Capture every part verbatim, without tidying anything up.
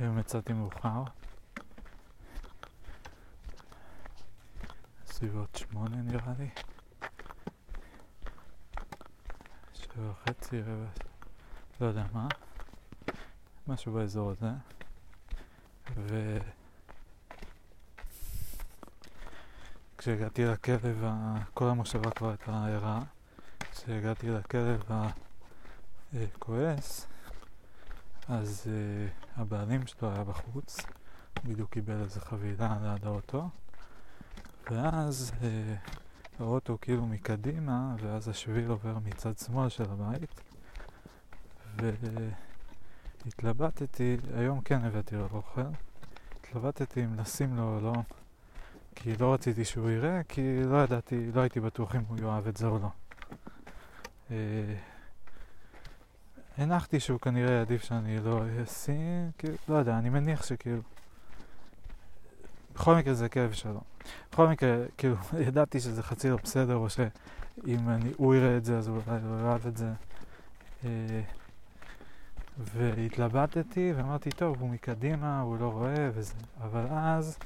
היום יצאתי מאוחר, סביבות שמונה נראה לי, שבע וחצי, רבע, לא יודע מה, משהו באזור הזה, ו... כשהגעתי לכלב, כל המושבה כבר הייתה ערה. כשהגעתי לכלב הכועס, אז uh, הבעלים שלו היה בחוץ, בדיוק קיבל איזה חבילה ליד האוטו, ואז uh, האוטו כאילו מקדימה, ואז השביל עובר מצד שמאל של הבית, והתלבטתי, היום כן הבאתי לו אוכל, התלבטתי אם לשים לו או לא, כי לא רציתי שהוא יראה, כי לא ידעתי, לא הייתי בטוח אם הוא יאהב את זה או לא. הנחתי שהוא כנראה עדיף שאני לא אשים, כאילו, לא יודע, אני מניח שכאילו... בכל מקרה זה כאב שלו. בכל מקרה, כאילו, ידעתי שזה חצי לא בסדר, או שאם אני, הוא יראה את זה, אז אולי לא יאהב את זה. והתלבטתי ואמרתי, טוב, הוא מקדימה, הוא לא רואה וזה, אבל אז...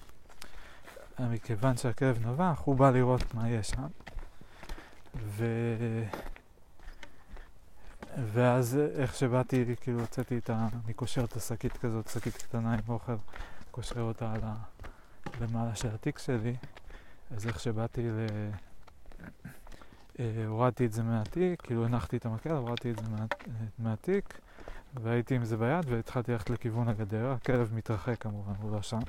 מכיוון שהכלב נבח, הוא בא לראות מה יש שם, ו... ואז איך שבאתי, כאילו הוצאתי את ה... אני קושר את השקית כזאת, שקית קטנה עם אוכל, קושר אותה ל... למעלה של התיק שלי, אז איך שבאתי ל... הורדתי את זה מהתיק, כאילו הנחתי את המקל, הורדתי את זה מה... מהתיק, והייתי עם זה ביד והתחלתי ללכת לכיוון הגדר, הכלב מתרחק כמובן, הוא לא שם.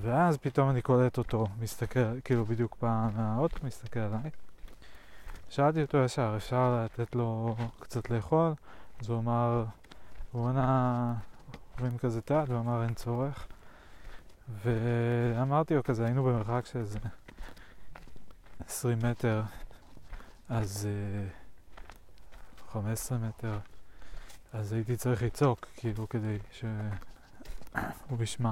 ואז פתאום אני קולט אותו, מסתכל, כאילו בדיוק מהאוטו, מסתכל עליי. שאלתי אותו ישר, אפשר לתת לו קצת לאכול? אז הוא אמר, הוא ענה, רואים כזה תד, הוא אמר אין צורך. ואמרתי לו כזה, היינו במרחק של איזה עשרים מטר, אז חמש עשרה מטר, אז הייתי צריך לצעוק, כאילו כדי שהוא ישמע.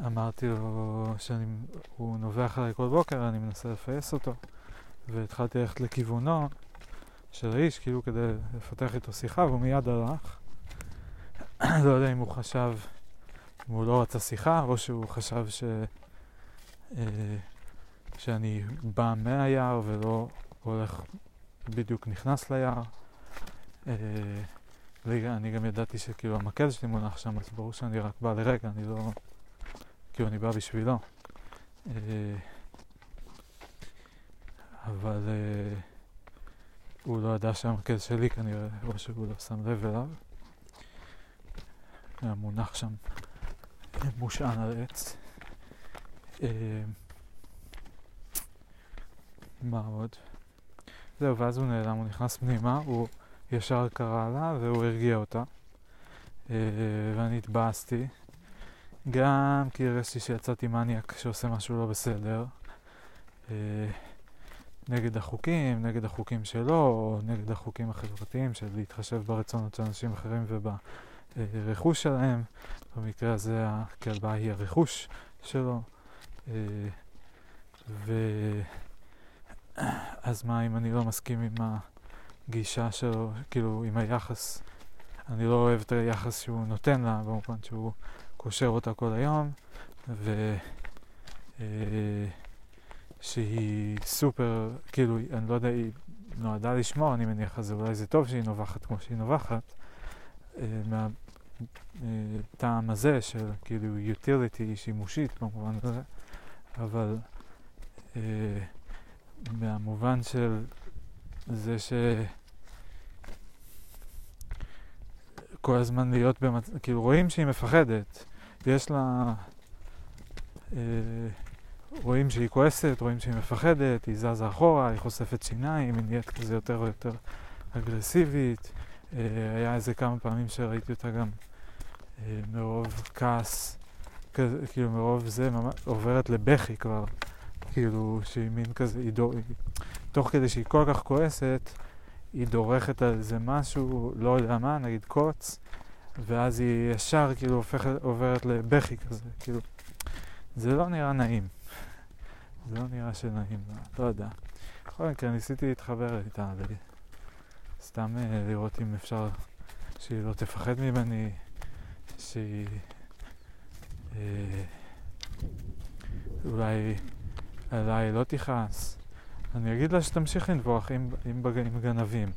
ואמרתי לו שהוא נובח עליי כל בוקר, אני מנסה לפייס אותו, והתחלתי ללכת לכיוונו של האיש, כאילו כדי לפתח איתו שיחה, והוא מיד הלך. לא יודע אם הוא חשב, אם הוא לא רצה שיחה, או שהוא חשב ש... שאני בא מהיער ולא הולך, בדיוק נכנס ליער. רגע, אני גם ידעתי שכאילו המקל שלי מונח שם, אז ברור שאני רק בא לרגע, אני לא... כאילו אני בא בשבילו. אבל הוא לא ידע שהמקל שלי כנראה, או שהוא לא שם לב אליו. המונח שם מושען על עץ. מה עוד? זהו, ואז הוא נעלם, הוא נכנס פנימה, הוא... ישר קרא לה והוא הרגיע אותה, ואני התבאסתי גם כי הרגשתי שיצאתי מניאק שעושה משהו לא בסדר, נגד החוקים, נגד החוקים שלו, או נגד החוקים החברתיים של להתחשב ברצונות של אנשים אחרים וברכוש שלהם. במקרה הזה הכלבה היא הרכוש שלו, ואז מה אם אני לא מסכים עם ה... גישה שלו, כאילו עם היחס, אני לא אוהב את היחס שהוא נותן לה, במובן שהוא קושר אותה כל היום, ושהיא סופר, כאילו, אני לא יודע, היא נועדה לשמור, אני מניח, אז אולי זה טוב שהיא נובחת כמו שהיא נובחת, מהטעם הזה של, כאילו, utility, שימושית במובן הזה, אבל מהמובן של זה שכל הזמן להיות במצב, כאילו רואים שהיא מפחדת, יש לה, אה, רואים שהיא כועסת, רואים שהיא מפחדת, היא זזה אחורה, היא חושפת שיניים, היא נהיית כזה יותר ויותר אגרסיבית. אה, היה איזה כמה פעמים שראיתי אותה גם אה, מרוב כעס, כזה, כאילו מרוב זה ממש, עוברת לבכי כבר, כאילו שהיא מין כזה, היא דואגת. תוך כדי שהיא כל כך כועסת, היא דורכת על איזה משהו, לא יודע מה, נגיד קוץ, ואז היא ישר כאילו הופכת, עוברת לבכי כזה, כאילו. זה לא נראה נעים. זה לא נראה שנעים, לא, לא יודע. בכל מקרה, ניסיתי להתחבר איתה, סתם לראות אם אפשר שהיא לא תפחד ממני, שהיא אה, אולי עליי לא תיכנס. אני אגיד לה שתמשיך לנבוח עם, עם, עם גנבים,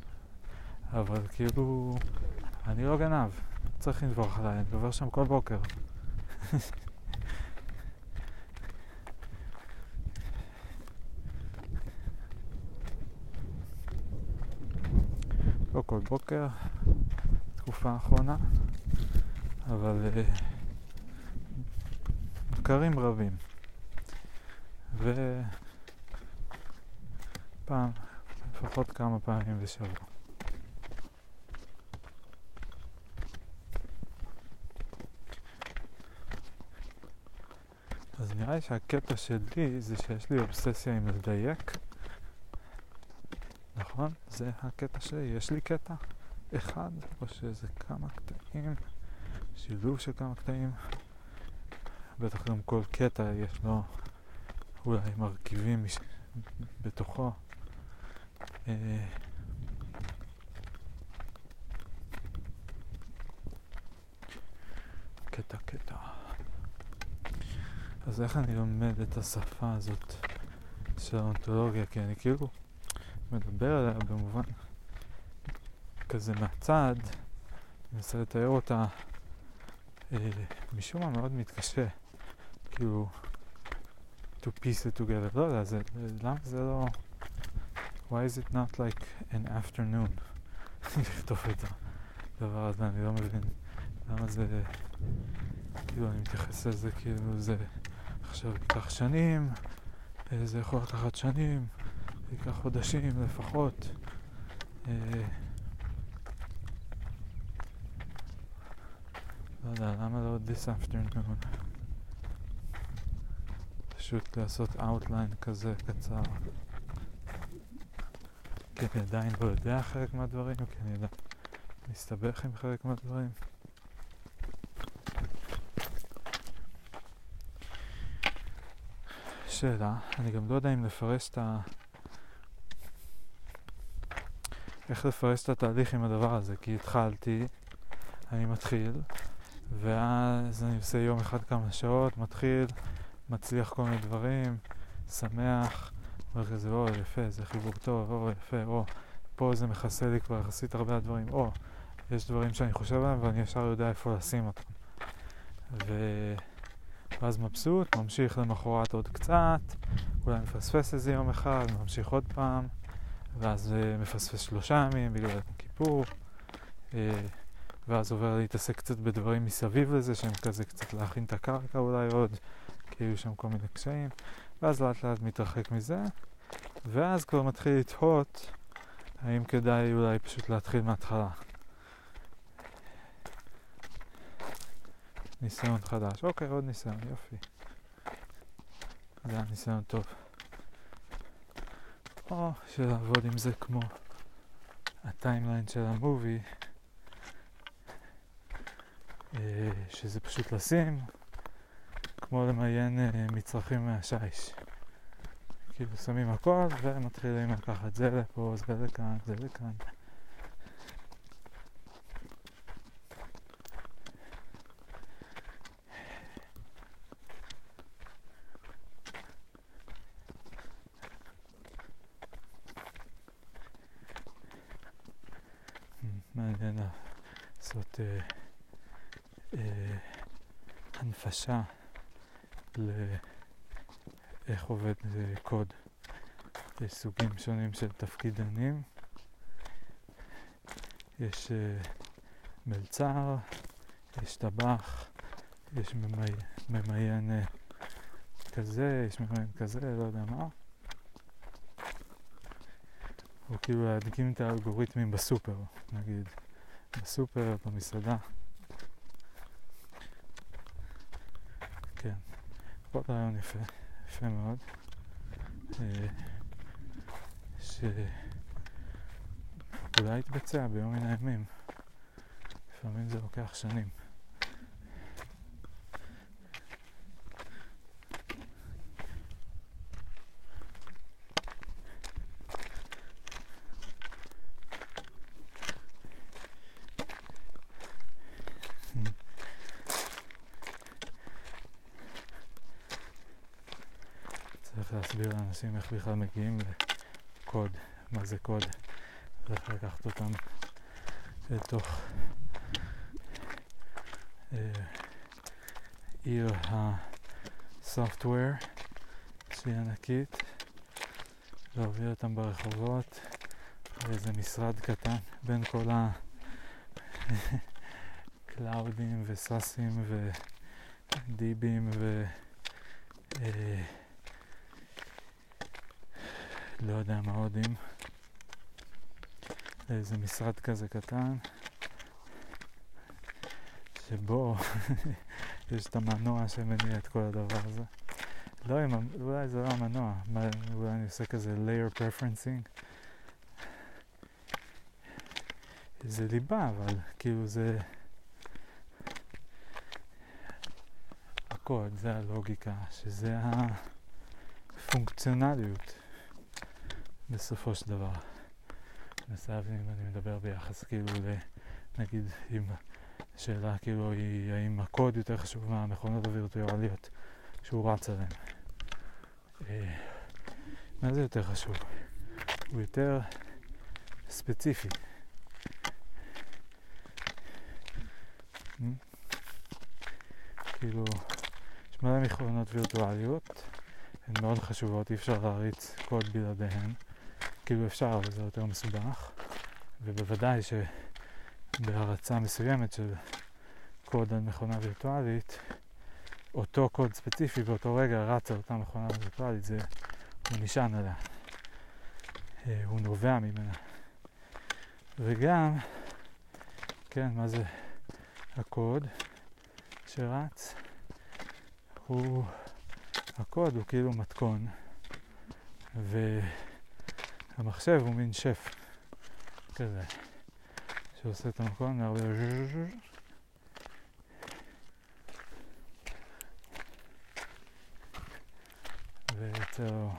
אבל כאילו אני לא גנב, צריך לנבוח עליי, אני עובר שם כל בוקר. לא כל בוקר, תקופה האחרונה, אבל בקרים רבים. ופעם, לפחות כמה פעמים בשבוע. אז נראה לי שהקטע שלי זה שיש לי אובססיה עם לדייק. נכון? זה הקטע שלי. יש לי קטע אחד, או שזה כמה קטעים, שילוב של כמה קטעים. בטח גם כל קטע יש לו אולי מרכיבים מש... בתוכו. אה... קטע, קטע. אז איך אני לומד את השפה הזאת של האונתולוגיה? כי אני כאילו מדבר עליה במובן כזה מהצד, מנסה לתאר אותה, אה, משום מה מאוד מתקשה, כאילו to piece it together, לא יודע, זה, למה זה לא, why is it not like an afternoon, לכתוב את הדבר הזה, אני לא מבין למה זה, כאילו אני מתייחס לזה, כאילו זה עכשיו ייקח שנים, זה יכול לקחת שנים, ייקח חודשים לפחות. אה, לא יודע, למה לא this afternoon? פשוט לעשות outline כזה קצר. כי אני עדיין לא יודע חלק מהדברים, כי אני עדיין מסתבך עם חלק מהדברים. שאלה, אני גם לא יודע אם לפרש את ה... איך לפרש את התהליך עם הדבר הזה, כי התחלתי, אני מתחיל, ואז אני עושה יום אחד כמה שעות, מתחיל, מצליח כל מיני דברים, שמח, אומר כזה, או יפה, זה חיבור טוב, או יפה, או פה זה מכסה לי כבר יחסית הרבה דברים, או יש דברים שאני חושב עליהם ואני ישר יודע איפה לשים אותם. ו... ואז מבסוט, ממשיך למחרת עוד קצת, אולי מפספס איזה יום אחד, ממשיך עוד פעם, ואז uh, מפספס שלושה ימים בגלל כיפור, uh, ואז עובר להתעסק קצת בדברים מסביב לזה, שהם כזה קצת להכין את הקרקע אולי עוד, כי היו שם כל מיני קשיים, ואז לאט לאט מתרחק מזה, ואז כבר מתחיל לתהות, האם כדאי אולי פשוט להתחיל מההתחלה. ניסיון חדש, אוקיי, עוד ניסיון, יופי. זה היה ניסיון טוב. או שלעבוד עם זה כמו הטיימליין של המובי, שזה פשוט לשים, כמו למיין מצרכים מהשייש. כאילו שמים הכל ומתחילים לקחת זה לפה, זה לכאן, זה לכאן. מעניין לעשות אה, אה, הנפשה לאיך עובד אה, קוד. יש סוגים שונים של תפקידנים, יש אה, מלצר, יש טבח, יש ממי, ממיין אה, כזה, יש ממיין כזה, לא יודע מה. או כאילו להדגים את האלגוריתמים בסופר, נגיד, בסופר, במסעדה. כן, כל רעיון יפה, יפה מאוד, שאולי יתבצע ביום מן הימים, לפעמים זה לוקח שנים. צריך להסביר לאנשים איך בכלל מגיעים לקוד, מה זה קוד, צריך לקחת אותם לתוך עיר הסופטוור שהיא ענקית, להוביל אותם ברחובות, איזה משרד קטן בין כל הקלאודים וססים ודיבים ו... אה, לא יודע מה עודים, איזה משרד כזה קטן שבו יש את המנוע שמניע את כל הדבר הזה. לא, אולי זה לא המנוע, אולי אני עושה כזה layer preferencing, זה ליבה, אבל כאילו זה הקוד, זה הלוגיקה, שזה הפונקציונליות בסופו של דבר. מסעבים, אני מדבר ביחס כאילו לנגיד אם השאלה כאילו היא האם הקוד יותר חשוב מהמכונות הווירטואליות שהוא רץ עליהן. אה, מה זה יותר חשוב? הוא יותר ספציפי. כאילו, יש מלא מכוונות וירטואליות, הן מאוד חשובות, אי אפשר להריץ קוד בלעדיהן, כאילו אפשר, אבל זה יותר מסובך, ובוודאי שבהרצה מסוימת של קוד על מכונה וירטואלית, אותו קוד ספציפי באותו רגע רץ על אותה מכונה וירטואלית, זה, הוא נשען עליה, הוא נובע ממנה. וגם, כן, מה זה הקוד? שרץ הוא, הקוד הוא כאילו מתכון והמחשב הוא מין שף כזה שעושה את המתכון והרבה ויוצא לו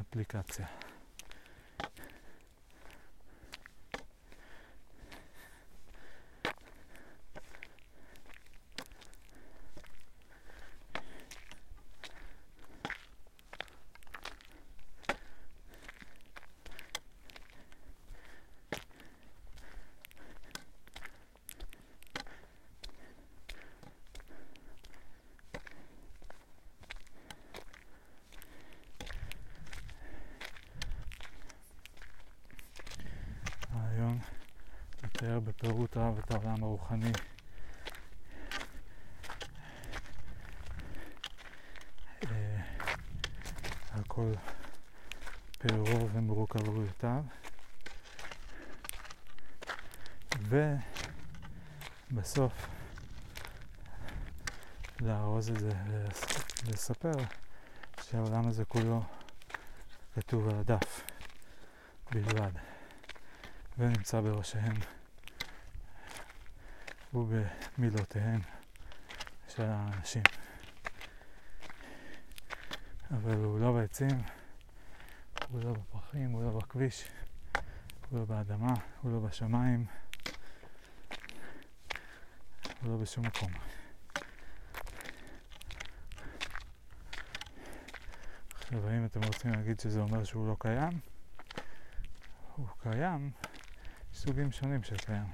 אפליקציה. תאר בפירוט רב את העולם הרוחני על כל פירו ומרוכבויותיו, ובסוף להרוז את זה ולספר שהעולם הזה כולו כתוב על הדף בלבד ונמצא בראשיהם ובמילותיהם של האנשים, אבל הוא לא בעצים, הוא לא בפרחים, הוא לא בכביש, הוא לא באדמה, הוא לא בשמיים, הוא לא בשום מקום. עכשיו, האם אתם רוצים להגיד שזה אומר שהוא לא קיים? הוא קיים, סוגים שונים של קיים.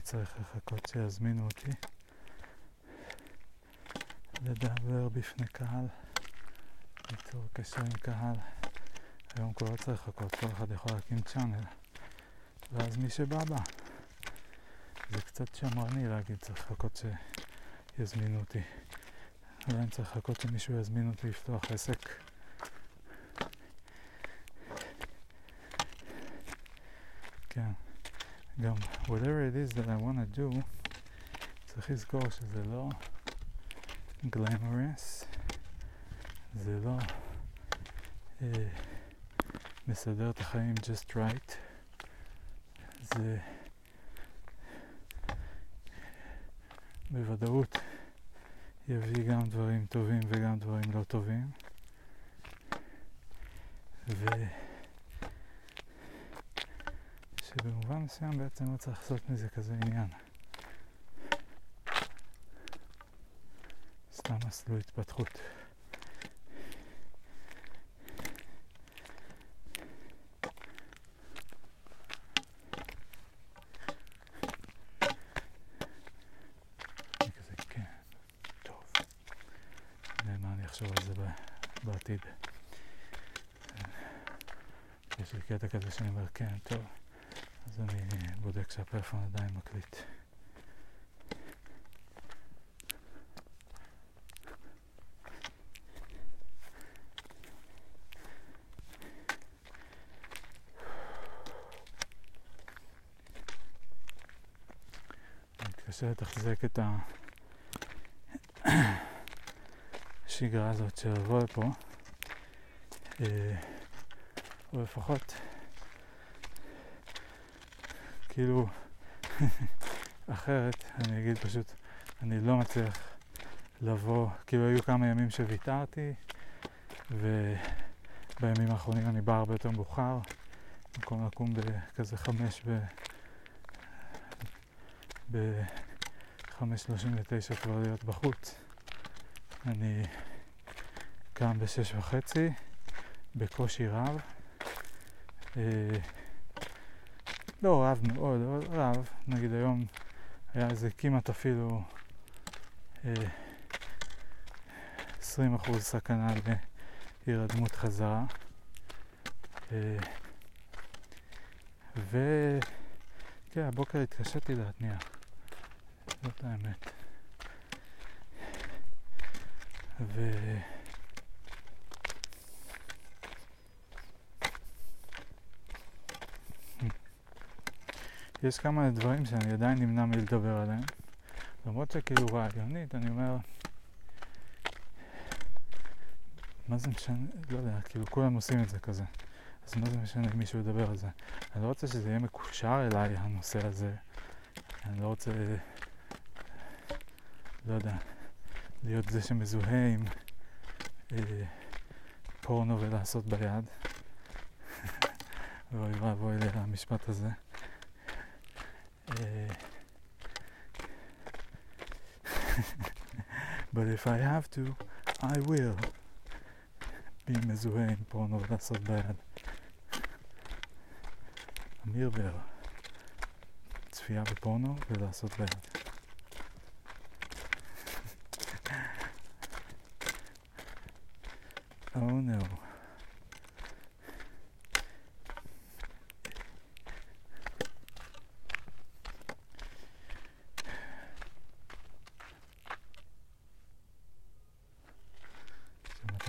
אני צריך לחכות שיזמינו אותי לדבר בפני קהל, ליצור קשר עם קהל. היום כבר צריך לחכות, כל אחד יכול להקים צ'אנל ואז מי שבא בא. זה קצת שמרני להגיד צריך לחכות שיזמינו אותי, אבל אני צריך לחכות שמישהו יזמין אותי לפתוח עסק. כן, גם whatever it is that I want to do, צריך לזכור שזה לא glamorous, זה לא uh, מסדר את החיים just right, זה בוודאות יביא גם דברים טובים וגם דברים לא טובים, ו... שבמובן מסוים בעצם לא צריך לעשות מזה כזה עניין. סתם מסלול התפתחות. אני כזה כן, טוב. מה אני אחשוב על זה בעתיד? יש לי קטע כזה שאני אומר כן, טוב. אז אני בודק שהפלאפון עדיין מקליט. אני מתקשה לתחזק את השגרה הזאת שעבור פה, או לפחות כאילו, אחרת, אני אגיד פשוט, אני לא מצליח לבוא, כאילו היו כמה ימים שוויתרתי, ובימים האחרונים אני בא הרבה יותר מאוחר, במקום לקום בכזה חמש ב... ב-חמש שלושים ותשע כבר להיות בחוץ. אני קם בשש וחצי, בקושי רב. לא רב מאוד, אבל רב, נגיד היום היה איזה כמעט אפילו אה, עשרים אחוז סכנה להירדמות חזרה, אה, וכן, הבוקר התקשיתי להתניע, זאת האמת, ו... יש כמה דברים שאני עדיין נמנע מלדבר עליהם, למרות שכאילו רעיונית, אני אומר, מה זה משנה, לא יודע, כאילו כולם עושים את זה כזה, אז מה זה משנה אם מישהו ידבר על זה? אני לא רוצה שזה יהיה מקושר אליי, הנושא הזה, אני לא רוצה, לא יודע, להיות זה שמזוהה עם אה, פורנו ולעשות ביד, ואוי ואבוי לי המשפט הזה. But if I have to, I will be מזוהה עם פורנו ולעשות ביד. אמיר בר, צפייה בפורנו ולעשות ביד. Oh no.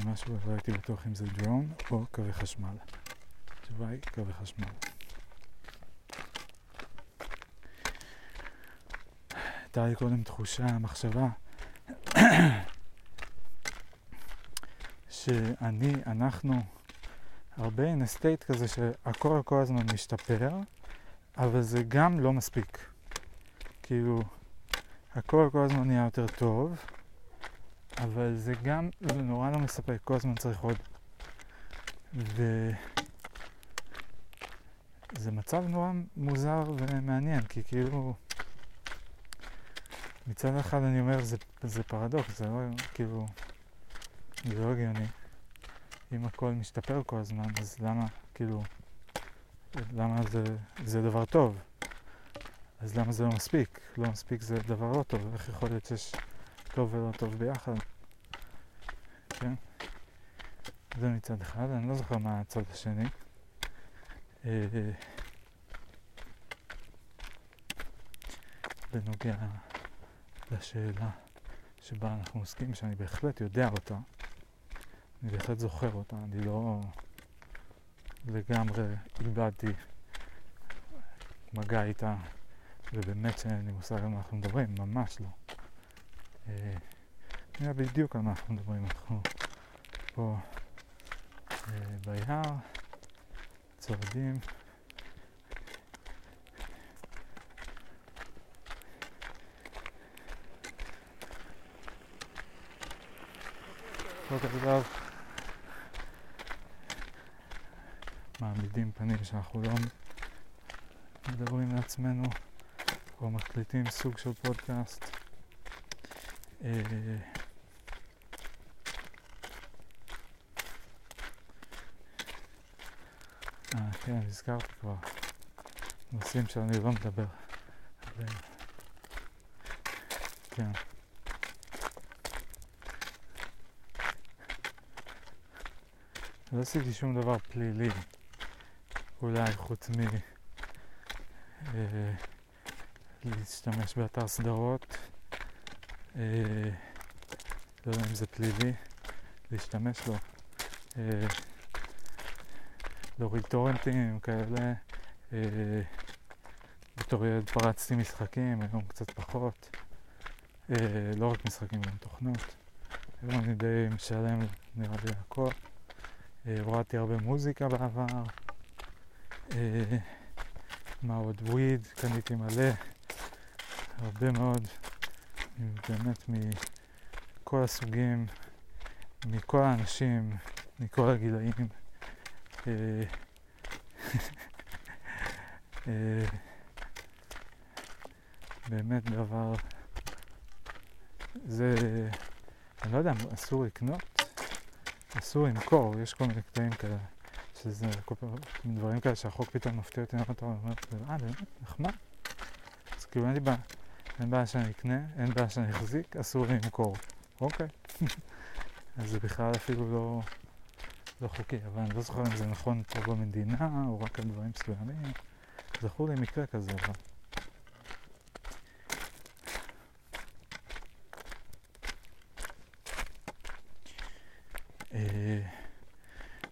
משהו, אבל הייתי בטוח אם זה דרון או קווי חשמל. התשובה היא קווי חשמל. הייתה לי קודם תחושה, מחשבה, שאני, אנחנו, הרבה in a state כזה שהכל כל הזמן משתפר, אבל זה גם לא מספיק. כאילו, הכל כל הזמן נהיה יותר טוב, אבל זה גם, זה נורא לא מספק, כל הזמן צריך עוד. וזה מצב נורא מוזר ומעניין, כי כאילו, מצד אחד אני אומר, זה, זה פרדוקס, זה לא, כאילו, זה לא הגיוני. אם הכל משתפר כל הזמן, אז למה, כאילו, למה זה, זה דבר טוב? אז למה זה לא מספיק? לא מספיק זה דבר לא טוב, איך יכול להיות שיש טוב ולא טוב ביחד? כן? זה מצד אחד, אני לא זוכר מה הצד השני. בנוגע לשאלה שבה אנחנו עוסקים, שאני בהחלט יודע אותה, אני בהחלט זוכר אותה, אני לא לגמרי איבדתי מגע איתה, ובאמת שאין לי מושג על מה אנחנו מדברים, ממש לא. אני יודע בדיוק על מה אנחנו מדברים, אנחנו פה ביער, צועדים, בוקר טוב. מעמידים פנים שאנחנו לא מדברים לעצמנו, או מקליטים סוג של פודקאסט. אה, כן, הזכרתי כבר נושאים שאני לא מדבר. כן. לא עשיתי שום דבר פלילי, אולי חוץ מ... אה, להשתמש באתר סדרות, אה, לא יודע אם זה פלילי, להשתמש לו, אה, להוריד טורנטים כאלה, אה, בתור ילד פרצתי משחקים, היום קצת פחות, אה, לא רק משחקים, גם תוכנות, היום אני די משלם נראה לי הכל. הורדתי הרבה מוזיקה בעבר, מה עוד וויד, קניתי מלא, הרבה מאוד, באמת מכל הסוגים, מכל האנשים, מכל הגילאים. באמת דבר, זה, אני לא יודע, אסור לקנות? אסור למכור, יש כל מיני קטעים כאלה, שזה כל מיני דברים כאלה שהחוק פתאום מפתיע אותי, ואתה אומר, אה, באמת, נחמד. אז כאילו אין לי בעיה, אין בעיה שאני אקנה, אין בעיה שאני אחזיק, אסור למכור. אוקיי. אז זה בכלל אפילו לא, לא חוקי, אבל אני לא זוכר אם זה נכון פה במדינה, או רק על דברים מסוימים. זכור לי מקרה כזה, אבל...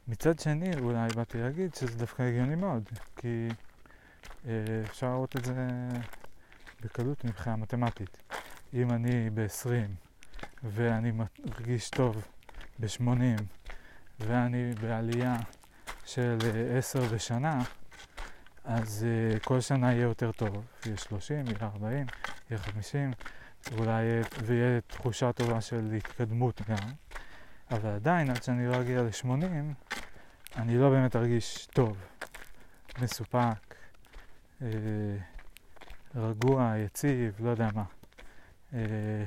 מצד שני, אולי באתי להגיד שזה דווקא הגיוני מאוד, כי אפשר לראות את זה בקלות מבחינה מתמטית. אם אני ב-עשרים ואני מרגיש טוב ב-שמונים ואני בעלייה של עשר בשנה, אז כל שנה יהיה יותר טוב. יהיה שלושים, יהיה ארבעים, יהיה חמישים, אולי יהיה תחושה טובה של התקדמות גם. אבל עדיין, עד שאני לא אגיע ל-שמונים, אני לא באמת ארגיש טוב, מסופק, אה, רגוע, יציב, לא יודע מה. אה,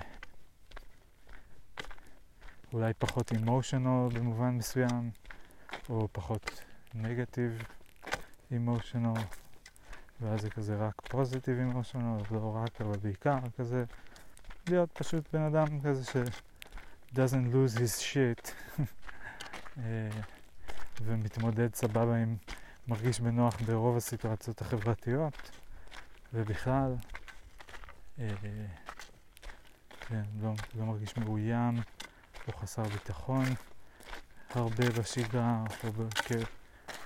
אולי פחות אמושיונל במובן מסוים, או פחות נגטיב אמושיונל, ואז זה כזה רק פוזיטיב אמושיונל, לא רק, אבל בעיקר כזה, להיות פשוט בן אדם כזה ש... doesn't lose his shit ומתמודד סבבה עם מרגיש בנוח ברוב הסיטואציות החברתיות ובכלל כן, לא, לא מרגיש מאוים או חסר ביטחון הרבה בשגרה או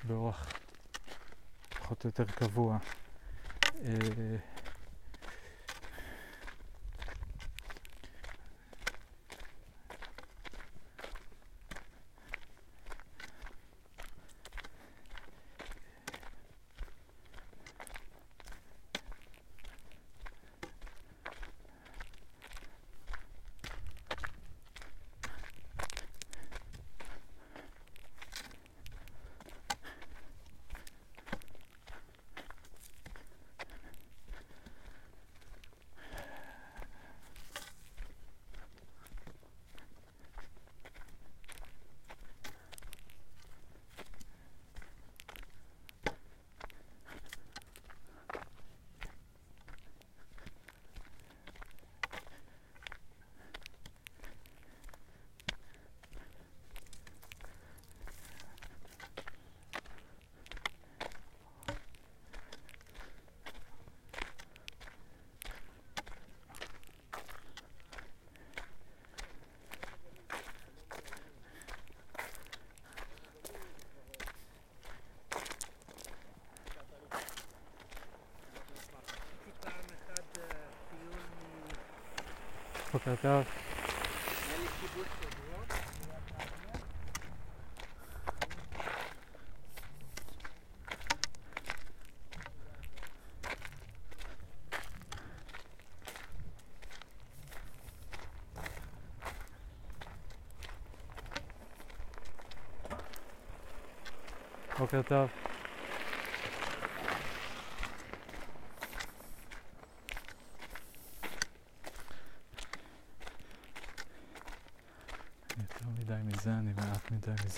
באורח פחות או יותר קבוע בוקר טוב. בוקר טוב.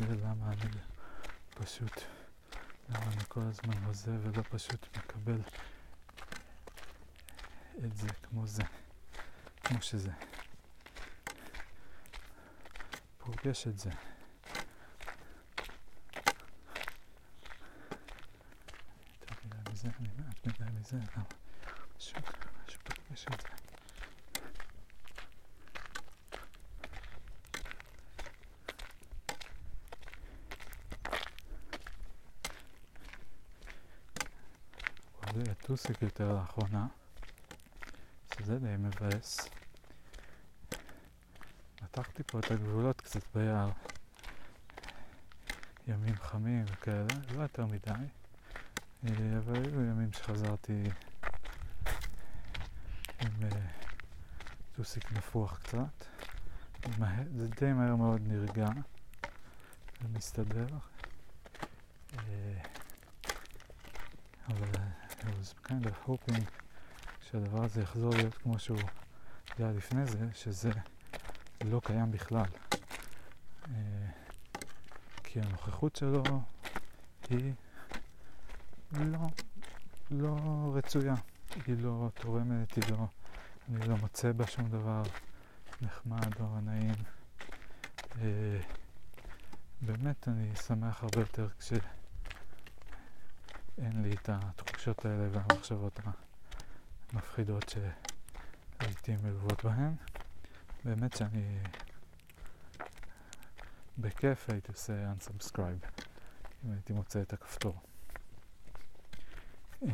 זה למה אני פשוט, למה אני כל הזמן עוזב ולא פשוט מקבל את זה כמו זה, כמו שזה. פורגש את זה. יותר מדי מזה, אני מעט מדי מזה, למה פשוט, פשוט פורגש את זה. טוסיק יותר לאחרונה, שזה די מבאס. מתחתי פה את הגבולות קצת ביער, ימים חמים וכאלה, לא יותר מדי, אבל היו ימים שחזרתי עם טוסיק נפוח קצת, זה די מהר מאוד נרגע ומסתדר, אבל I was kind of hoping שהדבר הזה יחזור להיות כמו שהוא היה לפני זה, שזה לא קיים בכלל. כי הנוכחות שלו היא לא, לא רצויה. היא לא תורמת, היא לא, אני לא מוצא בה שום דבר נחמד או נעים. באמת אני שמח הרבה יותר כש... אין לי את התחושות האלה והמחשבות המפחידות שהייתי מלוות בהן. באמת שאני בכיף הייתי עושה unsubscribe אם הייתי מוצא את הכפתור. אני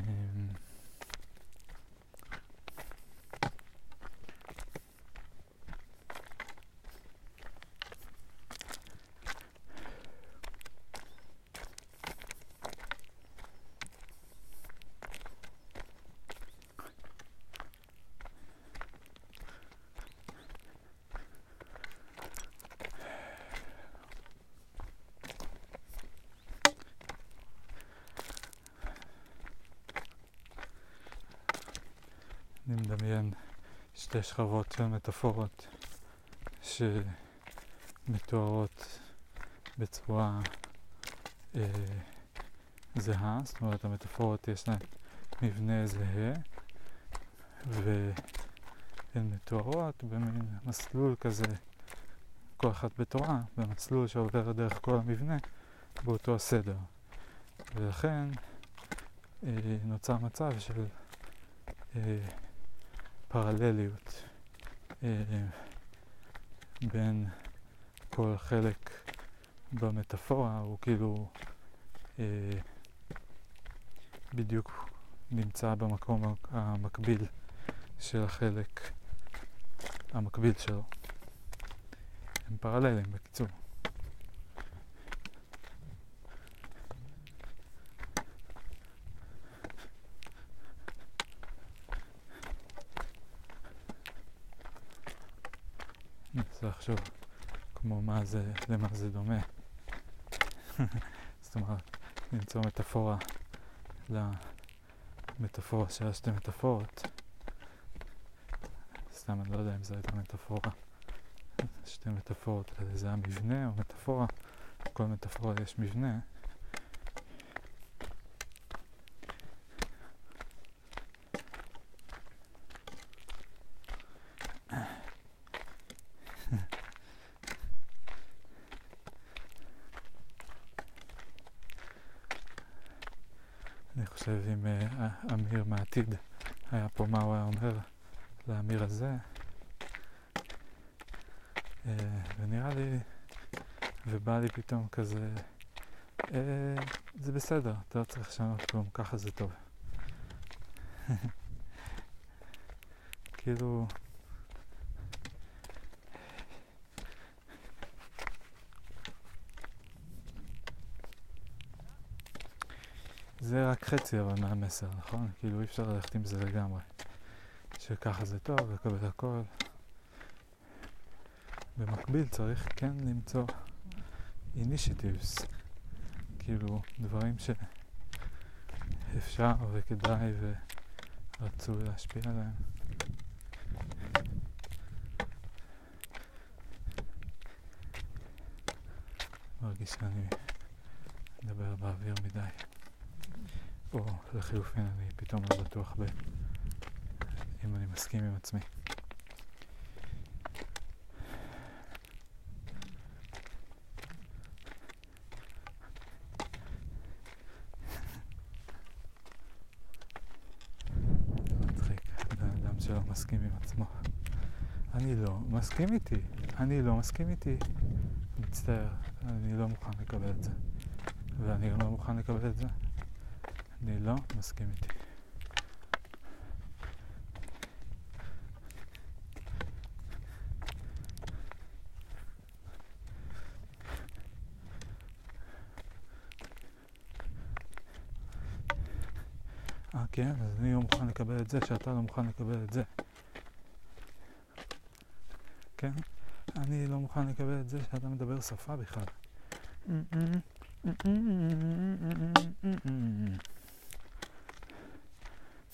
מדמיין שתי שכבות של מטאפורות שמתוארות בצורה אה, זהה, זאת אומרת המטאפורות יש להן מבנה זהה והן מתוארות במין מסלול כזה, כל אחת בתורה, במסלול שעובר דרך כל המבנה באותו הסדר, ולכן אה, נוצר מצב של אה, פרלליות בין כל חלק במטאפורה, הוא כאילו בדיוק נמצא במקום המקביל של החלק המקביל שלו. הם פרללים בקיצור. לחשוב כמו מה זה, למה זה דומה. זאת אומרת, למצוא מטאפורה למטאפורה של שתי מטאפורות. סתם אני לא יודע אם זה הייתה מטאפורה. שתי מטאפורות, זה היה מבנה או מטאפורה. כל מטאפורה יש מבנה. אם אמיר מהעתיד היה פה, מה הוא היה אומר לאמיר הזה, ונראה לי ובא לי פתאום כזה, זה בסדר, אתה לא צריך לשנות כלום, ככה זה טוב. כאילו זה רק חצי אבל מהמסר, נכון? כאילו אי אפשר ללכת עם זה לגמרי. שככה זה טוב, לקבל הכל. במקביל צריך כן למצוא initiatives, כאילו דברים שאפשר וכדאי ורצו להשפיע עליהם. מרגיש שאני מדבר באוויר מדי, או לחילופין אני פתאום לא בטוח ב... אם אני מסכים עם עצמי. מצחיק, האדם שלא מסכים עם עצמו. אני לא מסכים איתי, אני לא מסכים איתי. מצטער, אני לא מוכן לקבל את זה. ואני גם לא מוכן לקבל את זה. אני לא מסכים איתי. אה, כן, אז אני לא מוכן לקבל את זה, שאתה לא מוכן לקבל את זה. כן? אני לא מוכן לקבל את זה שאתה מדבר שפה בכלל.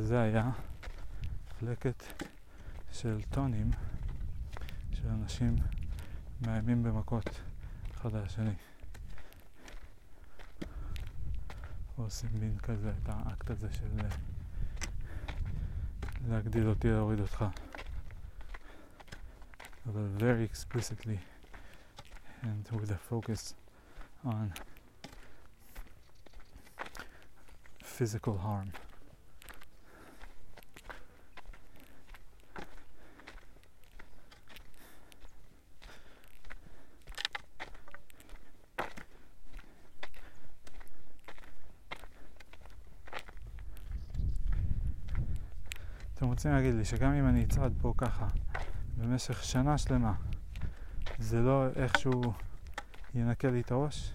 וזה היה חלקת של טונים של אנשים מאיימים במכות אחד על השני. עושים מין כזה, את האקט הזה של להגדיל אותי, להוריד אותך. אבל very explicitly and with a focus on physical harm. רוצים להגיד לי שגם אם אני אצעד פה ככה במשך שנה שלמה זה לא איכשהו ינקה לי את הראש,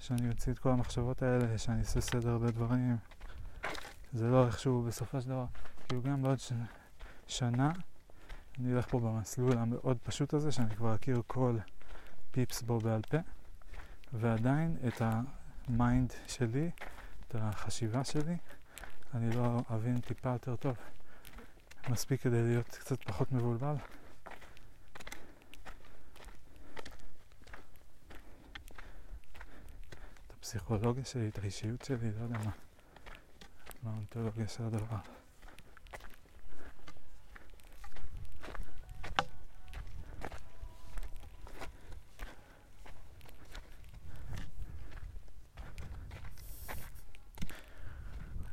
שאני אוציא את כל המחשבות האלה, שאני אעשה סדר הרבה דברים, זה לא איכשהו בסופו של דבר, כאילו גם בעוד ש... שנה אני אלך פה במסלול המאוד פשוט הזה שאני כבר אכיר כל פיפס בו בעל פה, ועדיין את המיינד שלי, את החשיבה שלי אני לא אבין טיפה יותר טוב, מספיק כדי להיות קצת פחות מבולבל. את הפסיכולוגיה שלי, את האישיות שלי, לא יודע מה, מה האונתולוגיה של הדבר.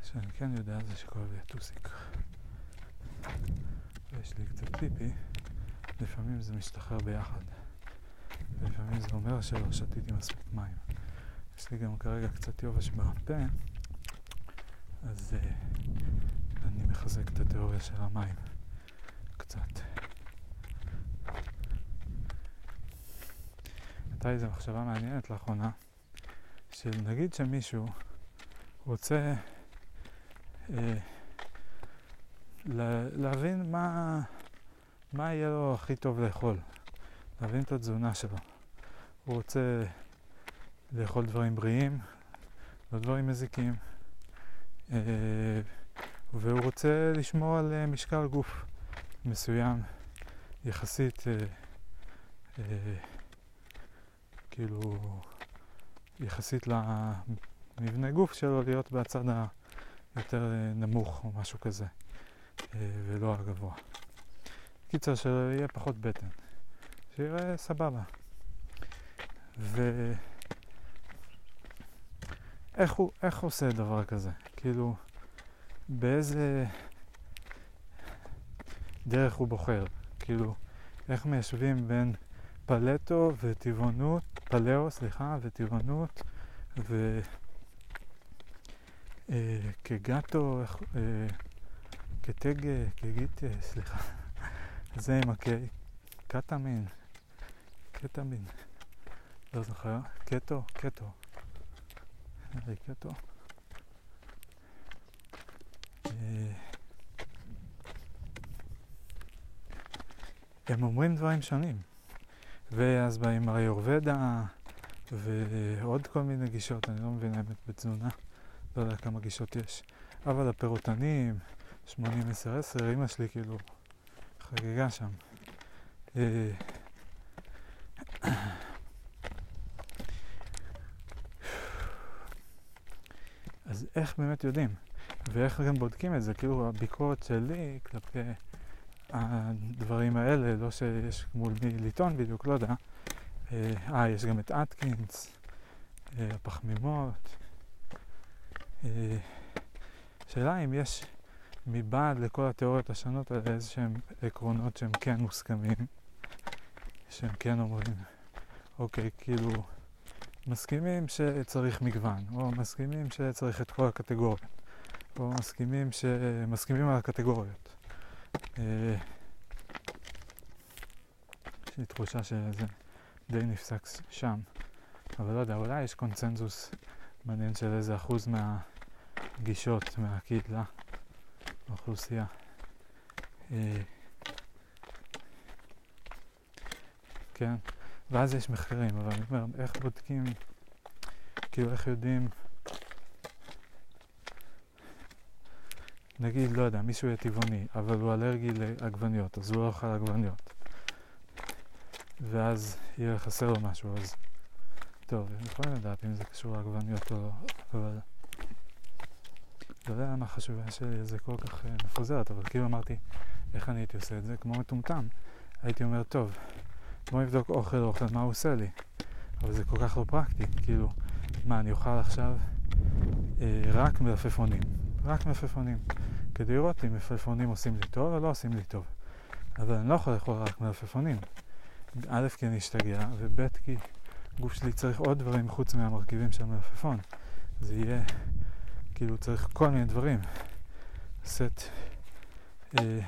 שאני כן יודע זה שכואב לי הטוסיק. ויש לי קצת טיפי, לפעמים זה משתחרר ביחד. לפעמים זה אומר שלא שתיתי מספיק מים. יש לי גם כרגע קצת יובש בפה, אז uh, אני מחזק את התיאוריה של המים. קצת. הייתה איזו מחשבה מעניינת לאחרונה, של נגיד שמישהו רוצה להבין מה מה יהיה לו הכי טוב לאכול, להבין את התזונה שלו. הוא רוצה לאכול דברים בריאים, לא דברים מזיקים, הוא והוא רוצה לשמור על משקל גוף מסוים יחסית אה, אה, כאילו יחסית למבנה גוף שלו, להיות בצד היותר נמוך או משהו כזה, אה, ולא הגבוה. קיצר, שיהיה פחות בטן, שיראה סבבה. ו... איך הוא, איך הוא עושה דבר כזה? כאילו, באיזה דרך הוא בוחר? כאילו, איך מיישבים בין פלטו וטבעונות, פלאו, סליחה, וטבעונות, ו... אה, כגאטו, אה, כתג, כגית, סליחה, זה עם הקיי, קטמין, קטמין, לא זוכר, קטו, קטו. נריק אותו. הם אומרים דברים שונים. ואז באים היורבדה ועוד כל מיני גישות, אני לא מבין האמת בתזונה, לא יודע כמה גישות יש. אבל הפירוטנים, שמונים עשר עשר, אמא שלי כאילו חגיגה שם. אז איך באמת יודעים? ואיך גם בודקים את זה? כאילו הביקורת שלי כלפי הדברים האלה, לא שיש מול מי ליטון בדיוק, לא יודע. אה, יש גם את אטקינס, הפחמימות. שאלה אם יש מבעד לכל התיאוריות השונות על איזשהם עקרונות שהם כן מוסכמים, שהם כן אומרים, אוקיי, כאילו... מסכימים שצריך מגוון, או מסכימים שצריך את כל הקטגוריות, או מסכימים שמסכימים על הקטגוריות. יש לי תחושה שזה די נפסק שם, אבל לא יודע, אולי יש קונצנזוס מעניין של איזה אחוז מהגישות, מהקהילה, האוכלוסייה. כן. ואז יש מחירים, אבל אני אומר, איך בודקים, כאילו איך יודעים, נגיד, לא יודע, מישהו יהיה טבעוני, אבל הוא אלרגי לעגבניות, אז הוא לא אוכל עגבניות, ואז יהיה חסר לו משהו, אז טוב, אני יכול לדעת אם זה קשור לעגבניות או לא, אבל לא יודע למה החשובה שלי זה כל כך מפוזרת, אבל כאילו אמרתי, איך אני הייתי עושה את זה, כמו מטומטם, הייתי אומר, טוב, בוא נבדוק אוכל אוכל, מה הוא עושה לי? אבל זה כל כך לא פרקטי, כאילו, מה, אני אוכל עכשיו אה, רק מלפפונים, רק מלפפונים, כדי לראות אם מלפפונים עושים לי טוב או לא עושים לי טוב. אבל אני לא יכול לאכול רק מלפפונים, א' כי אני אשתגע, וב' כי גוף שלי צריך עוד דברים חוץ מהמרכיבים של מלפפון. זה יהיה, כאילו, צריך כל מיני דברים, סט אה,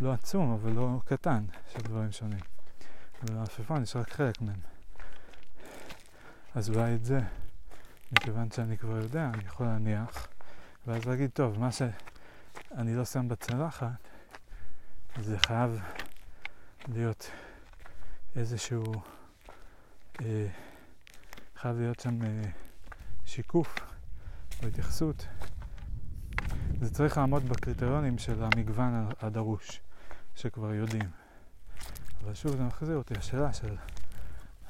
לא עצום, אבל לא קטן, של דברים שונים. ולעפפון יש רק חלק מהם. אז אולי את זה, מכיוון שאני כבר יודע, אני יכול להניח, ואז להגיד, טוב, מה שאני לא שם בצלחת, זה חייב להיות איזשהו, אה, חייב להיות שם אה, שיקוף או התייחסות. זה צריך לעמוד בקריטריונים של המגוון הדרוש, שכבר יודעים. אבל שוב, זה מחזיר אותי, השאלה של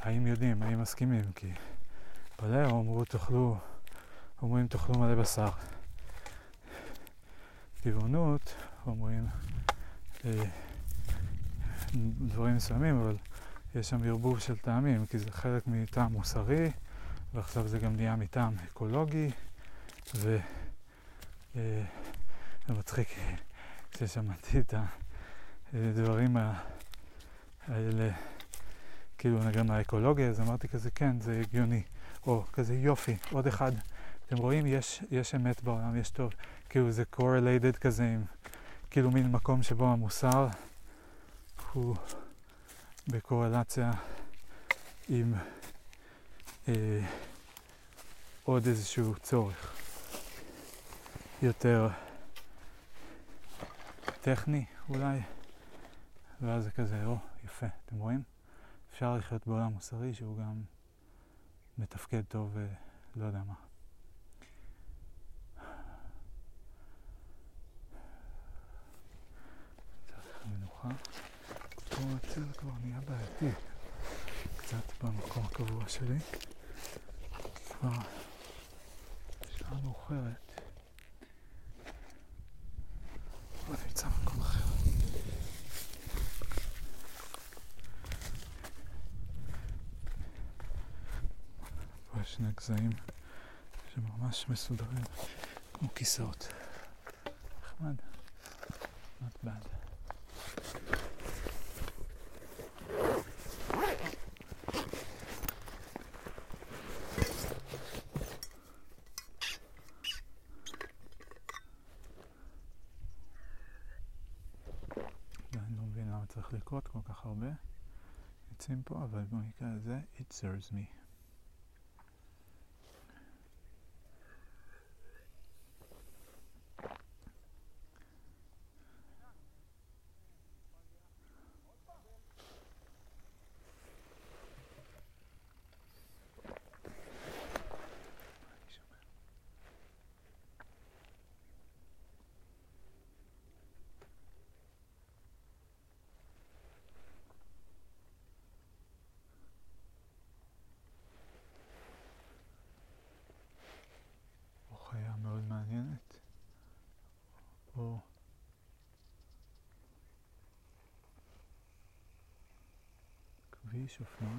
האם יודעים, האם מסכימים, כי פלאו אומרו, תאכלו, אומרים תאכלו מלא בשר. טבעונות, אומרים אה, דברים מסוימים, אבל יש שם ערבוב של טעמים, כי זה חלק מטעם מוסרי, ועכשיו זה גם נהיה מטעם אקולוגי, ו... אה, זה מצחיק ששמעתי את הדברים ה... האלה, כאילו נגן האקולוגיה, אז אמרתי כזה, כן, זה הגיוני, או כזה יופי, עוד אחד, אתם רואים, יש, יש אמת בעולם, יש טוב, כאילו זה correlated כזה עם, כאילו מין מקום שבו המוסר הוא בקורלציה עם אה, עוד איזשהו צורך יותר טכני אולי, ואז זה כזה, או, יפה, אתם רואים? אפשר לחיות בעולם מוסרי שהוא גם מתפקד טוב ולא יודע מה. פה הצל כבר נהיה בעייתי קצת במקום הקבוע שלי, כבר שעה מאוחרת, אני נמצא במקום אחר. פה יש שני גזעים שממש מסודרים כמו כיסאות, נחמד, not bad. צריך לקרות כל כך הרבה יצאים פה, אבל במקרה הזה it serves me. כביש אופנוע.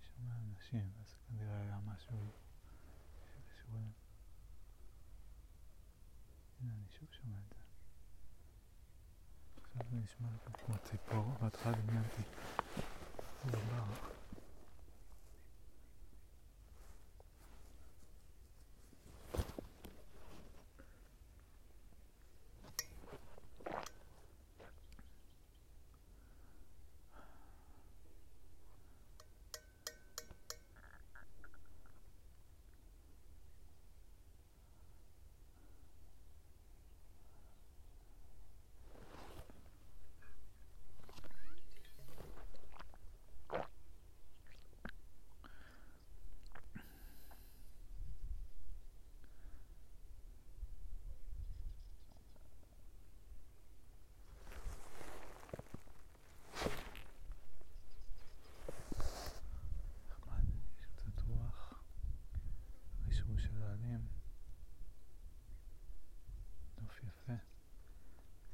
שומע אנשים, אז כנראה היה משהו שקשור להם. הנה, אני שוב שומע את זה. עכשיו זה נשמע כמו ציפור, בהתחלה דמיינתי. זה דבר.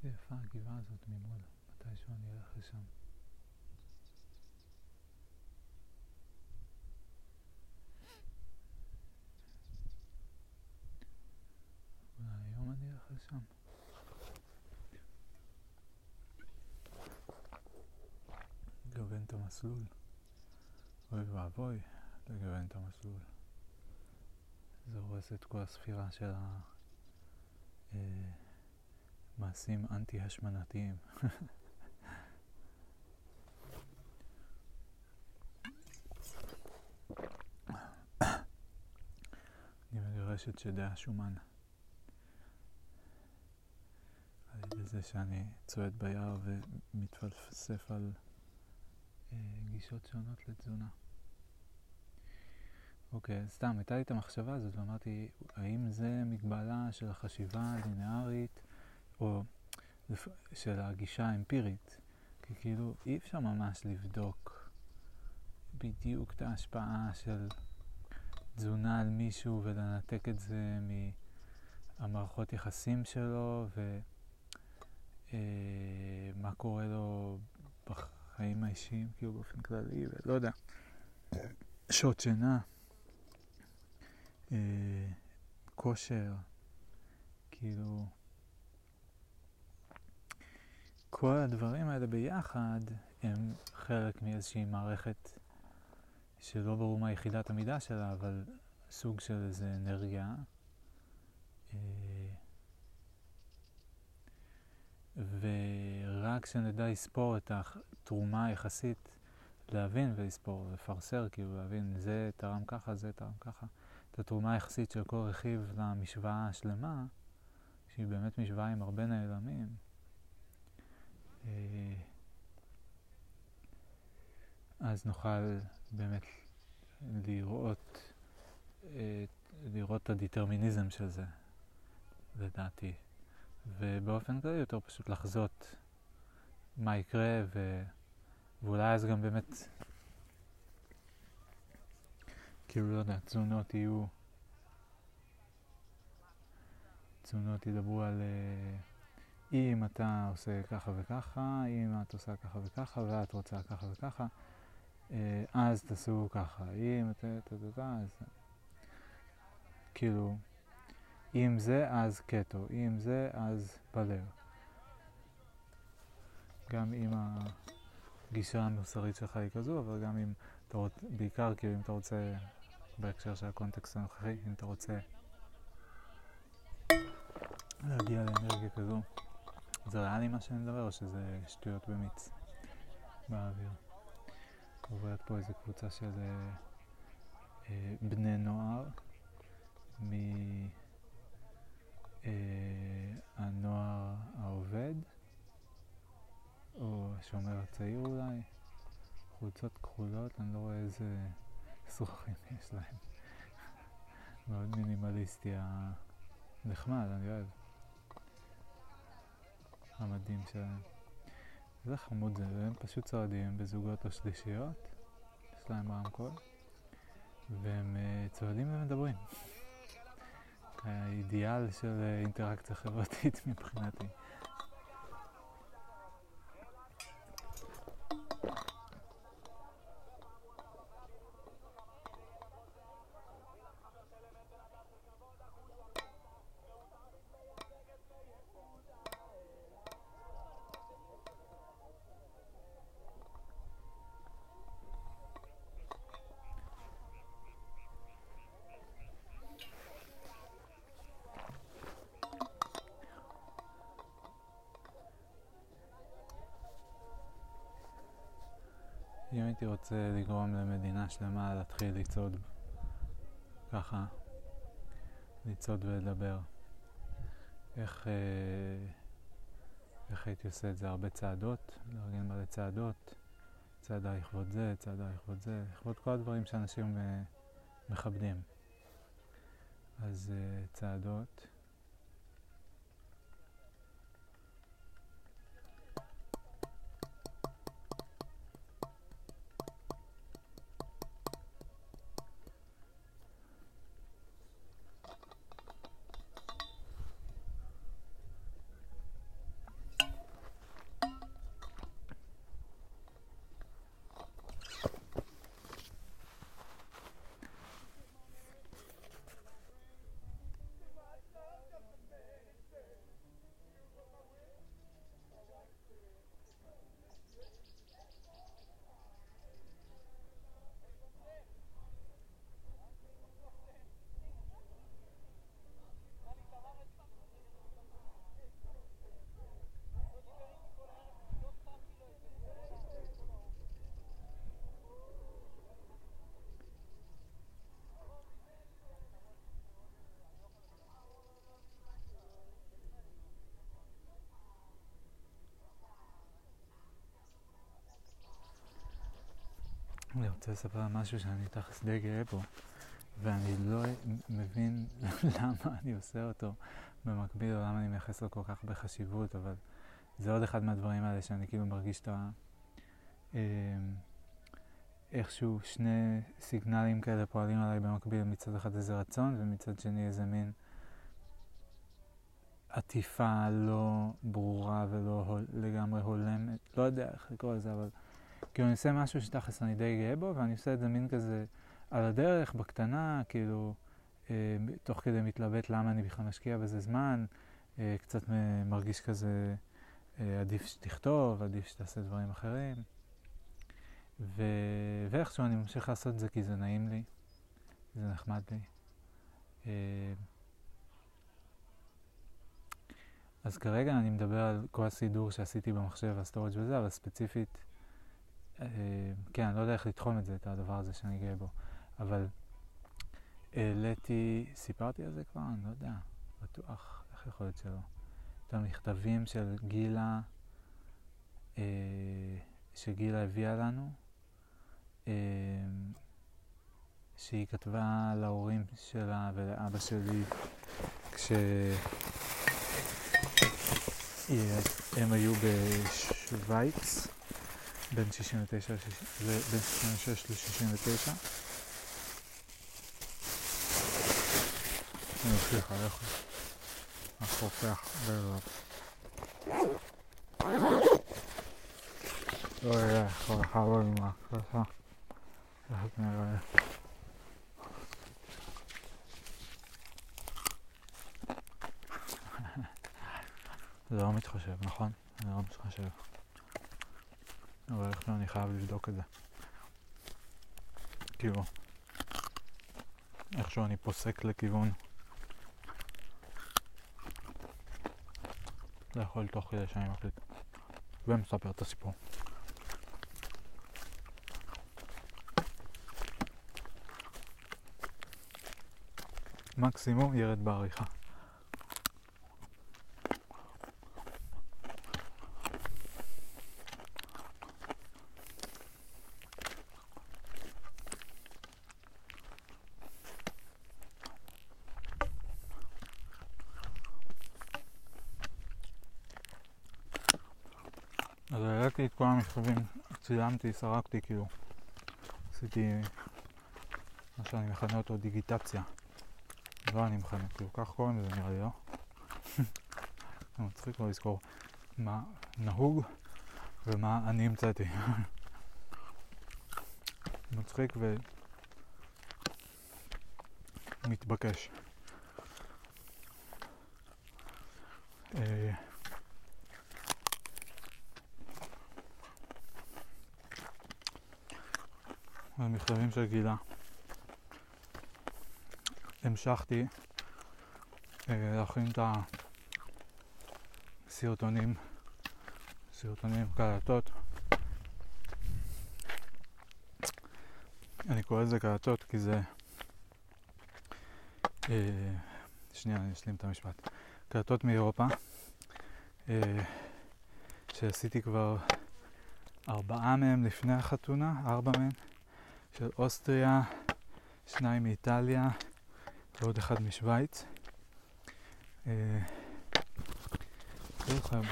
יפה הגבעה הזאת ממול, מתישהו אני אלך לשם. אולי היום אני אלך לשם. לגוון את המסלול. אוי ואבוי לגוון את המסלול. זה הורס את כל הספירה של ה... מעשים אנטי-השמנתיים. אני מגרשת שדי השומן. על ידי זה שאני צועד ביער ומתפלסף על אה, גישות שונות לתזונה. אוקיי, סתם, הייתה לי את המחשבה הזאת ואמרתי, האם זה מגבלה של החשיבה הלינארית? או של הגישה האמפירית, כי כאילו אי אפשר ממש לבדוק בדיוק את ההשפעה של תזונה על מישהו ולנתק את זה מהמערכות יחסים שלו ומה אה, קורה לו בחיים האישיים, כאילו באופן כללי, ולא יודע, שעות שינה, אה, כושר, כאילו... כל הדברים האלה ביחד הם חלק מאיזושהי מערכת שלא ברור מה יחידת המידה שלה, אבל סוג של איזה אנרגיה. ורק כשנדע לספור את התרומה היחסית, להבין ולספור, לפרסר, כאילו להבין, זה תרם ככה, זה תרם ככה. את התרומה היחסית של כל רכיב למשוואה השלמה, שהיא באמת משוואה עם הרבה נעלמים, Uh, אז נוכל באמת לראות לראות את הדטרמיניזם של זה, לדעתי. ובאופן כללי יותר פשוט לחזות מה יקרה, ו... ואולי אז גם באמת כאילו, לא יודע, תזונות יהיו, תזונות ידברו על אם אתה עושה ככה וככה, אם את עושה ככה וככה ואת רוצה ככה וככה, אז תעשו ככה. אם אתה, אתה, אתה, אז... כאילו, אם זה, אז קטו, אם זה, אז בלר. גם אם הגישה המוסרית שלך היא כזו, אבל גם אם אתה רוצה, בעיקר כאילו אם אתה רוצה, בהקשר של הקונטקסט הנוכחי, אם אתה רוצה להגיע לאנרגיה כזו, זה ריאלי מה שאני מדבר, או שזה שטויות במיץ באוויר? עוברת פה איזו קבוצה של אה, בני נוער, מהנוער העובד, או השומר הצעיר אולי, חולצות כחולות, אני לא רואה איזה סרוכים יש להם. מאוד מינימליסטי, נחמד, אני אוהב. המדים שלהם. זה חמוד זה, והם פשוט צועדים בזוגות או שלישיות, יש להם רמקול, והם צועדים ומדברים. האידיאל של אינטראקציה חברתית מבחינתי. אם הייתי רוצה לגרום למדינה שלמה להתחיל לצעוד ככה, לצעוד ולדבר, איך, איך הייתי עושה את זה? הרבה צעדות, לארגן מלא צעדות, צעדה לכבוד זה, צעדה לכבוד זה, לכבוד כל הדברים שאנשים מכבדים. אז צעדות. אני רוצה לספר משהו שאני תחס די גאה פה, ואני לא מבין למה אני עושה אותו במקביל, או למה אני מייחס לו כל כך בחשיבות, אבל זה עוד אחד מהדברים האלה שאני כאילו מרגיש את ה... איכשהו שני סיגנלים כאלה פועלים עליי במקביל, מצד אחד איזה רצון, ומצד שני איזה מין עטיפה לא ברורה ולא לגמרי הולמת, לא יודע איך לקרוא לזה, אבל... כאילו אני עושה משהו שתכלס אני די גאה בו, ואני עושה את זה מין כזה על הדרך, בקטנה, כאילו, אה, תוך כדי מתלבט למה אני בכלל משקיע בזה זמן, אה, קצת מרגיש כזה, אה, עדיף שתכתוב, עדיף שתעשה דברים אחרים. ו... ואיכשהו אני ממשיך לעשות את זה כי זה נעים לי, זה נחמד לי. אה, אז כרגע אני מדבר על כל הסידור שעשיתי במחשב, הסטורג' וזה, אבל ספציפית, כן, אני לא יודע איך לתחום את זה, את הדבר הזה שאני גאה בו, אבל העליתי, סיפרתי על זה כבר, אני לא יודע, בטוח, איך יכול להיות שלא, את המכתבים של גילה, שגילה הביאה לנו, שהיא כתבה להורים שלה ולאבא שלי כשהם היו בשוויץ בין שישים ושש ל-שישים ותשע. אני אצליח עליך, החופך בעזרת. לא יראה, חבל מה, ככה. ככה נראה. זה לא מתחשב, נכון? זה לא מתחשב. אבל איך לא, אני חייב לבדוק את זה. כאילו, איכשהו אני פוסק לכיוון. זה יכול תוך כדי שאני מחליט ומספר את הסיפור. מקסימום ירד בעריכה. ראיתי את כל המכתבים, צילמתי, סרקתי, כאילו עשיתי מה שאני מכנה אותו דיגיטציה. לא אני מכנה, כאילו כך קוראים לזה נראה לי, לא? אני מצחיק לא לזכור מה נהוג ומה אני המצאתי. מצחיק ומתבקש. אה... במכתבים של גילה המשכתי להכין את הסרטונים, סרטונים קלטות. אני קורא לזה קלטות כי זה... שנייה, אני אשלים את המשפט. קלטות מאירופה שעשיתי כבר ארבעה מהם לפני החתונה, ארבע מהם של אוסטריה, שניים מאיטליה ועוד אחד משוויץ. אה...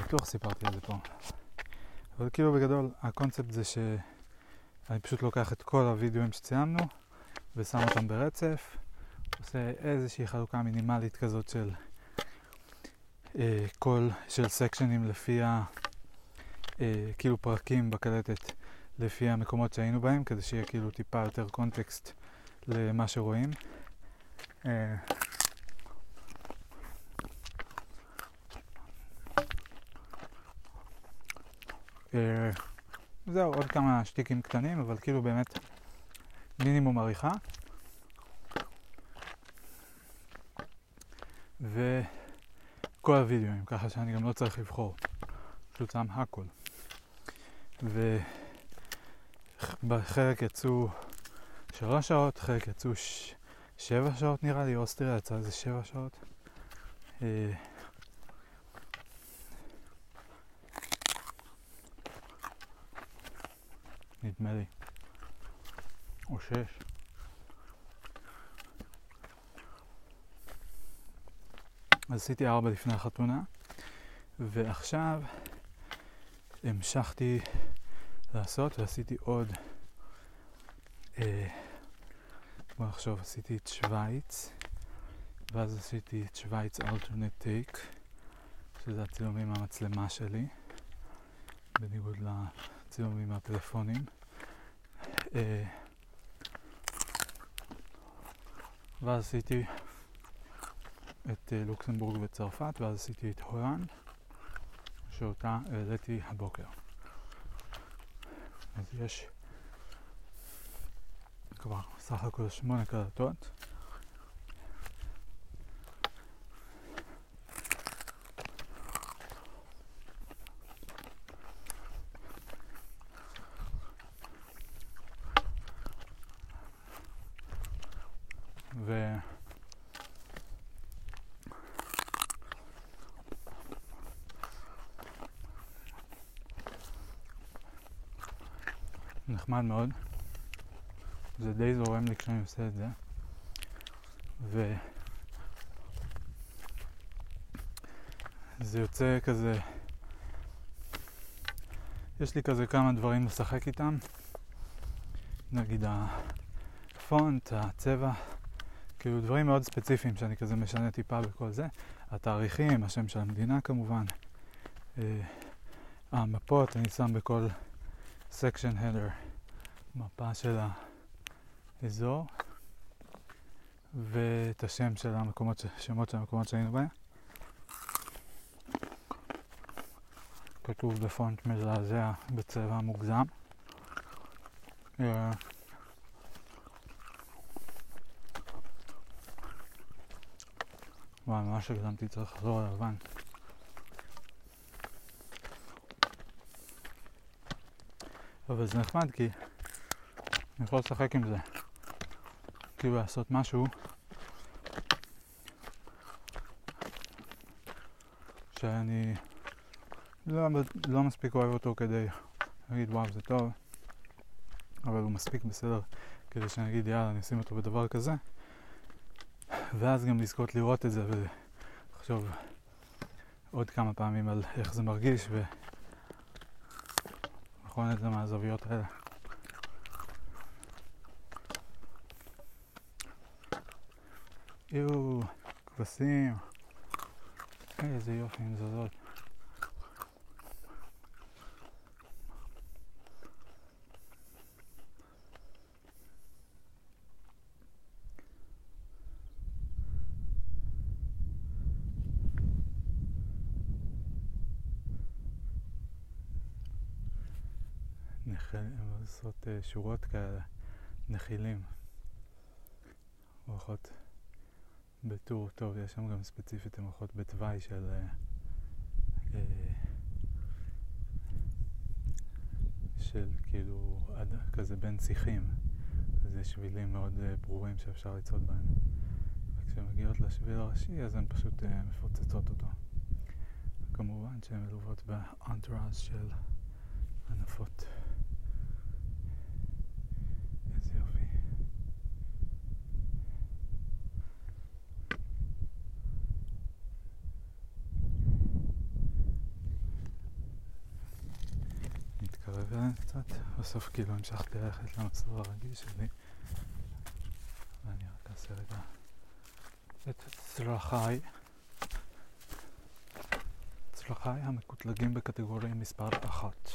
בטוח סיפרתי על זה פה. אבל כאילו בגדול הקונספט זה שאני פשוט לוקח את כל הוידאוים שציימנו ושם אותם ברצף, עושה איזושהי חלוקה מינימלית כזאת של אה, כל, של סקשנים לפי ה... אה, כאילו פרקים בקלטת לפי המקומות שהיינו בהם, כדי שיהיה כאילו טיפה יותר קונטקסט למה שרואים. אה... אה... זהו, עוד כמה שטיקים קטנים, אבל כאילו באמת מינימום עריכה. וכל הוידאוים, ככה שאני גם לא צריך לבחור. פשוט שם הכל. ו... בחלק יצאו שלוש שעות, חלק יצאו ש... שבע שעות נראה לי, אוסטריה יצא איזה שבע שעות. אה... נדמה לי. או שש. אז עשיתי ארבע לפני החתונה, ועכשיו המשכתי לעשות, ועשיתי עוד, אה, בוא נחשוב, עשיתי את שוויץ, ואז עשיתי את שוויץ alternate take, שזה הצילומים מהמצלמה שלי, בניגוד לצילומים מהטלפונים. אה, ואז עשיתי את אה, לוקסמבורג וצרפת, ואז עשיתי את הולנד, שאותה העליתי הבוקר. אז יש כבר סך הכל שמונה קלטות. ו... נחמד מאוד. זה די זורם לי כשאני עושה את זה. ו... זה יוצא כזה... יש לי כזה כמה דברים לשחק איתם. נגיד הפונט, הצבע, כאילו דברים מאוד ספציפיים שאני כזה משנה טיפה בכל זה. התאריכים, השם של המדינה כמובן. המפות, אני שם בכל section header מפה של האזור ואת השם של המקומות, שמות של המקומות שהיינו בהם. כתוב בפונט מזעזע בצבע מוגזם. וואי, ממש הגזמתי, צריך לחזור על הלבן. אבל זה נחמד כי אני יכול לשחק עם זה, כאילו לעשות משהו שאני לא, לא מספיק אוהב אותו כדי להגיד וואו זה טוב, אבל הוא מספיק בסדר כדי שאני אגיד יאללה אני אשים אותו בדבר כזה, ואז גם לזכות לראות את זה ולחשוב עוד כמה פעמים על איך זה מרגיש ו... נכון את זה מהזוויות האלה. יואו, כבשים. איזה יופי עם זזות. לעשות שורות כאלה, נחילים אורחות בטור, טוב, יש שם גם ספציפית אורחות בתוואי של של כאילו עד כזה בין שיחים, אז יש שבילים מאוד ברורים שאפשר לצעוד בהם, וכשמגיעות לשביל הראשי אז הן פשוט מפוצצות אותו, כמובן שהן מלוות באנטראז של ענפות. קצת, בסוף כאילו המשכתי ללכת למצלול הרגיל שלי, ואני רק אעשה רגע את צלוחי צלוחי המקוטלגים בקטגוריה מספר אחת.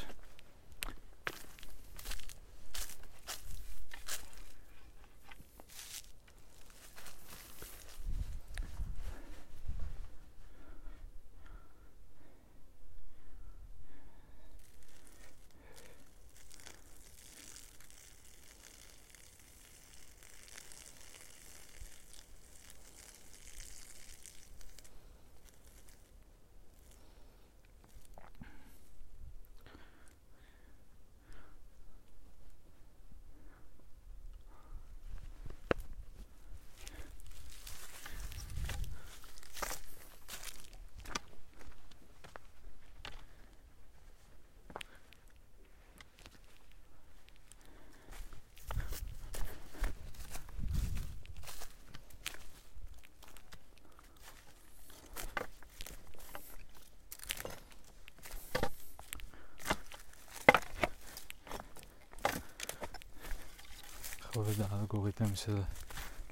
עובד האלגוריתם של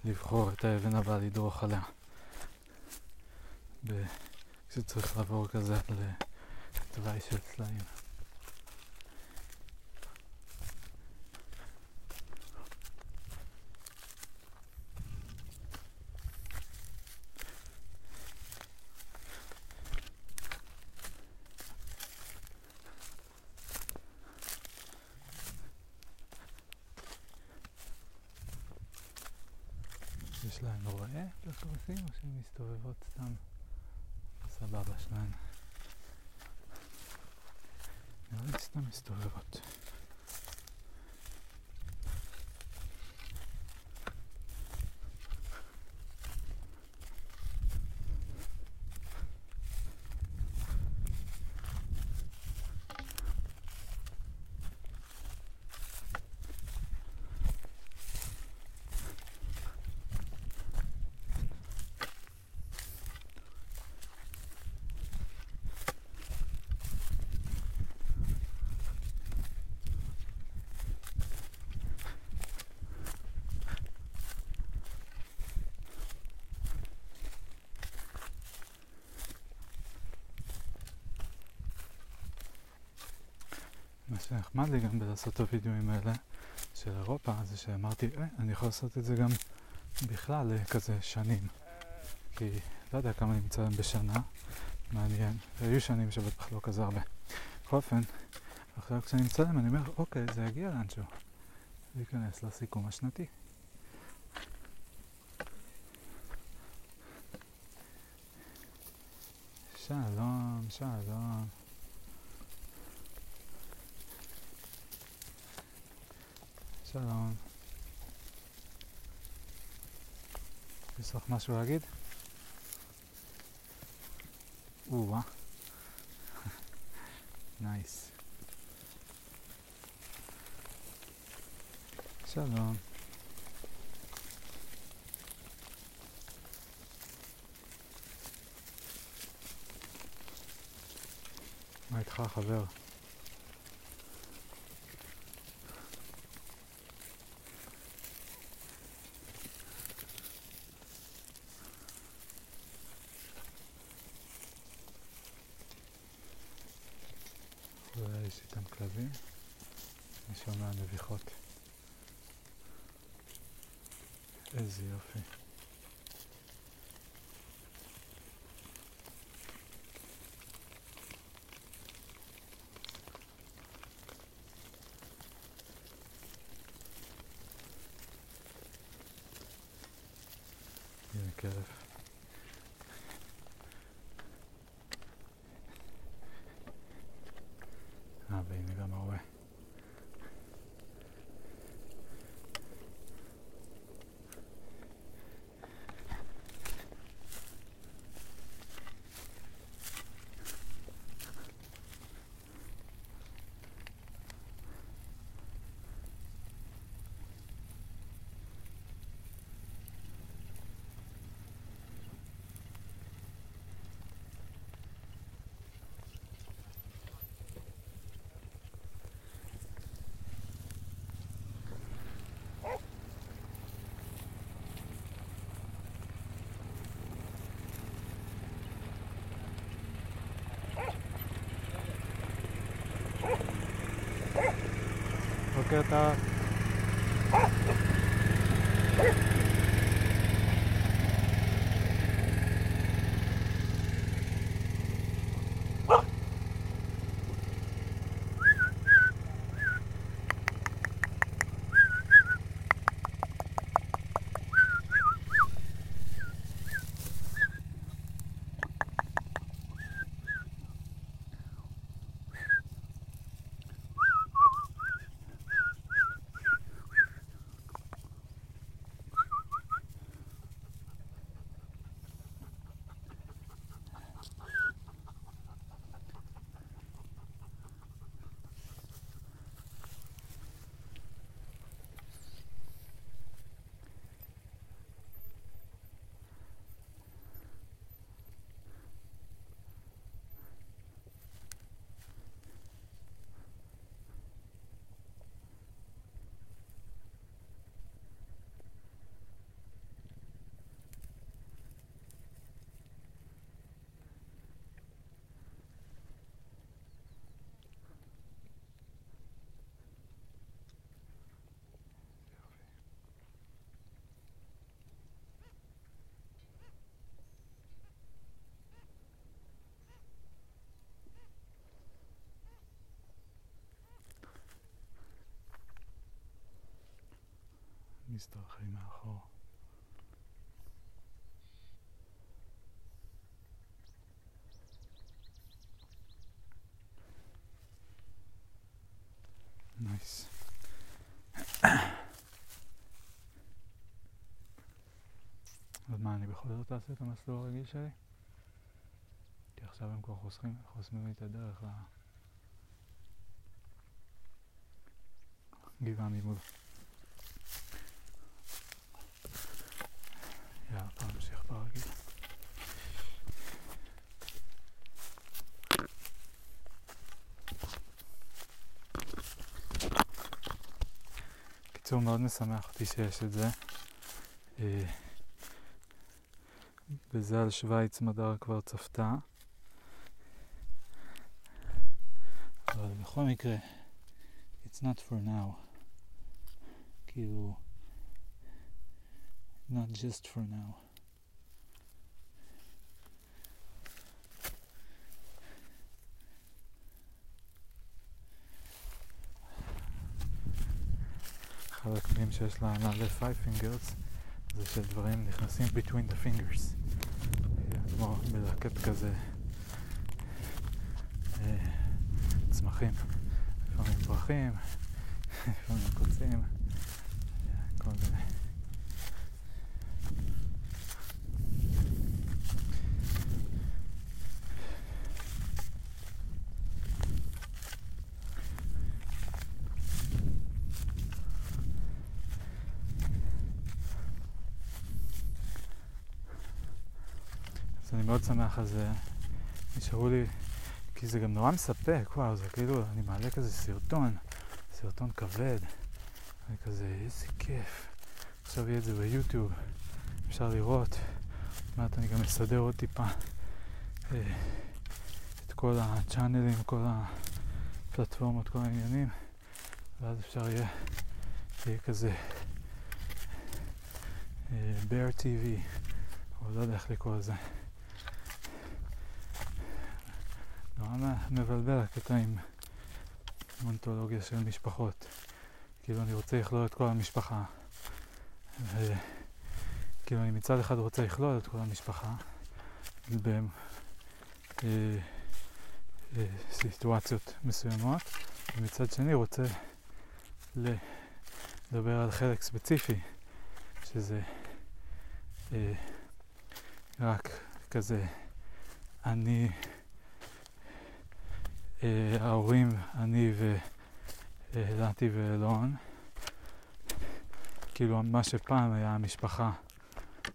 לבחור את האבן הבאה לדרוך עליה כשצריך לעבור כזה לתוואי של סלעים. יש להן נוראה לכבשים או שהן מסתובבות סתם בסבבה שלהן? נראה לי סתם מסתובבות. שנחמד לי גם בלעשות את הווידאוים האלה של אירופה, זה שאמרתי, אה, אני יכול לעשות את זה גם בכלל כזה שנים, כי לא יודע כמה נמצא להם בשנה, מעניין, היו שנים שבטח לא כזה הרבה. בכל אופן, אחרי כשאני נמצא להם אני אומר, אוקיי, זה יגיע לאנשהו, להיכנס לסיכום השנתי. שלום, שלום. שלום. יש לך משהו להגיד? אוווה. נייס. שלום. מה איתך, חבר? אולי יש איתם כלבים? אני שומע נביחות. איזה יופי. אה, והנה גם הרבה. אתה מסתרכים מאחור. נייס. עוד מה, אני בכל זאת אעשה את המסלול הרגיל שלי? כי עכשיו הם כבר חוסמים, חוסמים לי את הדרך לגבעה ממול. יאללה, פעם נמשיך ברגיל. קיצור, מאוד משמח אותי שיש את זה. בזה על שוויץ מדר כבר צפתה. אבל בכל מקרה, it's not for now, כאילו, not just for now. אחד הכלים שיש להנהלה five fingers זה שדברים נכנסים between the fingers, כמו בלהקת כזה צמחים, לפעמים פרחים, לפעמים קוצים, כל זה. אז אני מאוד שמח על זה, נשארו לי, כי זה גם נורא מספק, וואו, זה כאילו, אני מעלה כזה סרטון, סרטון כבד, אני כזה, איזה כיף, עכשיו יהיה את זה ביוטיוב, אפשר לראות, מעט אני גם אסדר עוד טיפה אה, את כל הצ'אנלים, כל הפלטפורמות, כל העניינים, ואז אפשר יהיה, יהיה כזה אה, Bear טי וי, או לא יודע איך לקרוא לזה. נורא מבלבל הקטע עם מונטולוגיה של משפחות, כאילו אני רוצה לכלול את כל המשפחה, וכאילו אני מצד אחד רוצה לכלול את כל המשפחה בסיטואציות מסוימות, ומצד שני רוצה לדבר על חלק ספציפי, שזה רק כזה אני ההורים, אני ולטי ואלון, כאילו מה שפעם היה המשפחה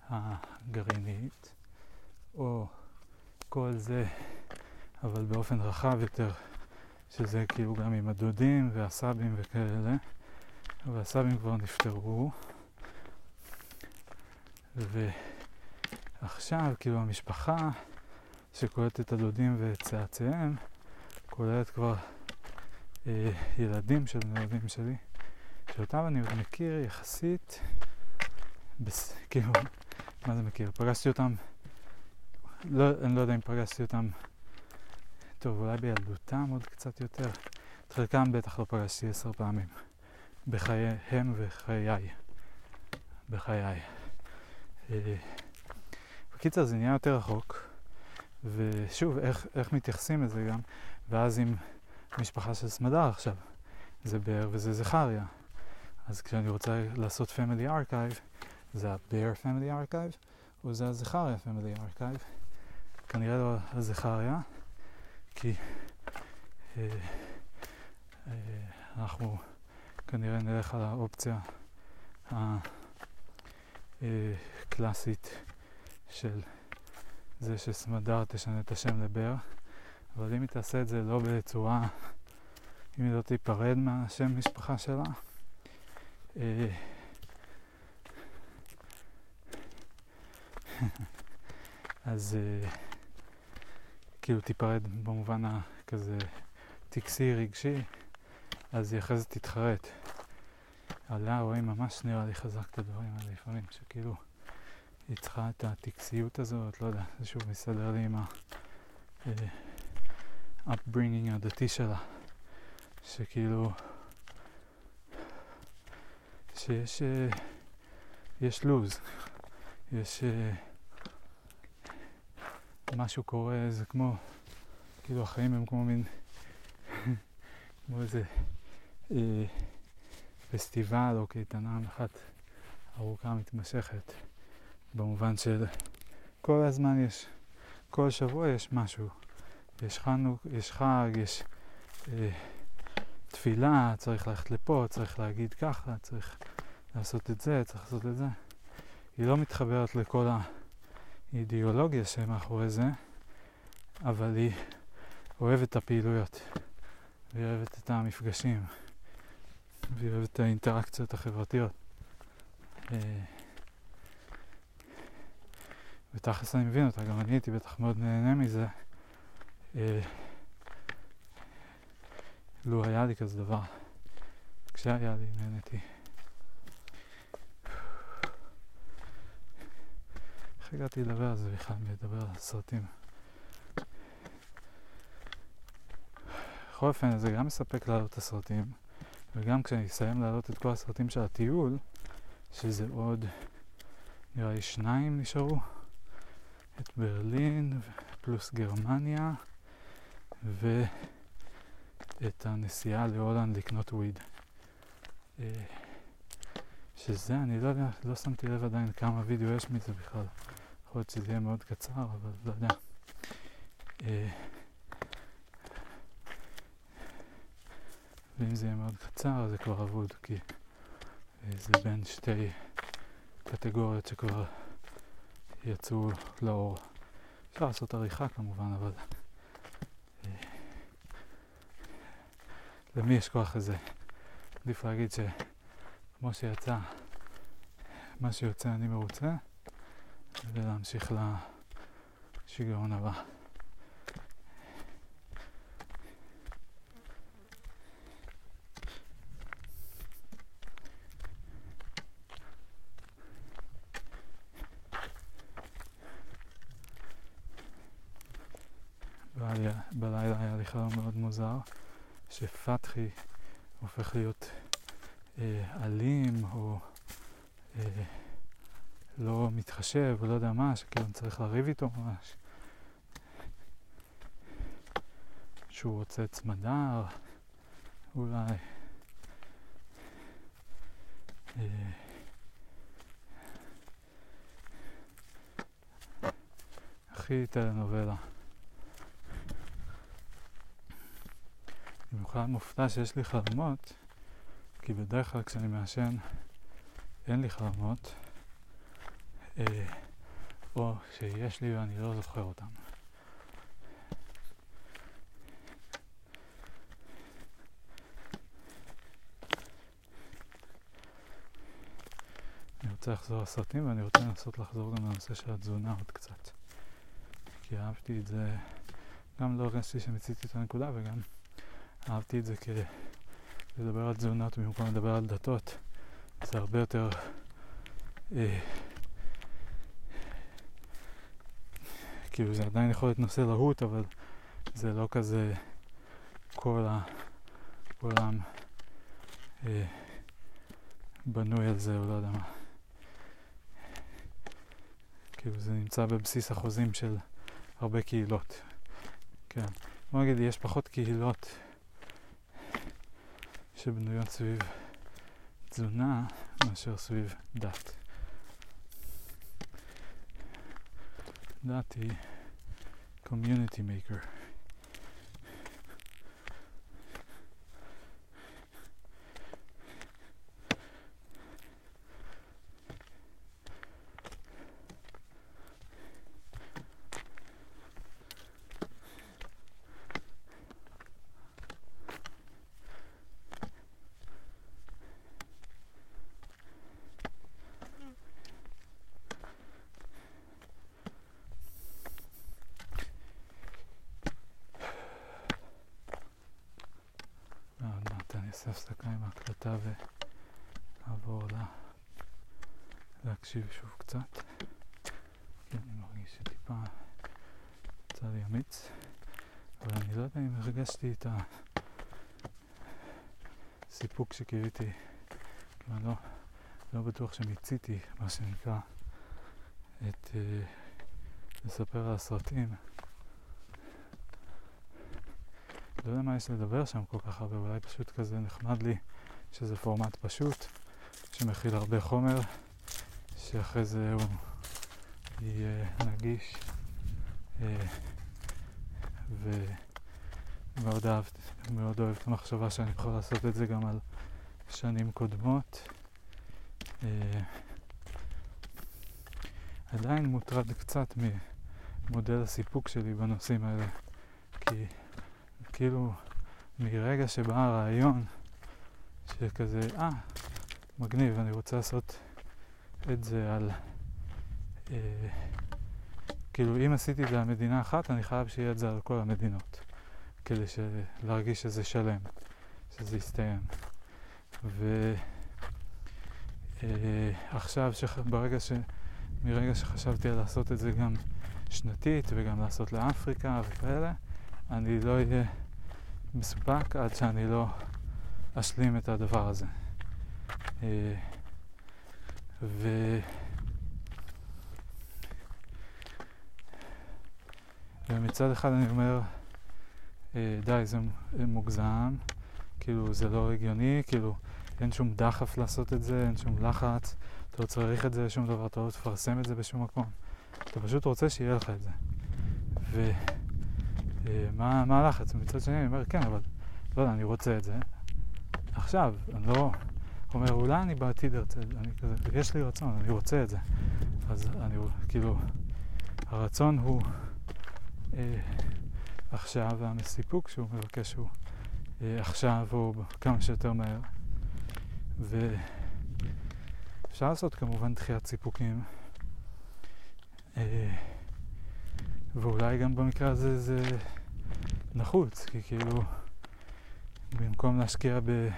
הגרעינית, או כל זה, אבל באופן רחב יותר, שזה כאילו גם עם הדודים והסבים וכאלה, והסבים כבר נפטרו, ועכשיו כאילו המשפחה שקולטת את הדודים ואת צאצאיהם, כוללת כבר אה, ילדים של ילדים שלי, שאותם אני עוד מכיר יחסית, בס... כאילו, מה זה מכיר? פגשתי אותם, לא, אני לא יודע אם פגשתי אותם, טוב, אולי בילדותם עוד קצת יותר, את חלקם בטח לא פגשתי עשר פעמים, בחייהם וחיי, בחיי. אה, בקיצר זה נהיה יותר רחוק, ושוב, איך, איך מתייחסים לזה גם, ואז עם משפחה של סמדר עכשיו, זה באר וזה זכריה. אז כשאני רוצה לעשות Family Archive, זה הבאר Family Archive, או זה הזכריה Family Archive. כנראה לא הזכריה, כי אה, אה, אנחנו כנראה נלך על האופציה הקלאסית של זה שסמדר תשנה את השם לבאר, אבל אם היא תעשה את זה לא בצורה, אם היא לא תיפרד מהשם משפחה שלה, אז כאילו תיפרד במובן הכזה טקסי רגשי, אז היא אחרי זה תתחרט עליה, רואים ממש נראה לי חזק את הדברים האלה לפעמים, שכאילו היא צריכה את הטקסיות הזאת, לא יודע, זה שוב מסדר לי עם ה... upbringing הדתי שלה, שכאילו שיש יש לוז, יש משהו קורה, זה כמו כאילו החיים הם כמו מין כמו איזה אה, פסטיבל או קייטנה אחת ארוכה מתמשכת, במובן של כל הזמן יש, כל שבוע יש משהו, יש חנוך, יש חג, יש אה, תפילה, צריך ללכת לפה, צריך להגיד ככה, צריך לעשות את זה, צריך לעשות את זה. היא לא מתחברת לכל האידיאולוגיה שמאחורי זה, אבל היא אוהבת את הפעילויות, והיא אוהבת את המפגשים, והיא אוהבת את האינטראקציות החברתיות. אה, ותכלס אני מבין אותה, גם אני הייתי בטח מאוד נהנה מזה, Uh, לו היה לי כזה דבר כשהיה לי נהנתי. איך הגעתי לדבר על זה בכלל, לדבר על סרטים? בכל אופן, זה גם מספק לעלות את הסרטים, וגם כשאני אסיים לעלות את כל הסרטים של הטיול, שזה עוד, נראה לי שניים נשארו, את ברלין פלוס גרמניה, ואת הנסיעה להולנד לקנות וויד. שזה, אני לא יודע, לא שמתי לב עדיין כמה וידאו יש מזה בכלל. יכול להיות שזה יהיה מאוד קצר, אבל לא יודע. ואם זה יהיה מאוד קצר, זה כבר עבוד, כי זה בין שתי קטגוריות שכבר יצאו לאור. אפשר לעשות עריכה כמובן, אבל למי יש כוח לזה? עדיף להגיד שכמו שיצא, מה שיוצא אני מרוצה, ולהמשיך לשיגעון הבא. בלילה היה לי חלום מאוד מוזר, שפתחי הופך להיות אה, אלים או אה, לא מתחשב או לא יודע מה, שכאילו אני צריך לריב איתו ממש, שהוא רוצה צמדר אולי, אה, הכי טלנובלה. אני בכלל מופתע שיש לי חלומות, כי בדרך כלל כשאני מעשן אין לי חלומות, אה, או שיש לי ואני לא זוכר אותן. אני רוצה לחזור לסרטים, ואני רוצה לנסות לחזור גם לנושא של התזונה עוד קצת, כי אהבתי את זה, גם לא הרגשתי שמציתי את הנקודה, וגם אהבתי את זה, כי לדבר על תזונות במקום לדבר על דתות זה הרבה יותר אה, כאילו זה עדיין יכול להיות נושא להוט, אבל זה לא כזה כל העולם אה, בנוי על זה או לא יודע מה, כאילו זה נמצא בבסיס החוזים של הרבה קהילות. כן, בוא נגיד, יש פחות קהילות שבנויות סביב תזונה מאשר סביב דת. דת היא community maker. אעשה הפסקה עם ההקלטה ועבור לה להקשיב שוב קצת, כי אני מרגיש שטיפה יצא לי אמיץ, אבל אני לא יודע אם הרגשתי את הסיפוק שקיוויתי, כי אני לא, לא בטוח שמיציתי מה שנקרא את אה, לספר על הסרטים. לא יודע מה יש לדבר שם כל כך הרבה, אולי פשוט כזה נחמד לי שזה פורמט פשוט שמכיל הרבה חומר שאחרי זה הוא יהיה נגיש, ומאוד אוהב, מאוד אוהב את המחשבה שאני יכול לעשות את זה גם על שנים קודמות. עדיין מוטרד קצת ממודל הסיפוק שלי בנושאים האלה, כי כאילו מרגע שבא הרעיון שכזה, אה, מגניב, אני רוצה לעשות את זה על, אה, כאילו אם עשיתי את זה על מדינה אחת, אני חייב שיהיה את זה על כל המדינות, כדי להרגיש שזה שלם, שזה יסתיים. ועכשיו, מרגע שחשבתי לעשות את זה גם שנתית וגם לעשות לאפריקה וכאלה, אני לא אהיה מסופק עד שאני לא אשלים את הדבר הזה. ו... ומצד אחד אני אומר, די, זה מוגזם, כאילו זה לא רגיוני, כאילו אין שום דחף לעשות את זה, אין שום לחץ, אתה לא צריך את זה, שום דבר, אתה לא תפרסם את זה בשום מקום. אתה פשוט רוצה שיהיה לך את זה. ומה מה הלחץ? מצד שני אני אומר, כן, אבל לא יודע, אני רוצה את זה. עכשיו, אני לא אומר, אולי אני בעתיד ארצה, אני כזה, יש לי רצון, אני רוצה את זה. אז אני, כאילו, הרצון הוא אה, עכשיו, והמסיפוק שהוא מבקש הוא אה, עכשיו או כמה שיותר מהר. ואפשר לעשות כמובן דחיית סיפוקים. אה, ואולי גם במקרה הזה זה נחוץ, כי כאילו, במקום להשקיע ב...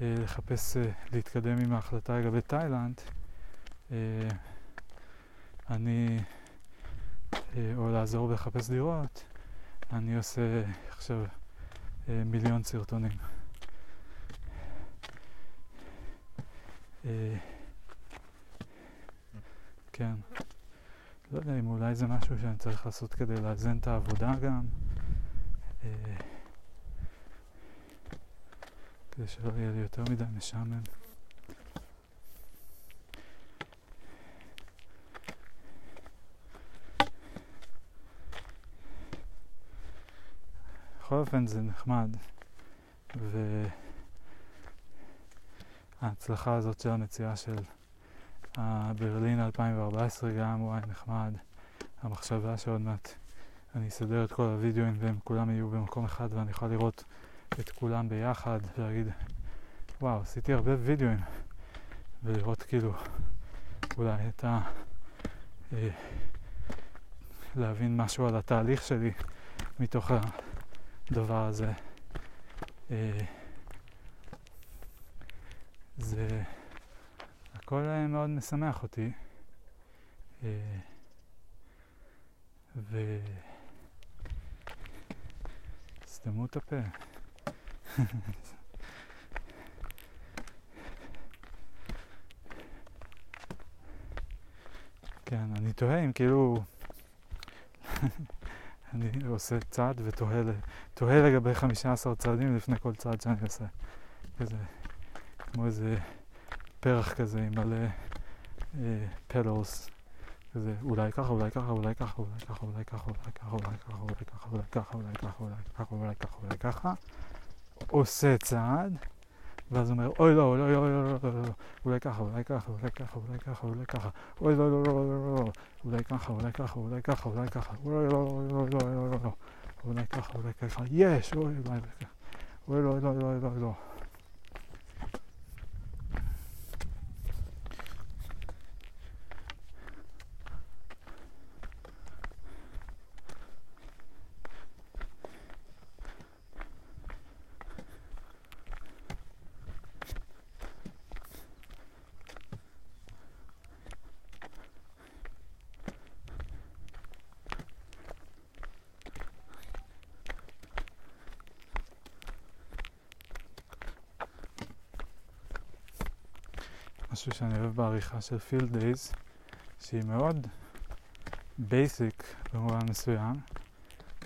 לחפש להתקדם עם ההחלטה לגבי תאילנד, אני, או לעזור ולחפש דירות, אני עושה עכשיו מיליון סרטונים. כן, לא יודע אם אולי זה משהו שאני צריך לעשות כדי לאזן את העבודה גם. כדי שלא יהיה לי יותר מדי משעמם. בכל אופן זה נחמד, וההצלחה הזאת של המציאה של ברלין אלפיים וארבע עשרה גם וואי נחמד. המחשבה שעוד מעט אני אסדר את כל הוידאוים והם כולם יהיו במקום אחד ואני יכול לראות את כולם ביחד, להגיד וואו, עשיתי הרבה וידאוים ולראות כאילו אולי את ה... אה, להבין משהו על התהליך שלי מתוך הדבר הזה. אה, זה... הכל מאוד משמח אותי. אה, ו... סתמו את הפה. כן, אני תוהה אם כאילו אני עושה צעד ותוהה לגבי חמישה עשר צעדים לפני כל צעד שאני עושה, כזה כמו איזה פרח כזה עם מלא פלורס כזה, אולי ככה, אולי ככה, אולי ככה, אולי ככה, אולי ככה, אולי ככה, אולי ככה, אולי ככה, אולי ככה, אולי ככה, אולי ככה, אולי ככה, אולי ככה עושה צעד, ואז אומר, אוי לא, לא, לא, לא, לא, לא, אולי ככה, אולי ככה, אולי ככה, אולי ככה, אולי ככה, אוי לא, לא, לא, לא, לא, אולי ככה, אולי ככה, אולי ככה, אולי ככה, אוי לא, לא, לא, לא, לא, אולי ככה, אולי ככה, יש, אוי, אולי ככה, אוי לא, לא, לא, לא, לא. משהו שאני אוהב בעריכה של Field Days, שהיא מאוד basic במובן מסוים,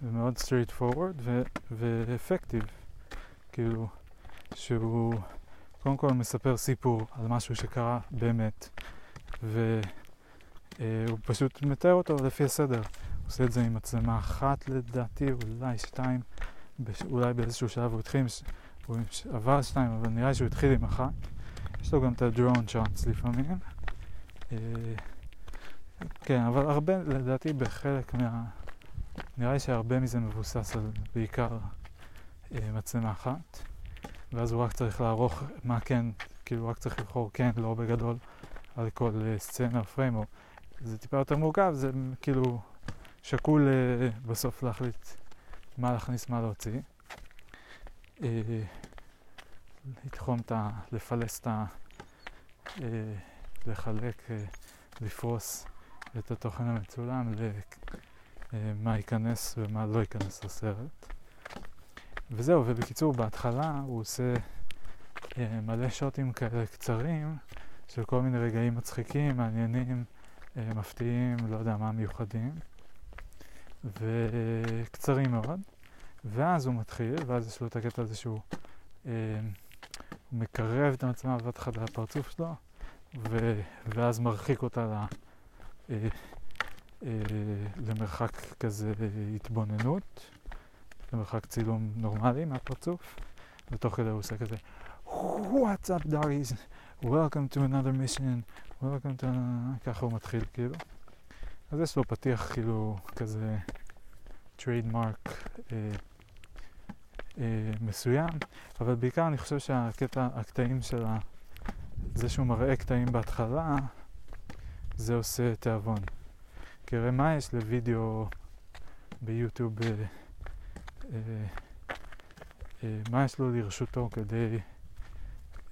ומאוד straight forward ו- ו-effective, כאילו שהוא קודם כל מספר סיפור על משהו שקרה באמת, והוא פשוט מתאר אותו לפי הסדר. הוא עושה את זה עם מצלמה אחת לדעתי, אולי שתיים, אולי באיזשהו שלב הוא התחיל, הוא עבר שתיים, אבל נראה שהוא התחיל עם אחת. יש לו גם את הדרון שוטס לפעמים. כן, אבל הרבה, לדעתי, בחלק מה... נראה לי שהרבה מזה מבוסס על בעיקר מצלמה אחת, ואז הוא רק צריך לערוך מה כן, כאילו הוא רק צריך לבחור כן, לא בגדול, על כל סצנה, פריים, או... זה טיפה יותר מורכב, זה כאילו שקול בסוף להחליט מה להכניס, מה להוציא. לתחום את ה... לפלס את ה... לחלק, לפרוס את התוכן המצולם למה ייכנס ומה לא ייכנס לסרט. וזהו, ובקיצור, בהתחלה הוא עושה מלא שוטים כאלה קצרים של כל מיני רגעים מצחיקים, מעניינים, מפתיעים, לא יודע מה, מיוחדים וקצרים מאוד. ואז הוא מתחיל, ואז יש לו את הקטע הזה שהוא מקרב את המצלמה בבת לפרצוף שלו ו- ואז מרחיק אותה ל- למרחק כזה התבוננות, למרחק צילום נורמלי מהפרצוף, ותוך כדי הוא עושה כזה What's up, darkies? Welcome to another mission. Welcome to... ככה הוא מתחיל כאילו. אז יש לו פתיח כאילו כזה trademark אה, אה, מסוים, אבל בעיקר אני חושב שהקטע, הקטעים של ה... זה שהוא מראה קטעים בהתחלה, זה עושה תיאבון. כי הרי מה יש לוידאו ביוטיוב, אה, אה, אה, מה יש לו לרשותו כדי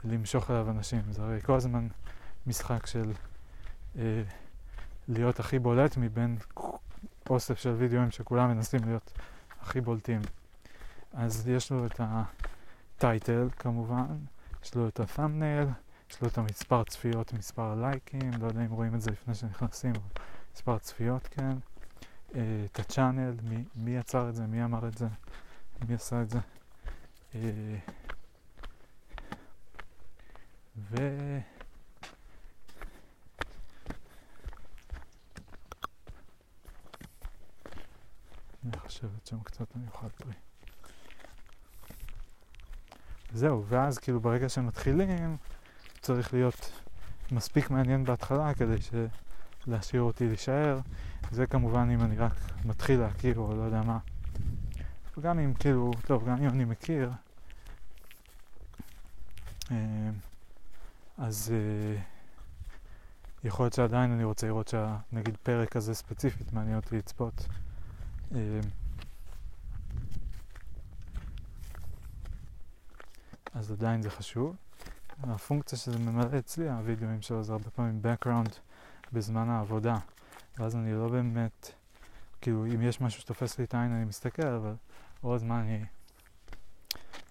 למשוך עליו אנשים? זה הרי כל הזמן משחק של אה, להיות הכי בולט מבין אוסף של וידאוים שכולם מנסים להיות הכי בולטים. אז יש לו את הטייטל כמובן, יש לו את ה-thumbnail, יש לו את המספר צפיות, מספר לייקים, לא יודע אם רואים את זה לפני שנכנסים, מספר צפיות, כן. את הצ'אנל, מי, מי יצר את זה, מי אמר את זה, מי עשה את זה. ו... אני חושבת שם קצת מיוחד פרי. זהו, ואז כאילו ברגע שמתחילים, צריך להיות מספיק מעניין בהתחלה כדי להשאיר אותי להישאר. זה כמובן אם אני רק מתחיל להכיר או לא יודע מה. וגם אם כאילו, טוב, גם אם אני מכיר, אז יכול להיות שעדיין אני רוצה לראות שנגיד פרק כזה ספציפית מעניין אותי לצפות. אז עדיין זה חשוב. הפונקציה שזה ממלא אצלי, הווידאוים שלו, זה הרבה פעמים background בזמן העבודה, ואז אני לא באמת, כאילו אם יש משהו שתופס לי את העין אני מסתכל, אבל עוד זמן אני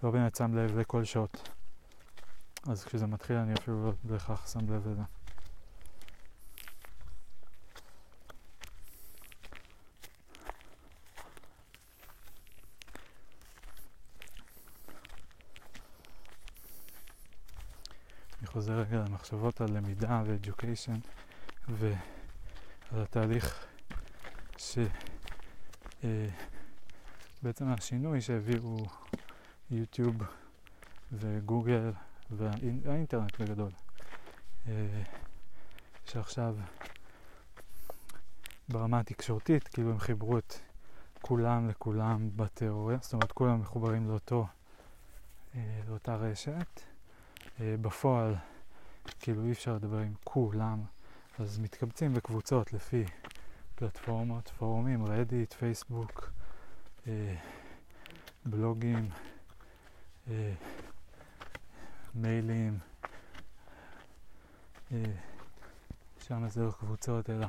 לא באמת שם לב לכל שעות, אז כשזה מתחיל אני אפילו לא בהכרח שם לב לזה. חוזר רגע למחשבות על למידה ו-education ועל התהליך שבעצם השינוי שהביאו יוטיוב וגוגל והאינטרנט בגדול, שעכשיו ברמה התקשורתית כאילו הם חיברו את כולם לכולם בתיאוריה, זאת אומרת כולם מחוברים לאותו, לאותה רשת. בפועל כאילו אי אפשר לדבר עם כולם, אז מתקבצים בקבוצות לפי פלטפורמות, פורומים, רדיט, פייסבוק, אה, בלוגים, אה, מיילים, אה, שם זה לא קבוצות אלא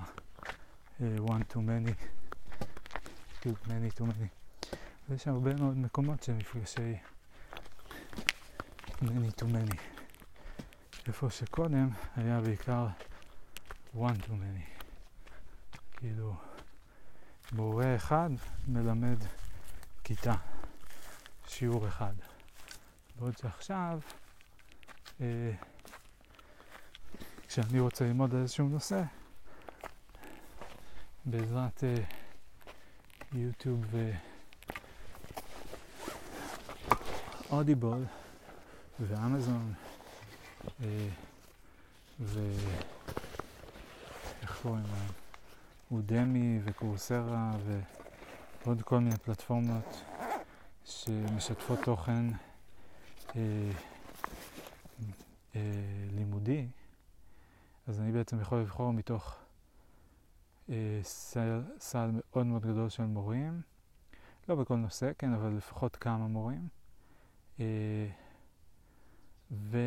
אה, one to many, כאילו many to many, ויש הרבה מאוד מקומות שמפגשי many to many, איפה שקודם היה בעיקר one too many, כאילו מורה אחד מלמד כיתה, שיעור אחד, בעוד שעכשיו אה, כשאני רוצה ללמוד איזשהו נושא בעזרת אה, יוטיוב ואודיבול ואמזון ו... איך קוראים להם? אודמי וקורסרה ועוד כל מיני פלטפורמות שמשתפות תוכן אה, אה, לימודי, אז אני בעצם יכול לבחור מתוך אה, סל, סל מאוד מאוד גדול של מורים, לא בכל נושא, כן, אבל לפחות כמה מורים, אה, ו...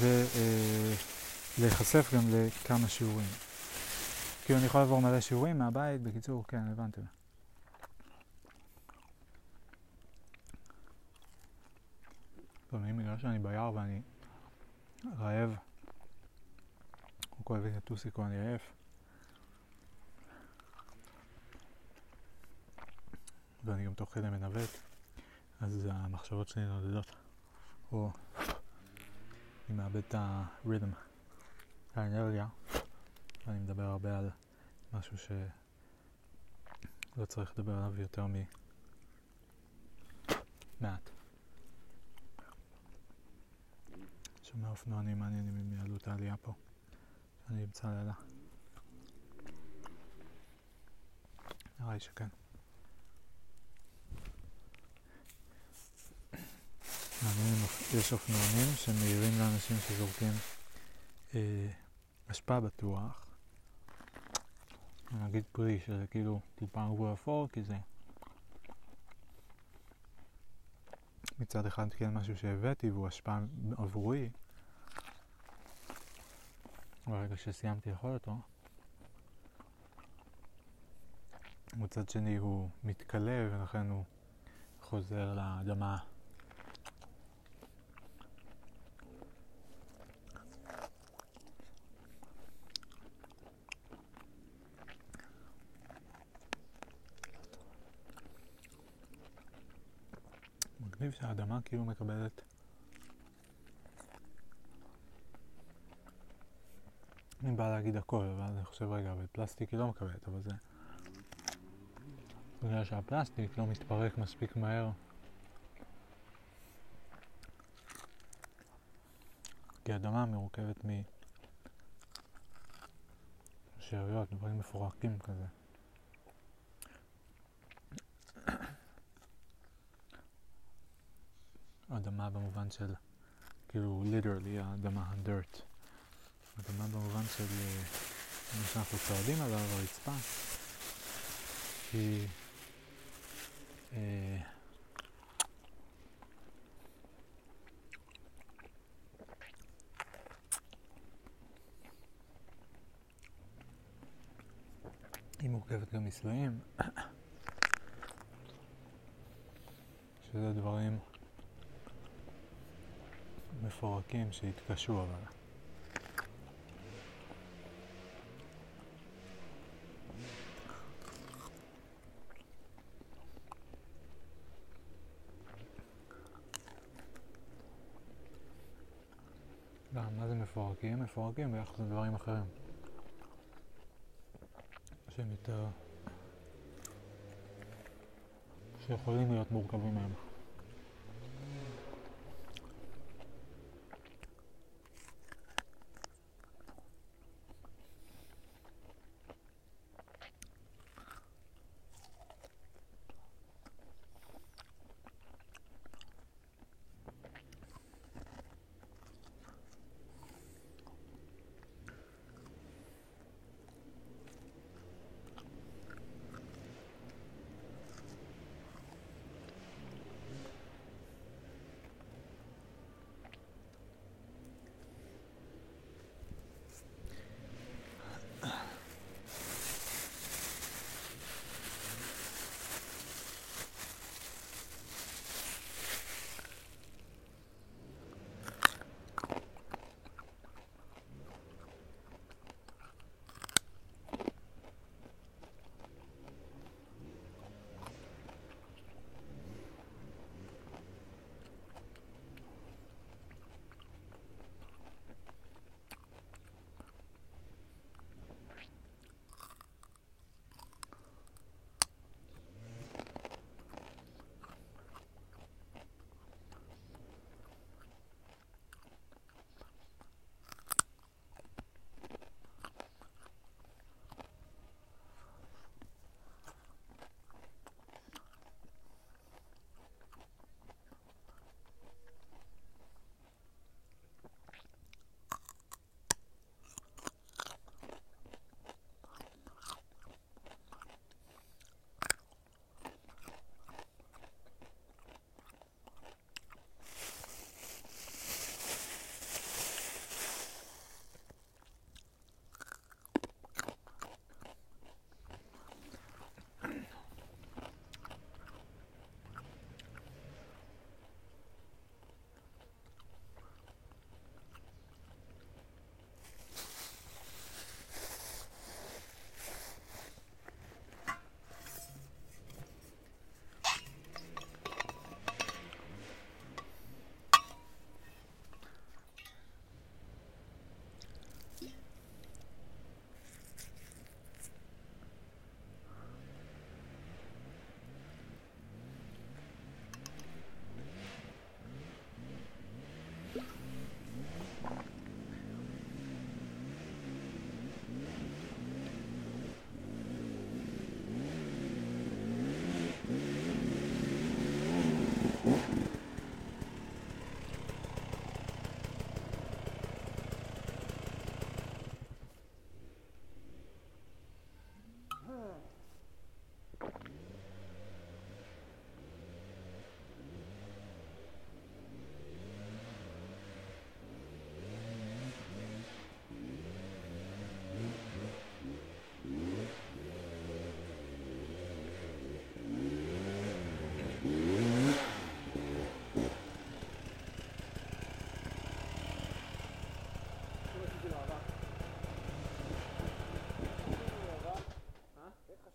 ולהיחשף גם לכמה שיעורים. כי אני יכול לעבור מלא שיעורים מהבית, בקיצור, כן, הבנתם. פעמים בגלל שאני ביער ואני רעב, הוא כואב את הטוסיקו, אני רעב. ואני גם תוך כדי מנווט, אז המחשבות שלי נודדות. או... אני מאבד את הריתם, האנרגיה, ואני מדבר הרבה על משהו שלא צריך לדבר עליו יותר ממעט. שומע אופנוענים מעניינים מיהדות העלייה פה, שאני אמצא לילה. נראה לי שכן. יש אופנוענים שמעירים לאנשים שזורקים אה, השפעה בטוח. נגיד פרי שזה כאילו טיפה רגוע אפור, כי זה מצד אחד כן משהו שהבאתי והוא השפעה עבורי, ברגע שסיימתי לאכול אותו. מצד שני הוא מתקלה ולכן הוא חוזר לאדמה. מגניב שהאדמה כאילו מקבלת אני בא להגיד הכל, אבל אני חושב רגע, אבל פלסטיק היא לא מקבלת, אבל זה בגלל שהפלסטיק לא מתפרק מספיק מהר כי האדמה מורכבת משאריות, דברים מפורקים כזה אדמה במובן של, כאילו, literally, האדמה, ה-dirt. אדמה במובן של, מה שאנחנו צועדים עליו, הרצפה, היא, אה, היא מורכבת גם מסלעים, שזה דברים מפורקים שהתקשו אבל מה זה מפורקים? מפורקים ביחס לדברים אחרים שהם יותר שיכולים להיות מורכבים מהם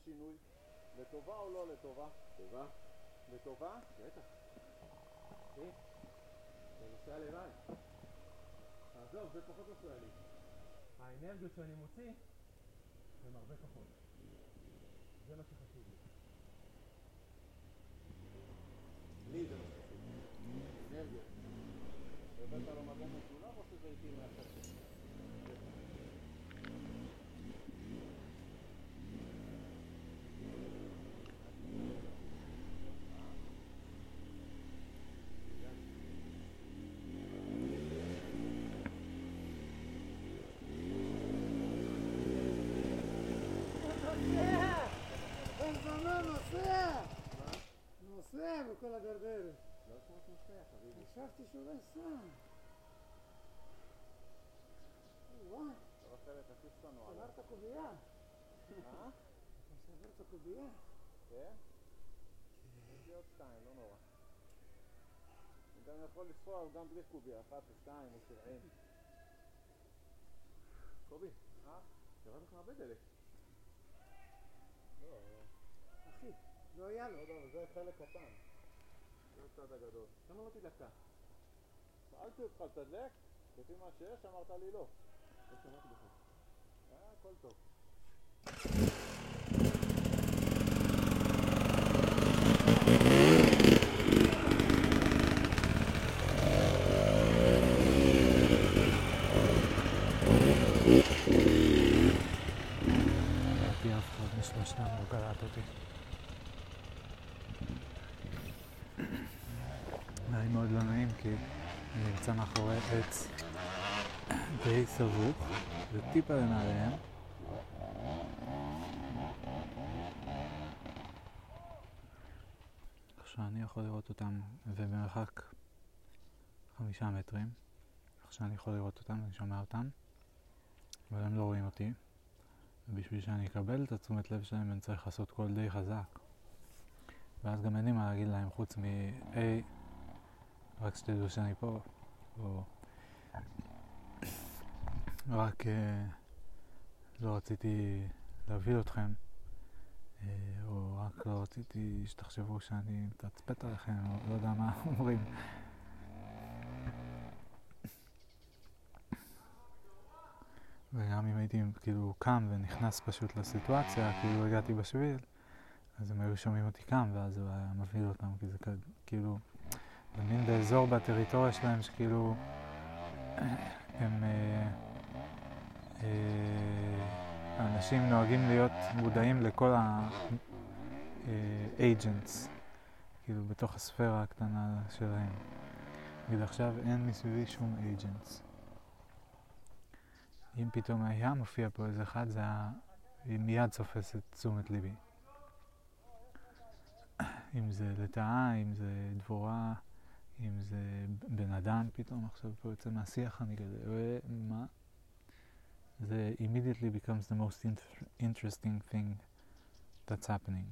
שינוי, לטובה או לא לטובה? טובה. לטובה? בטח. אה, זה נוסע לבד. עזוב, זה פחות נוסע לי. האנרגיות שאני מוציא הן הרבה פחות. זה מה שחשוב לי. לי זה מה שחשוב לי. אנרגיות. ובאת על המגן משולב או שזה איתי מהחשוב? נוסע בכל הגרדרת. לא שמות נוסע, חביבי. חשבתי שאולי סם. וואי. אתה רוצה לתחיס לנו עליו. שברת קובייה. אה? אתה שברת קובייה. כן? יש לי עוד שתיים, לא נורא. אני גם יכול לנסוע גם בלי קובייה, אחת ושתיים או שבעים. קובי, אה? תראה לך הרבה דלק. לא, אחי. לא היה לו. לא, זה חלק קטן. זה הצד הגדול. למה לא תדלקת? שאלתי אותך לתדלק, לפי מה שיש, אמרת לי לא. לא שמעתי לך. אה, הכל טוב. לדעתי אף אחד משלושתם לא קראת אותי. היה מאוד לא נעים כי אני נמצא מאחורי עץ די סבוך וטיפה למעליהם עכשיו אני יכול לראות אותם ובמרחק חמישה מטרים עכשיו אני יכול לראות אותם, אני שומע אותם אבל הם לא רואים אותי ובשביל שאני אקבל את התשומת לב שלהם אני צריך לעשות קול די חזק ואז גם אין לי מה להגיד להם חוץ מ-איי רק שתדעו שאני פה, או רק לא רציתי להביא אתכם, או רק לא רציתי שתחשבו שאני מתצפת עליכם, או לא יודע מה אומרים. וגם אם הייתי כאילו קם ונכנס פשוט לסיטואציה, כאילו הגעתי בשביל, אז הם היו שומעים אותי קם, ואז הוא היה מביא אותם, כי זה כאילו... ומין באזור בטריטוריה שלהם שכאילו הם אנשים נוהגים להיות מודעים לכל ה-agents כאילו בתוך הספירה הקטנה שלהם נגיד עכשיו אין מסביבי שום agents אם פתאום היה מופיע פה איזה אחד זה מיד תופס את תשומת ליבי אם זה לטעה, אם זה דבורה אם זה בן אדם פתאום, עכשיו פה יוצא מהשיח אני כזה, ומה? זה immediately becomes the most interesting thing that's happening.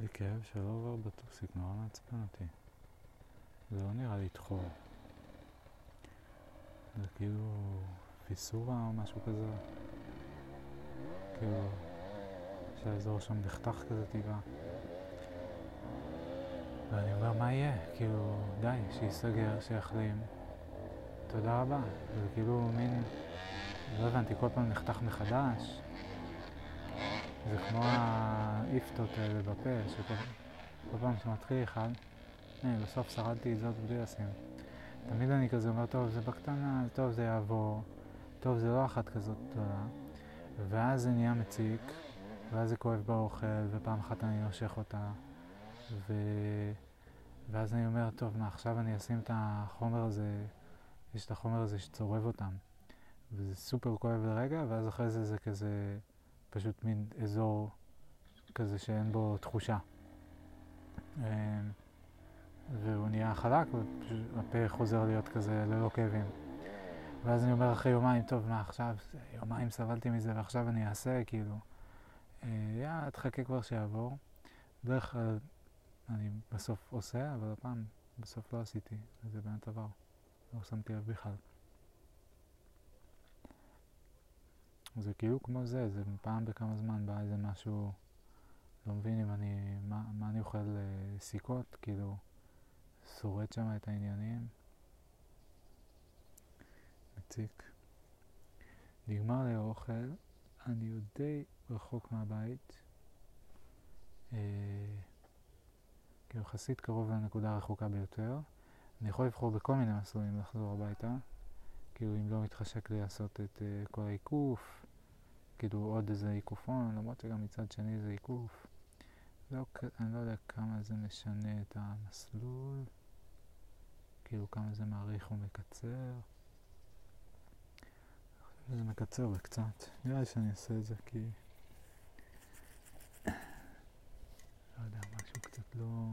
לי כאב שלא עובר בטוסיק, נורא מעצבן אותי. זה לא נראה לי תחור. זה כאילו פיסורה או משהו כזה. כאילו שהאזור שם נחתך כזה טיפה. ואני אומר, מה יהיה? כאילו, די, שיסגר, שיחלים. תודה רבה. זה כאילו מין... לא הבנתי, כל פעם נחתך מחדש. זה כמו האיפטות האלה בפה, שכל פעם שמתחיל אחד, אני בסוף שרדתי את זאת בלי לשים. תמיד אני כזה אומר, טוב, זה בקטנה, טוב, זה יעבור, טוב, זה לא אחת כזאת גדולה, ואז זה נהיה מציק, ואז זה כואב באוכל, ופעם אחת אני נושך אותה, ו... ואז אני אומר, טוב, מה, עכשיו אני אשים את החומר הזה, יש את החומר הזה שצורב אותם, וזה סופר כואב לרגע, ואז אחרי זה זה כזה... פשוט מין אזור כזה שאין בו תחושה. והוא נהיה חלק, והפה חוזר להיות כזה ללא כאבים. ואז אני אומר אחרי יומיים, טוב, מה עכשיו? יומיים סבלתי מזה ועכשיו אני אעשה, כאילו. יא, תחכה כבר שיעבור. בדרך כלל אני בסוף עושה, אבל הפעם בסוף לא עשיתי. זה באמת עבר. לא שמתי לב בכלל. זה כאילו כמו זה, זה פעם בכמה זמן בא איזה משהו, לא מבין אם אני, מה, מה אני אוכל לסיכות, כאילו, שורד שם את העניינים. מציק. נגמר לי האוכל, אני עוד די רחוק מהבית. אה, כאילו חסית קרוב לנקודה הרחוקה ביותר. אני יכול לבחור בכל מיני מסלולים לחזור הביתה. כאילו אם לא מתחשק לי לעשות את uh, כל העיקוף, כאילו עוד איזה עיקופון, למרות שגם מצד שני זה עיקוף. לא, אני לא יודע כמה זה משנה את המסלול, כאילו כמה זה מעריך ומקצר. זה מקצר בקצת, נראה לי שאני אעשה את זה כי... לא יודע, משהו קצת לא...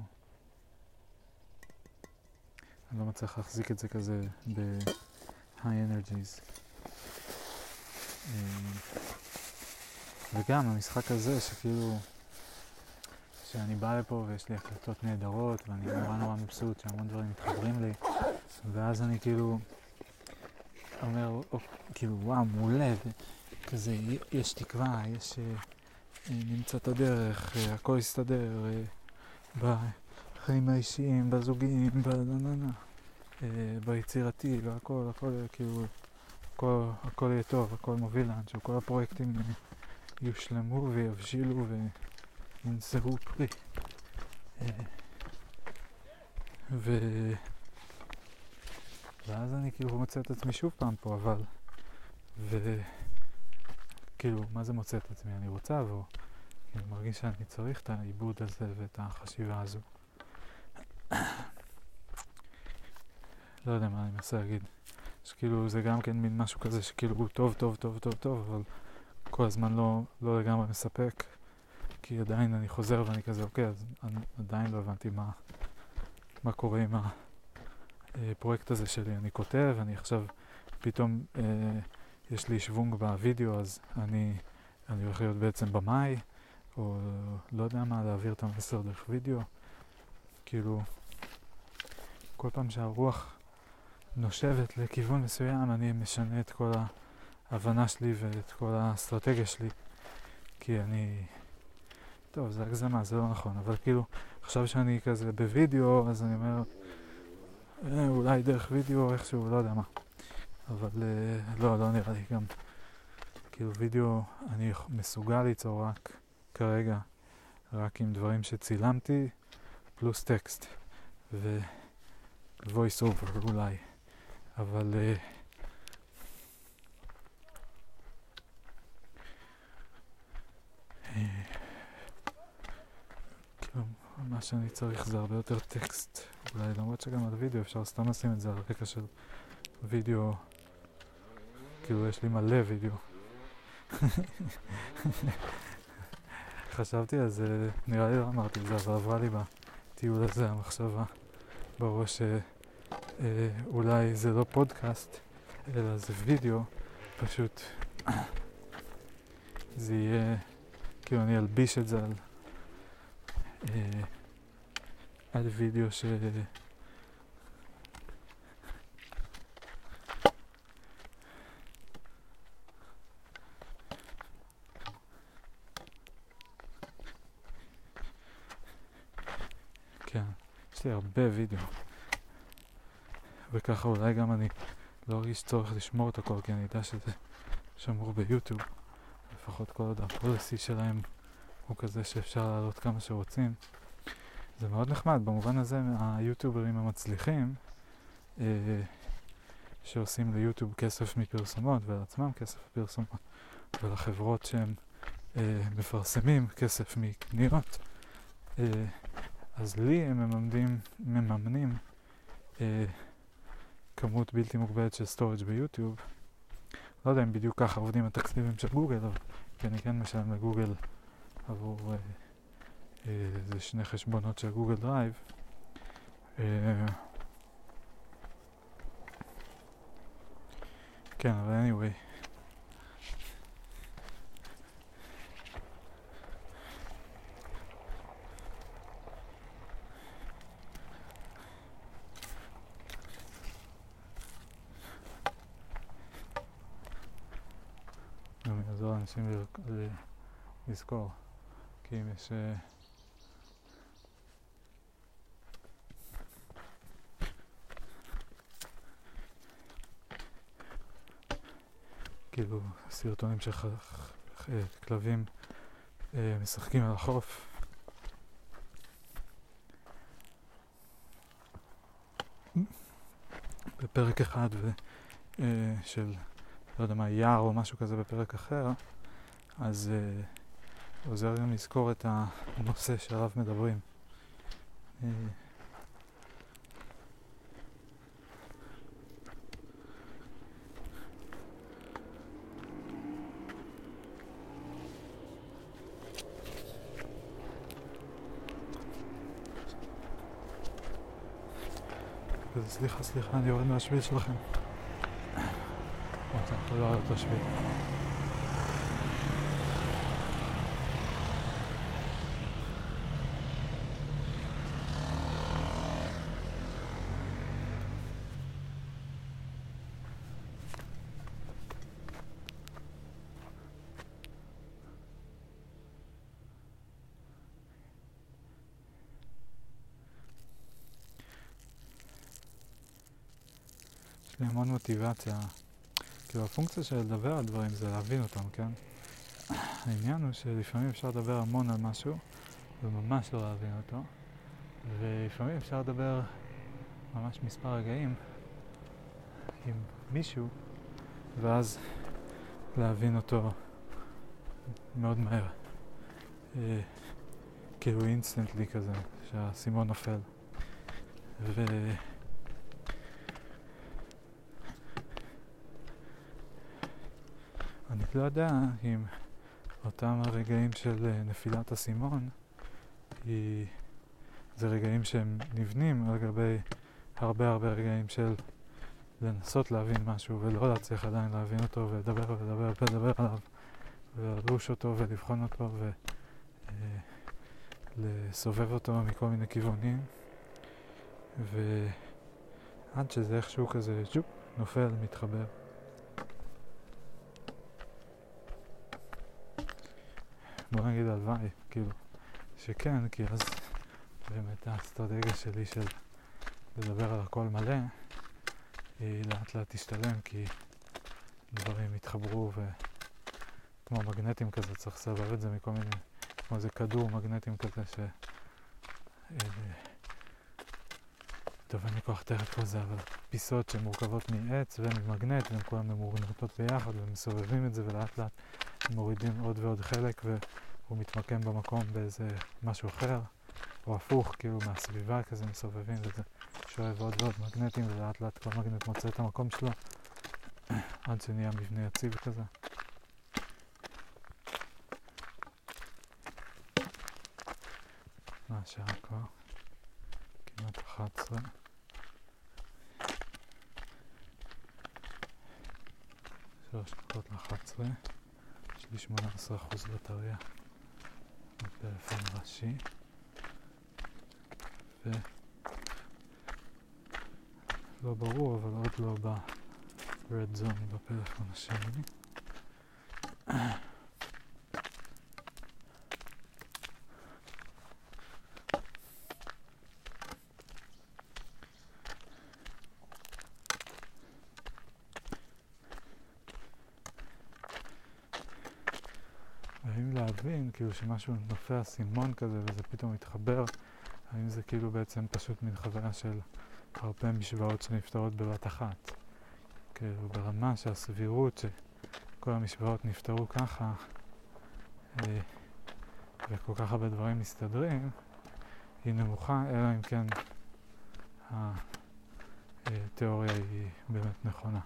אני לא מצליח להחזיק את זה כזה ב... high energies. וגם המשחק הזה שכאילו שאני בא לפה ויש לי החלטות נהדרות ואני נורא נורא מבסוט שהמון דברים מתחברים לי ואז אני כאילו אומר כאילו וואו מעולה כזה יש תקווה, יש נמצא את הדרך, הכל יסתדר בחיים האישיים, בזוגיים, בנננה ביצירתי, לא הכל, הכל, כאילו, הכל, הכל יהיה טוב, הכל מוביל לאנשהו, כל הפרויקטים יושלמו ויבשילו וינסרו פרי. ו... ואז אני כאילו מוצא את עצמי שוב פעם פה, אבל... ו... כאילו, מה זה מוצא את עצמי? אני רוצה, אבל אני מרגיש שאני צריך את העיבוד הזה ואת החשיבה הזו. לא יודע מה אני מנסה להגיד, שכאילו זה גם כן מין משהו כזה שכאילו הוא טוב טוב טוב טוב טוב, אבל כל הזמן לא, לא לגמרי מספק, כי עדיין אני חוזר ואני כזה אוקיי, אז אני עדיין לא הבנתי מה, מה קורה עם הפרויקט הזה שלי. אני כותב, אני עכשיו פתאום אה, יש לי שוונג בווידאו, אז אני, אני הולך להיות בעצם במאי, או לא יודע מה, להעביר את המסר דרך וידאו, כאילו כל פעם שהרוח נושבת לכיוון מסוים, אני משנה את כל ההבנה שלי ואת כל האסטרטגיה שלי, כי אני... טוב, זה הגזמה, זה לא נכון, אבל כאילו, עכשיו שאני כזה בווידאו, אז אני אומר, אה, אולי דרך וידאו, איכשהו, לא יודע מה. אבל אה, לא, לא נראה לי גם. כאילו, וידאו, אני מסוגל ליצור רק כרגע רק עם דברים שצילמתי פלוס טקסט ו-voice over אולי, אבל uh, מה שאני צריך זה הרבה יותר טקסט, אולי, למרות שגם על וידאו אפשר סתם לשים את זה על רקע של וידאו, כאילו יש לי מלא וידאו. חשבתי על זה, נראה לי לא אמרתי את זה, אבל עברה לי בטיול הזה המחשבה בראש שאולי זה לא פודקאסט אלא זה וידאו, פשוט זה יהיה כאילו אני אלביש את זה על על וידאו ש... כן, יש לי הרבה וידאו וככה אולי גם אני לא ארגיש צורך לשמור את הכל, כי אני יודע שזה שמור ביוטיוב, לפחות כל עוד הפוליסי שלהם הוא כזה שאפשר לעלות כמה שרוצים. זה מאוד נחמד, במובן הזה היוטיוברים המצליחים אה, שעושים ליוטיוב כסף מפרסומות ולעצמם כסף מפרסומות ולחברות שהם אה, מפרסמים כסף מקניות, אה, אז לי הם מממדים, מממנים אה, כמות בלתי מוגבלת של סטורג' ביוטיוב. לא יודע אם בדיוק ככה עובדים התקציבים של גוגל, אבל אני כן משלם לגוגל עבור אה, אה, זה שני חשבונות של גוגל דרייב, אה, כן, אבל anyway אני אעזור לאנשים לזכור, כי אם יש... כאילו סרטונים של כלבים משחקים על החוף. בפרק אחד של, לא יודע מה, יער או משהו כזה בפרק אחר, אז... עוזר גם לזכור את הנושא שעליו מדברים. סליחה, סליחה, אני יורד מהשביל שלכם. רוצה, לא יורד את השביל. המון מוטיבציה, כאילו הפונקציה של לדבר על דברים זה להבין אותם, כן? העניין הוא שלפעמים אפשר לדבר המון על משהו וממש לא להבין אותו, ולפעמים אפשר לדבר ממש מספר רגעים עם מישהו ואז להבין אותו מאוד מהר, אה, כאילו אינסטנטלי כזה, שהסימון נופל. ו... אני לא יודע אם אותם הרגעים של נפילת הסימון היא... זה רגעים שהם נבנים על גבי הרבה הרבה רגעים של לנסות להבין משהו ולא להצליח עדיין להבין אותו ולדבר ולדבר ולדבר עליו ולרוש אותו ולבחון אותו ולסובב אותו מכל מיני כיוונים, ועד שזה איכשהו כזה ג'ופ, נופל, מתחבר. בוא נגיד הלוואי, כאילו, שכן, כי אז באמת האסטרטגיה שלי של לדבר על הכל מלא היא לאט לאט תשתלם, כי דברים יתחברו וכמו מגנטים כזה צריך לסבר את זה מכל מיני כמו איזה כדור מגנטים כזה ש... טוב, אני כוח תארת פה זה, אבל פיסות שמורכבות מעץ וממגנט, והן כולן ממורנותות ביחד, ומסובבים את זה, ולאט לאט מורידים עוד ועוד חלק, והוא מתמקם במקום באיזה משהו אחר, או הפוך, כאילו מהסביבה כזה מסובבים, וזה שואב עוד ועוד מגנטים, ולאט לאט כל מגנט מוצא את המקום שלו, עד שנהיה מבנה יציב כזה. מה השעה כבר? כמעט אחת עשרה. שלוש דקות ל-אחת עשרה. יש לי שמונה עשרה אחוז בטריה. בטלפון ראשי. ו... לא ברור, אבל עוד לא ב-רד זון בפלאפון השני. כאילו שמשהו נופע סימון כזה וזה פתאום מתחבר, האם זה כאילו בעצם פשוט מן חוויה של הרבה משוואות שנפתרות בבת אחת, כאילו ברמה שהסבירות שכל המשוואות נפתרו ככה וכל כך הרבה דברים מסתדרים היא נמוכה, אלא אם כן התיאוריה היא באמת נכונה.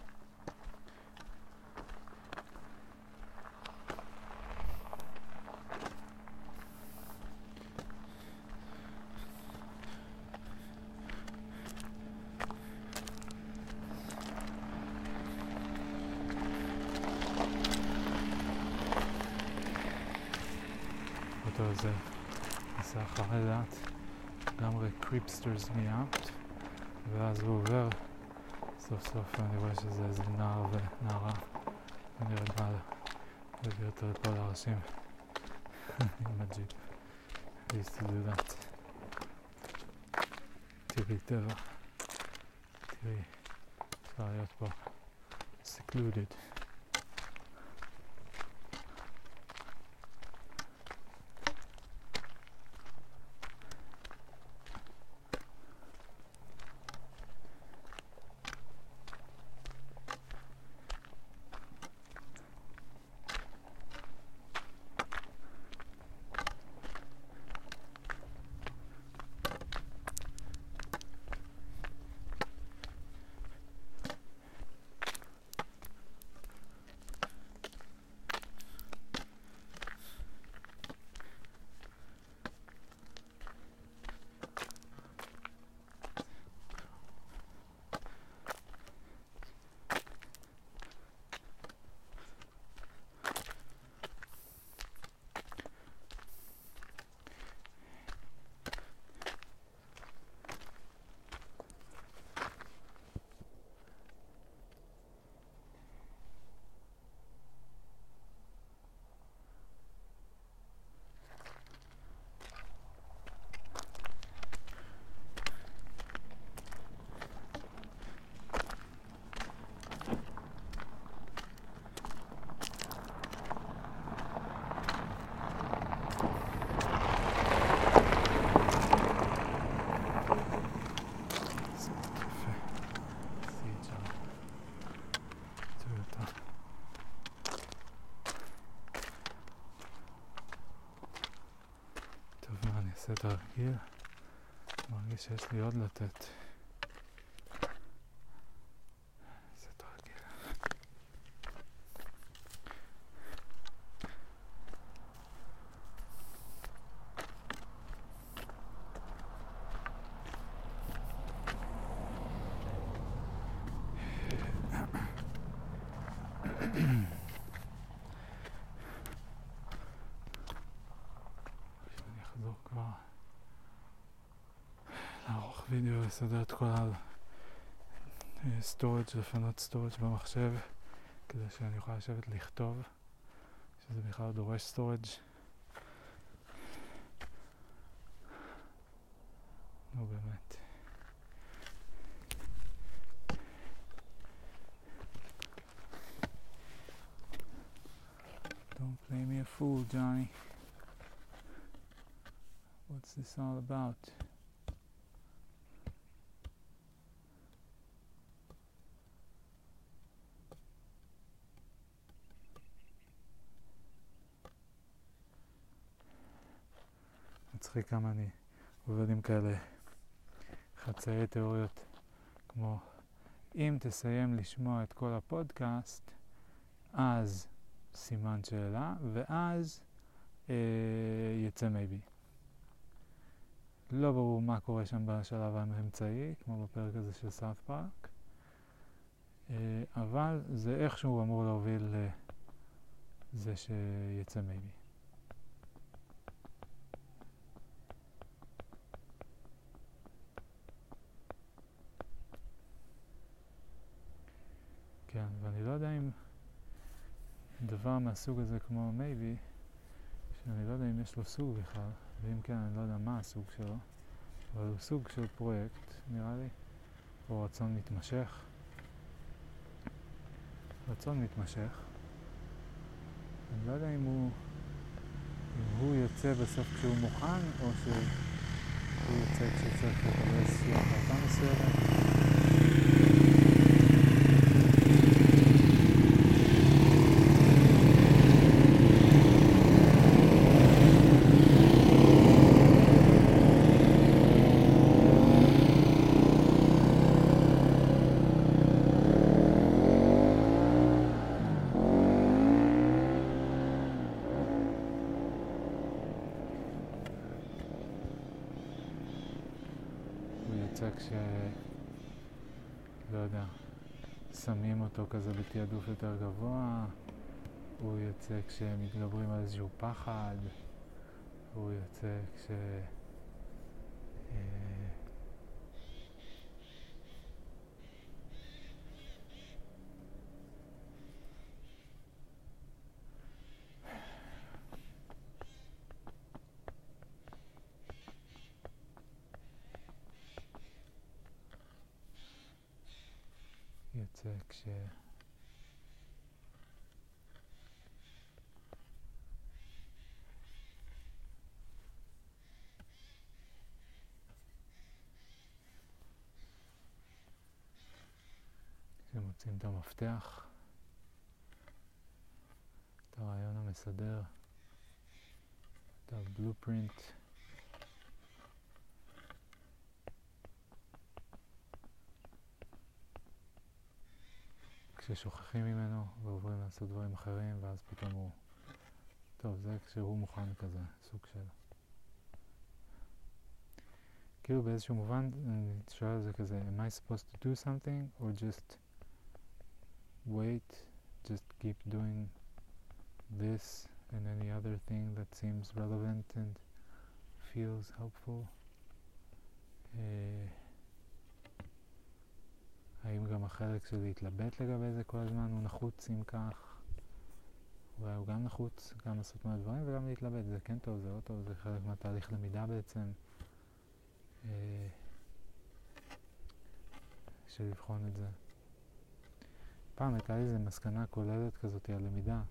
creepsters me out, ואז הוא עובר, סוף סוף אני רואה שזה איזה נער ונערה, אני רואה להביא אותו לפה לראשים עם הג'יפ. I used to do that. תראי טבע, תראי, אפשר להיות פה secluded. את הרגיל, מרגיש שיש לי עוד לתת. זה תרגיל. אני אחזור כבר. וידאו לסדר את כל הסטורג', לפנות סטורג' במחשב כדי שאני יכולה לשבת לכתוב, שזה בכלל דורש סטורג'. נו באמת Don't play me a fool, Johnny. What's this all about? מצחיק כמה אני עובד עם כאלה חצאי תיאוריות, כמו אם תסיים לשמוע את כל הפודקאסט אז סימן שאלה, ואז אה, יצא מייבי. לא ברור מה קורה שם בשלב האמצעי, כמו בפרק הזה של סאוף פארק, אה, אבל זה איכשהו אמור להוביל לזה שיצא מייבי. כן, ואני לא יודע אם דבר מהסוג הזה כמו maybe, שאני לא יודע אם יש לו סוג בכלל, ואם כן אני לא יודע מה הסוג שלו, אבל הוא סוג של פרויקט, נראה לי, או רצון מתמשך. רצון מתמשך. אני לא יודע אם הוא, אם הוא יוצא בסוף כשהוא מוכן, או שהוא יוצא כשצריך לקבל איזושהי החלטה מסוימת. שמים אותו כזה בתיעדוף יותר גבוה, הוא יוצא כשמתגברים על איזשהו פחד, הוא יוצא כש... יוצא כש... כשמוצאים את המפתח, את הרעיון המסדר, את הבלופרינט. כששוכחים ממנו ועוברים לעשות דברים אחרים, ואז פתאום הוא... טוב, זה כשהוא מוכן כזה, סוג של... כאילו באיזשהו מובן, אני שואל על זה כזה, am I supposed to do something, or just wait, just keep doing this and any other thing that seems relevant and feels helpful? Uh, האם גם החלק שלי התלבט לגבי זה כל הזמן, הוא נחוץ אם כך? אולי הוא גם נחוץ, גם לעשות מהדברים וגם להתלבט, זה כן טוב, זה לא טוב, זה חלק מהתהליך למידה בעצם, אה, של לבחון את זה. פעם הייתה לי איזו מסקנה כוללת כזאת על למידה.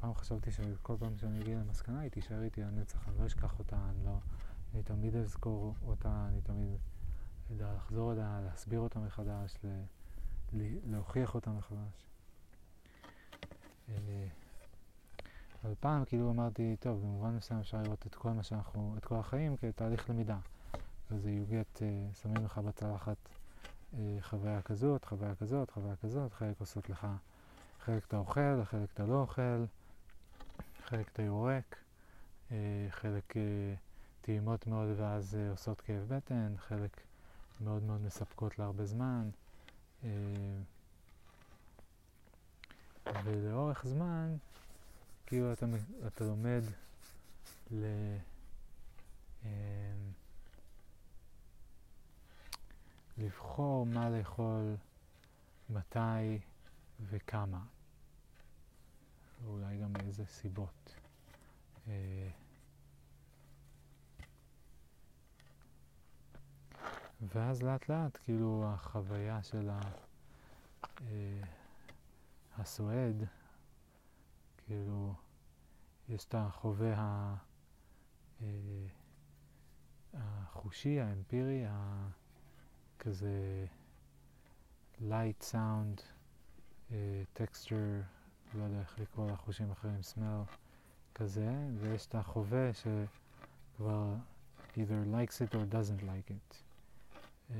פעם חשבתי שכל פעם שאני אגיע למסקנה היא תישאר איתי לנצח, אני לא אשכח אותה, אני, לא, אני תמיד אזכור אותה, אני תמיד... לדע, לחזור אליה, להסביר אותה מחדש, ל... להוכיח אותה מחדש. אבל פעם כאילו אמרתי, טוב, במובן מסוים אפשר לראות את כל מה שאנחנו, את כל החיים כתהליך למידה. וזה יוגעת, שמים לך בצלחת חוויה כזאת, חוויה כזאת, חוויה כזאת, חלק עושות לך, חלק אתה אוכל, חלק אתה לא אוכל, חלק אתה יורק, חלק טעימות מאוד ואז עושות כאב בטן, חלק מאוד מאוד מספקות להרבה זמן, ולאורך זמן כאילו אתה, אתה לומד ל... לבחור מה לאכול, מתי וכמה, ואולי גם איזה סיבות. ואז לאט לאט, כאילו החוויה של ה, אה, הסועד, כאילו יש את החווה ה, אה, החושי, האמפירי, כזה light sound, texture, לא יודע איך לקרוא לחושים אחרים, smell כזה, ויש את החווה שכבר either likes it or doesn't like it. Uh,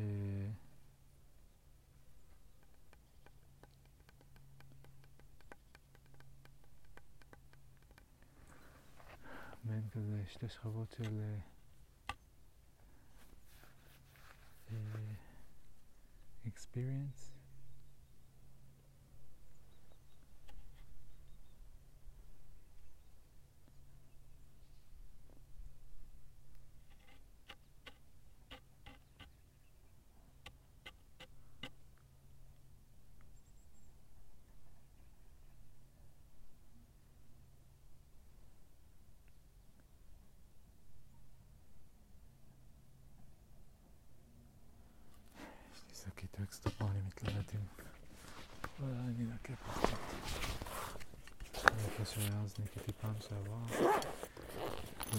מעין כזה שתי שכבות של uh, uh, experience. שקי טקסט, פה אני מתלבט עם... אולי אני נקה פה קצת. אני חושב שאז נקיתי פעם שעברה.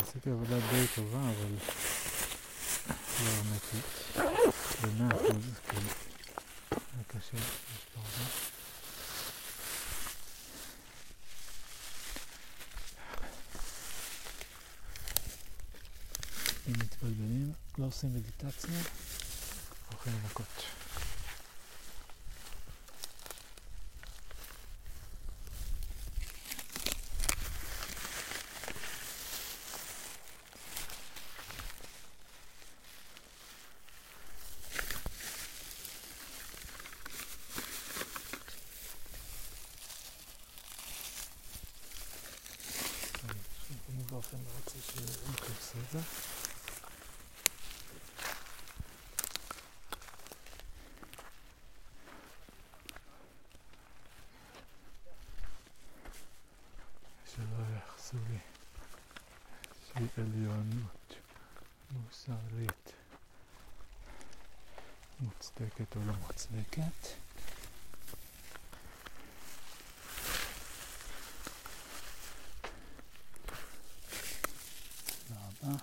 עשיתי עבודה די טובה, אבל... לא עמדתי. במאה אחוז, כי... היה קשה, יש פה הרבה. אם מתבלבלים, לא עושים מדיטציה. הולכים לנקות. עליונות מוסרית מוצדקת או לא מוצדקת. תודה רבה.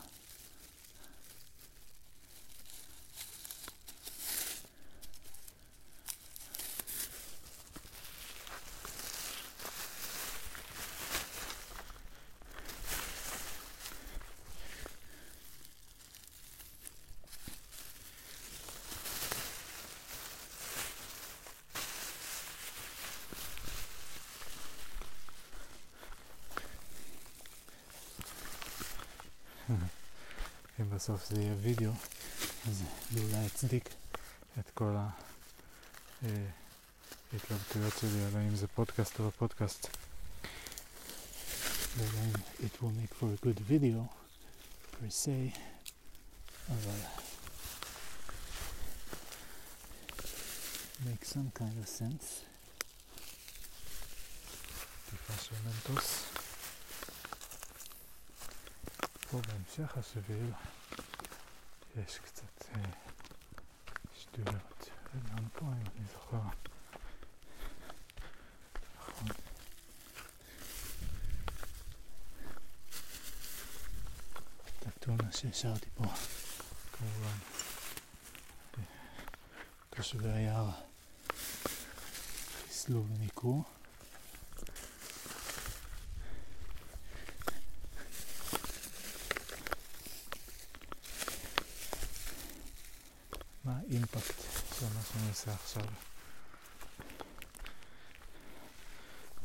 אם בסוף זה יהיה וידאו, אז זה אולי יצדיק את כל ההתלבטויות שלי, אלא אם זה פודקאסט או פודקאסט. אלא אם it will make for a good video, per se, אבל... make some kind of sense. טיפה של מנטוס. פה בהמשך השביל יש קצת אה, שטויות, וגם פה אם אני זוכר נכון. את התאונה שהשארתי פה כמובן תושבי היער חיסלו וניקו. אימפקט של מה שאני עושה עכשיו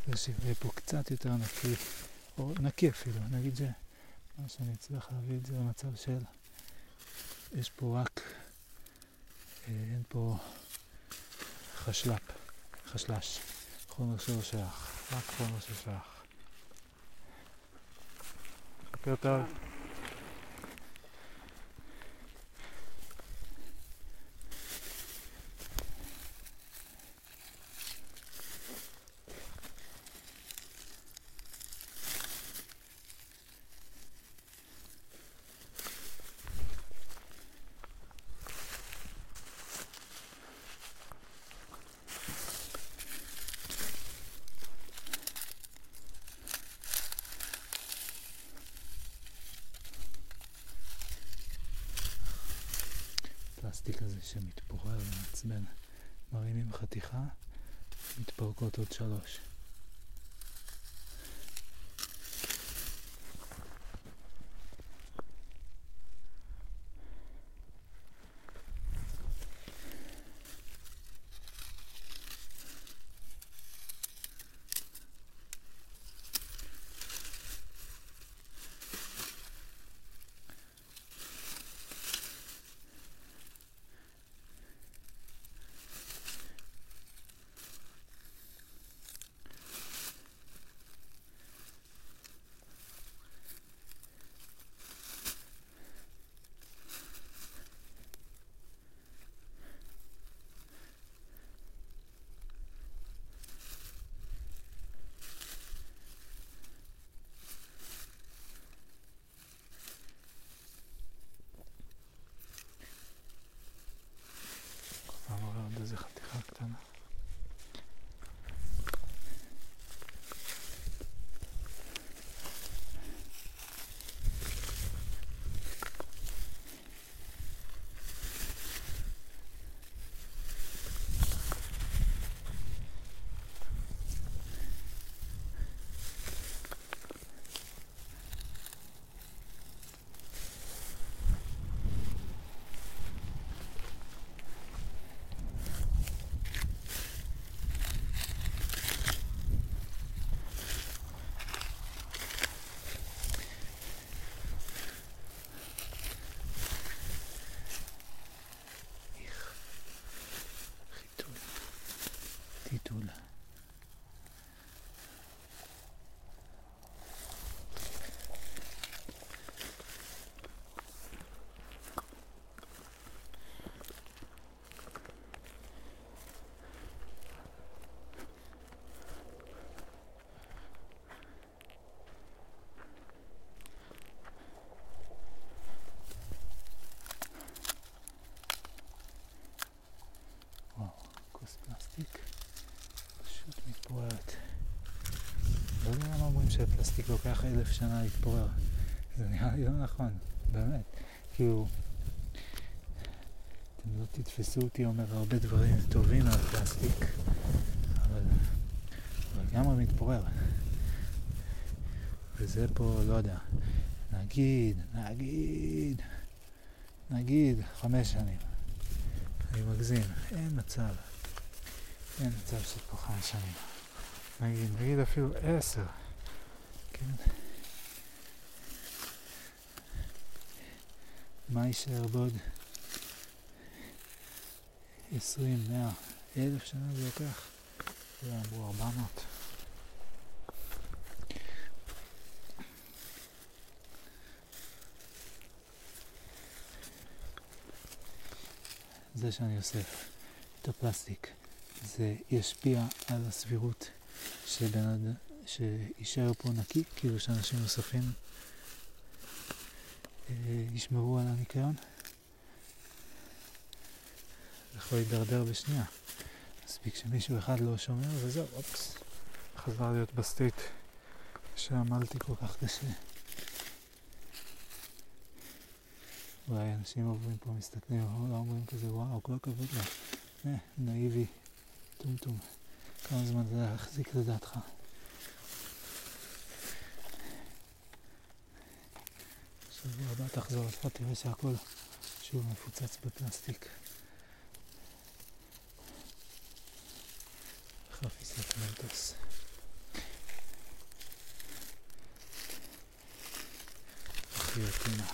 זה שיהיה פה קצת יותר נקי, או נקי אפילו, נגיד שמה שאני אצלח להביא את זה במצב של יש פה רק, אין פה חשל"פ, חשל"ש, חומר שלא שייך, רק חומר ששייך. בוקר טוב. הפלסטיק הזה שמתפורר ומעצבן. מרימים חתיכה, מתפרקות עוד שלוש. איזה חתיכה קטנה. פלסטיק פשוט מתפוררת. לא יודע למה אומרים שהפלסטיק לוקח אלף שנה להתפורר. זה נראה לי לא נכון, באמת. כאילו, אתם לא תתפסו אותי אומר הרבה דברים טובים על פלסטיק, אבל לגמרי מתפורר. וזה פה, לא יודע, נגיד, נגיד, נגיד חמש שנים. אני מגזים, אין מצב. אין מצב שפה חמש שנים. נגיד, נגיד אפילו עשר. כן? מה יישאר בעוד? עשרים, מאה, אלף שנה זה לוקח? לא, אמרו ארבע מאות. זה שאני אוסף את הפלסטיק. זה ישפיע על הסבירות שבן, שישאר פה נקי, כאילו שאנשים נוספים אה, ישמרו על הניקיון. זה יכול להידרדר בשנייה. מספיק שמישהו אחד לא שומר וזהו, אופס. חזר להיות בסטייט שעמלתי כל כך קשה. אולי אנשים עוברים פה מסתכלים, לא אומרים כזה, וואו, כל הכבוד לה. נה, נאיבי. טומטום, כמה זמן זה להחזיק לדעתך? שבוע הבא תחזור, אתה תראה שהכל שוב מפוצץ בפלסטיק. חפיסת מנטוס. חיותינה.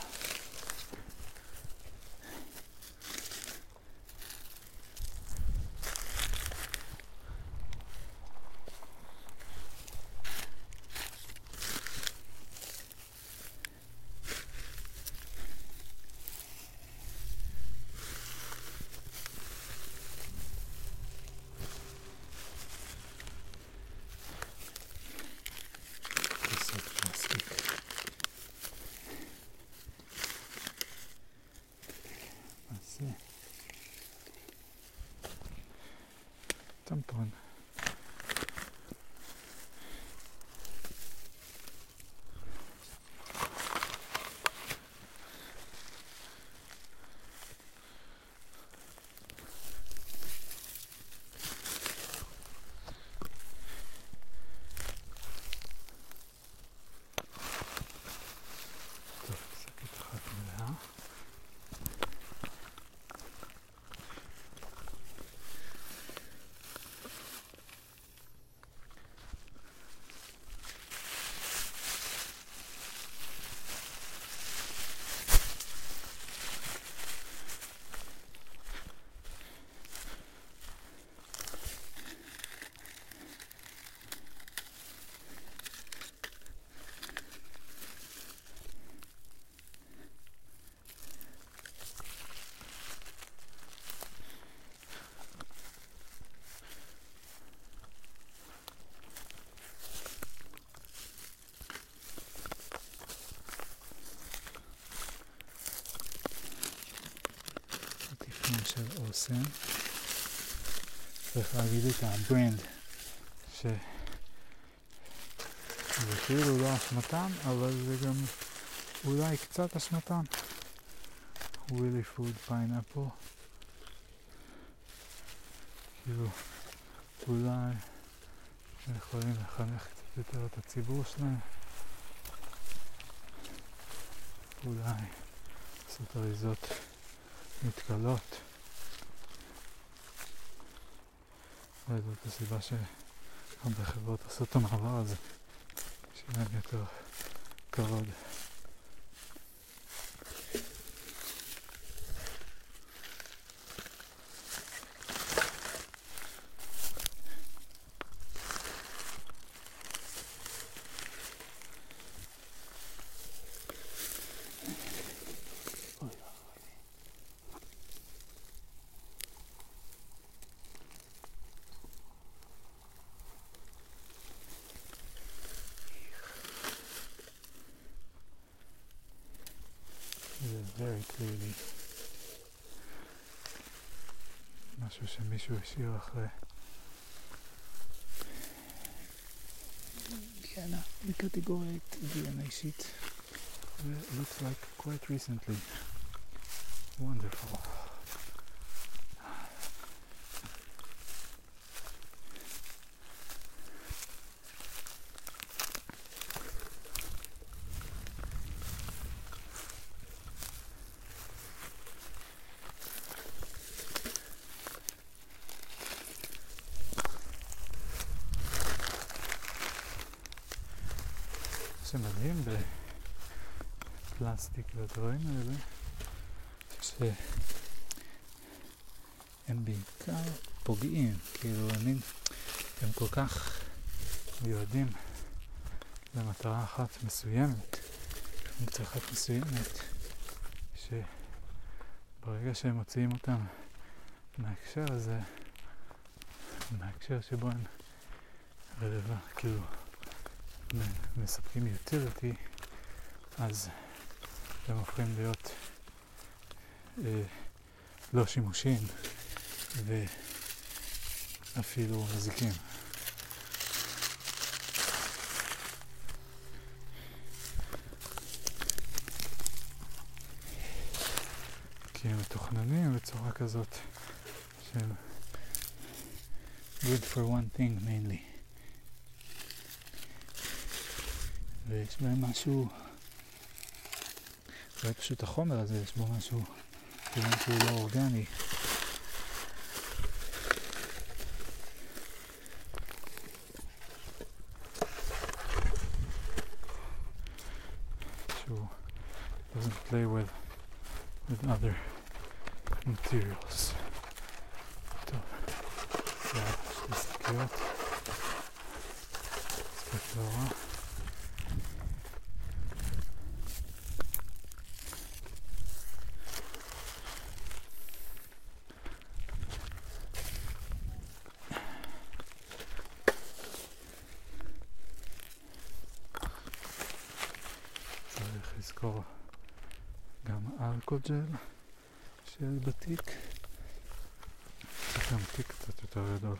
של אוסם. צריך להגיד את הברנד שזה כאילו לא אשמתם, אבל זה גם אולי קצת אשמתם. ווילי פוד פיינאפל, כאילו אולי יכולים לחנך קצת יותר את הציבור שלהם, אולי לעשות אריזות מתקלות. אולי זאת הסיבה שהרבה חברות עשו את המעבר הזה, שיהיה יותר כבוד. very clearly משהו שמישהו השאיר אחרי דיאנה, בקטגוריית דיאנה אישית, it looks like quite recently. Wonderful. שמדהים בפלסטיק והדברים האלה שהם בעיקר פוגעים, כאילו אני, הם כל כך מיועדים למטרה אחת מסוימת, מצרכת מסוימת, שברגע שהם מוציאים אותם מההקשר הזה, מההקשר שבו הם רלוונטיים, כאילו מספקים יוטיליטי, אז הם הופכים להיות אה, לא שימושיים ואפילו מזיקים. כי הם מתוכננים בצורה כזאת שהם good for one thing mainly. ויש בהם משהו, אולי פשוט החומר הזה, יש בו משהו, כאילו משהו לא אורגני. שהוא doesn't play with, with other materials. טוב, זה שתי סקיות. סקיות לא רע. לזכור גם אלכוג'ל של בתיק, צריך גם תיק קצת יותר גדול.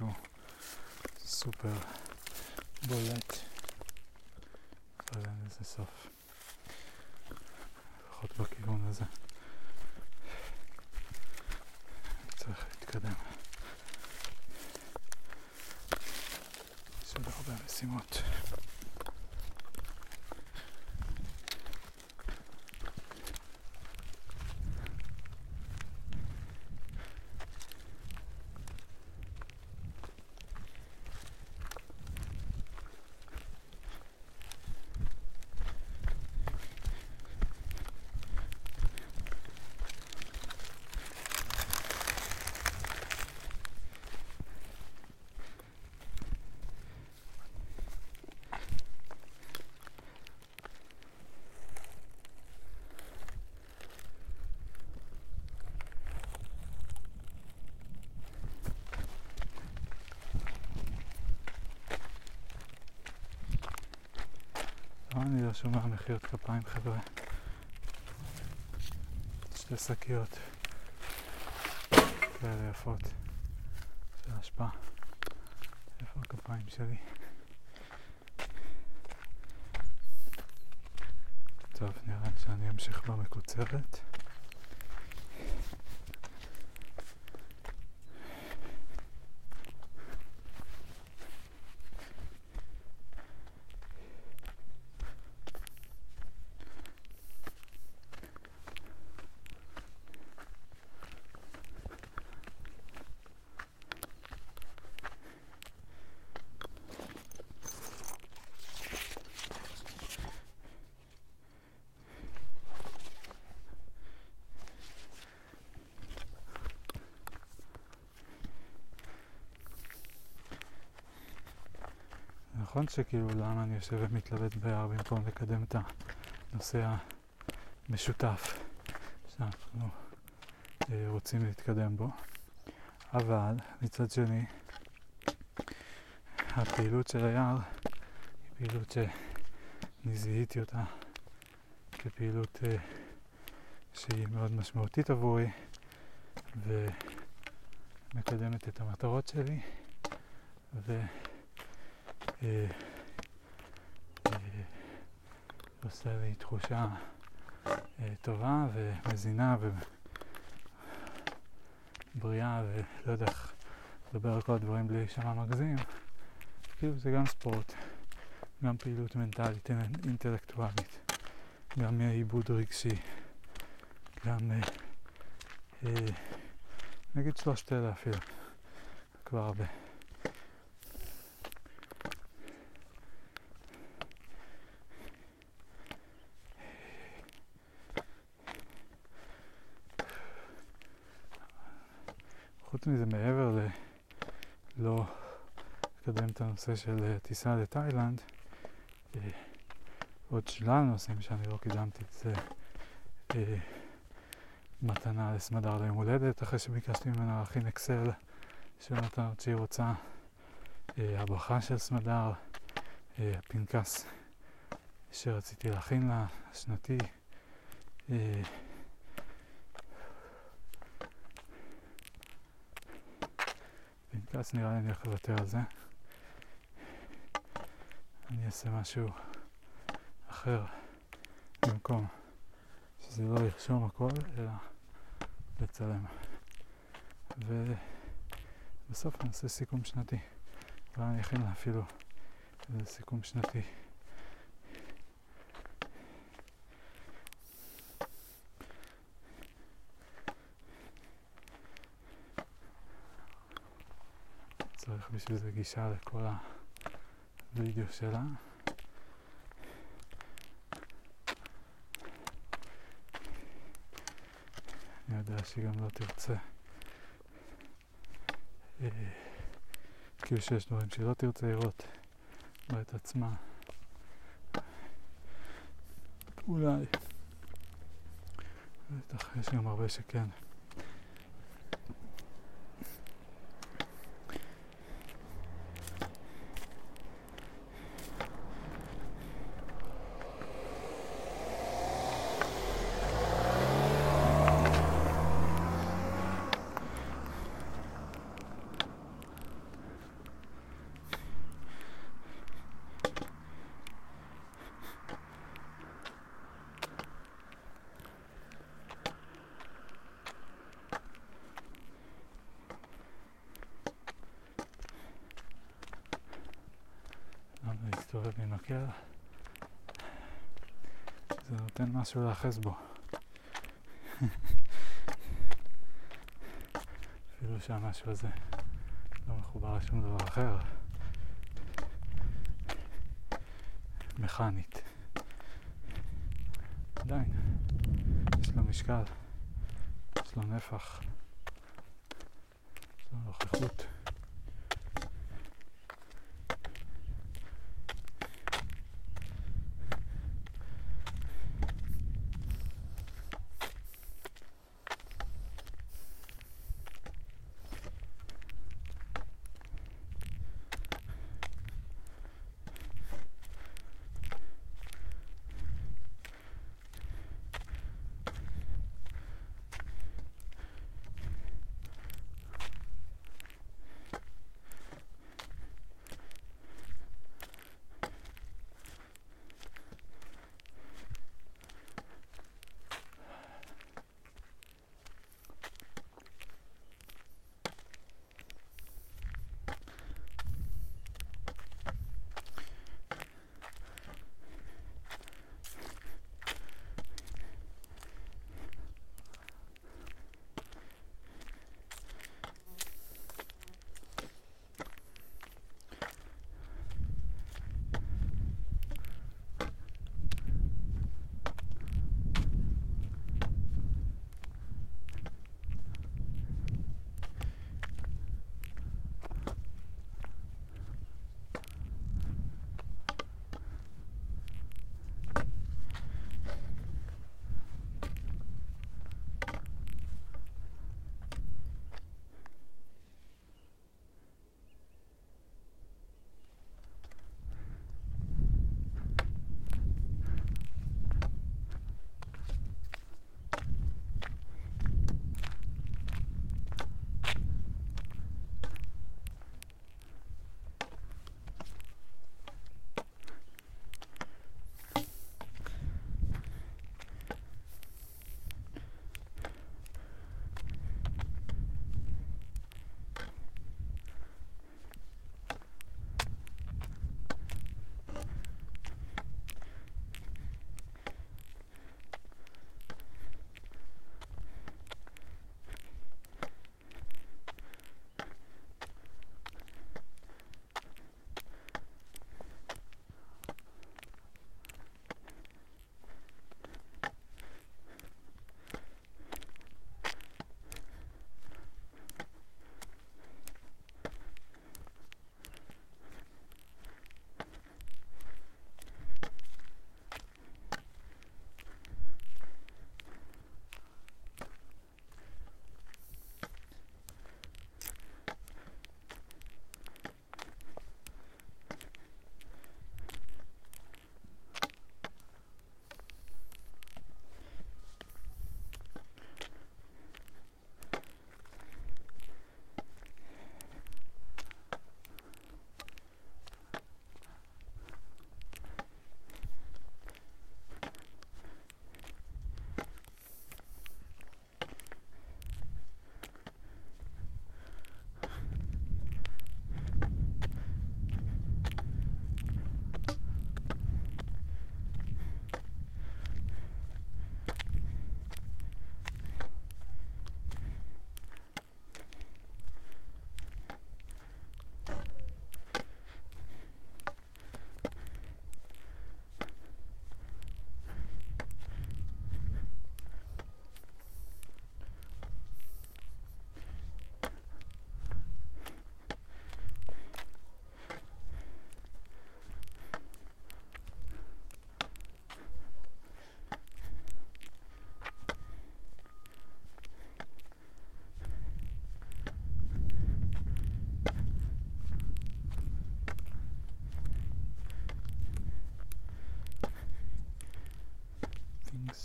משהו סופר בולט. לא יודע איזה סוף, לפחות בכיוון הזה צריך להתקדם. יש עוד הרבה משימות. אני לא שומע מחיאות כפיים, חבר'ה. שתי שקיות כאלה יפות של השפעה. איפה הכפיים שלי? טוב, נראה שאני אמשיך במקוצרת. נכון שכאילו למה אני יושב ומתלבט בהר במקום לקדם את הנושא המשותף שאנחנו רוצים להתקדם בו, אבל מצד שני הפעילות של היער היא פעילות שנזיהיתי אותה כפעילות שהיא מאוד משמעותית עבורי ומקדמת את המטרות שלי, ו עושה לי תחושה טובה ומזינה ובריאה, ולא יודע איך לדבר על כל הדברים בלי שמה מגזים. כאילו זה גם ספורט, גם פעילות מנטלית אינטלקטואלית, גם עיבוד רגשי, גם נגיד שלושת אלה אפילו, כבר הרבה. חוץ מזה, מעבר ללא לקדם את הנושא של טיסה לתאילנד, עוד שלל נושאים שאני לא קידמתי, זה מתנה לסמדר ליום הולדת, אחרי שביקשתי ממנה להכין אקסל שנתן אותה שהיא רוצה, הברכה של סמדר, הפנקס שרציתי להכין לה, השנתי, אז נראה לי אני הולך לוותר על זה. אני אעשה משהו אחר במקום שזה לא ירשום הכל, אלא לצלם. ובסוף אני אעשה סיכום שנתי. אבל אני אכין לה אפילו איזה סיכום שנתי. צריך בשביל זה גישה לכל הוידאו שלה. אני יודע שהיא גם לא תרצה, אה, כאילו שיש דברים שהיא לא תרצה לראות בעת עצמה. אולי. בטח יש גם הרבה שכן. להסתובב עם הקרע, זה נותן משהו להאחז בו. אפילו שהמשהו הזה לא מחובר לשום דבר אחר, מכנית, עדיין יש לו משקל, יש לו נפח, יש לו נוכחות.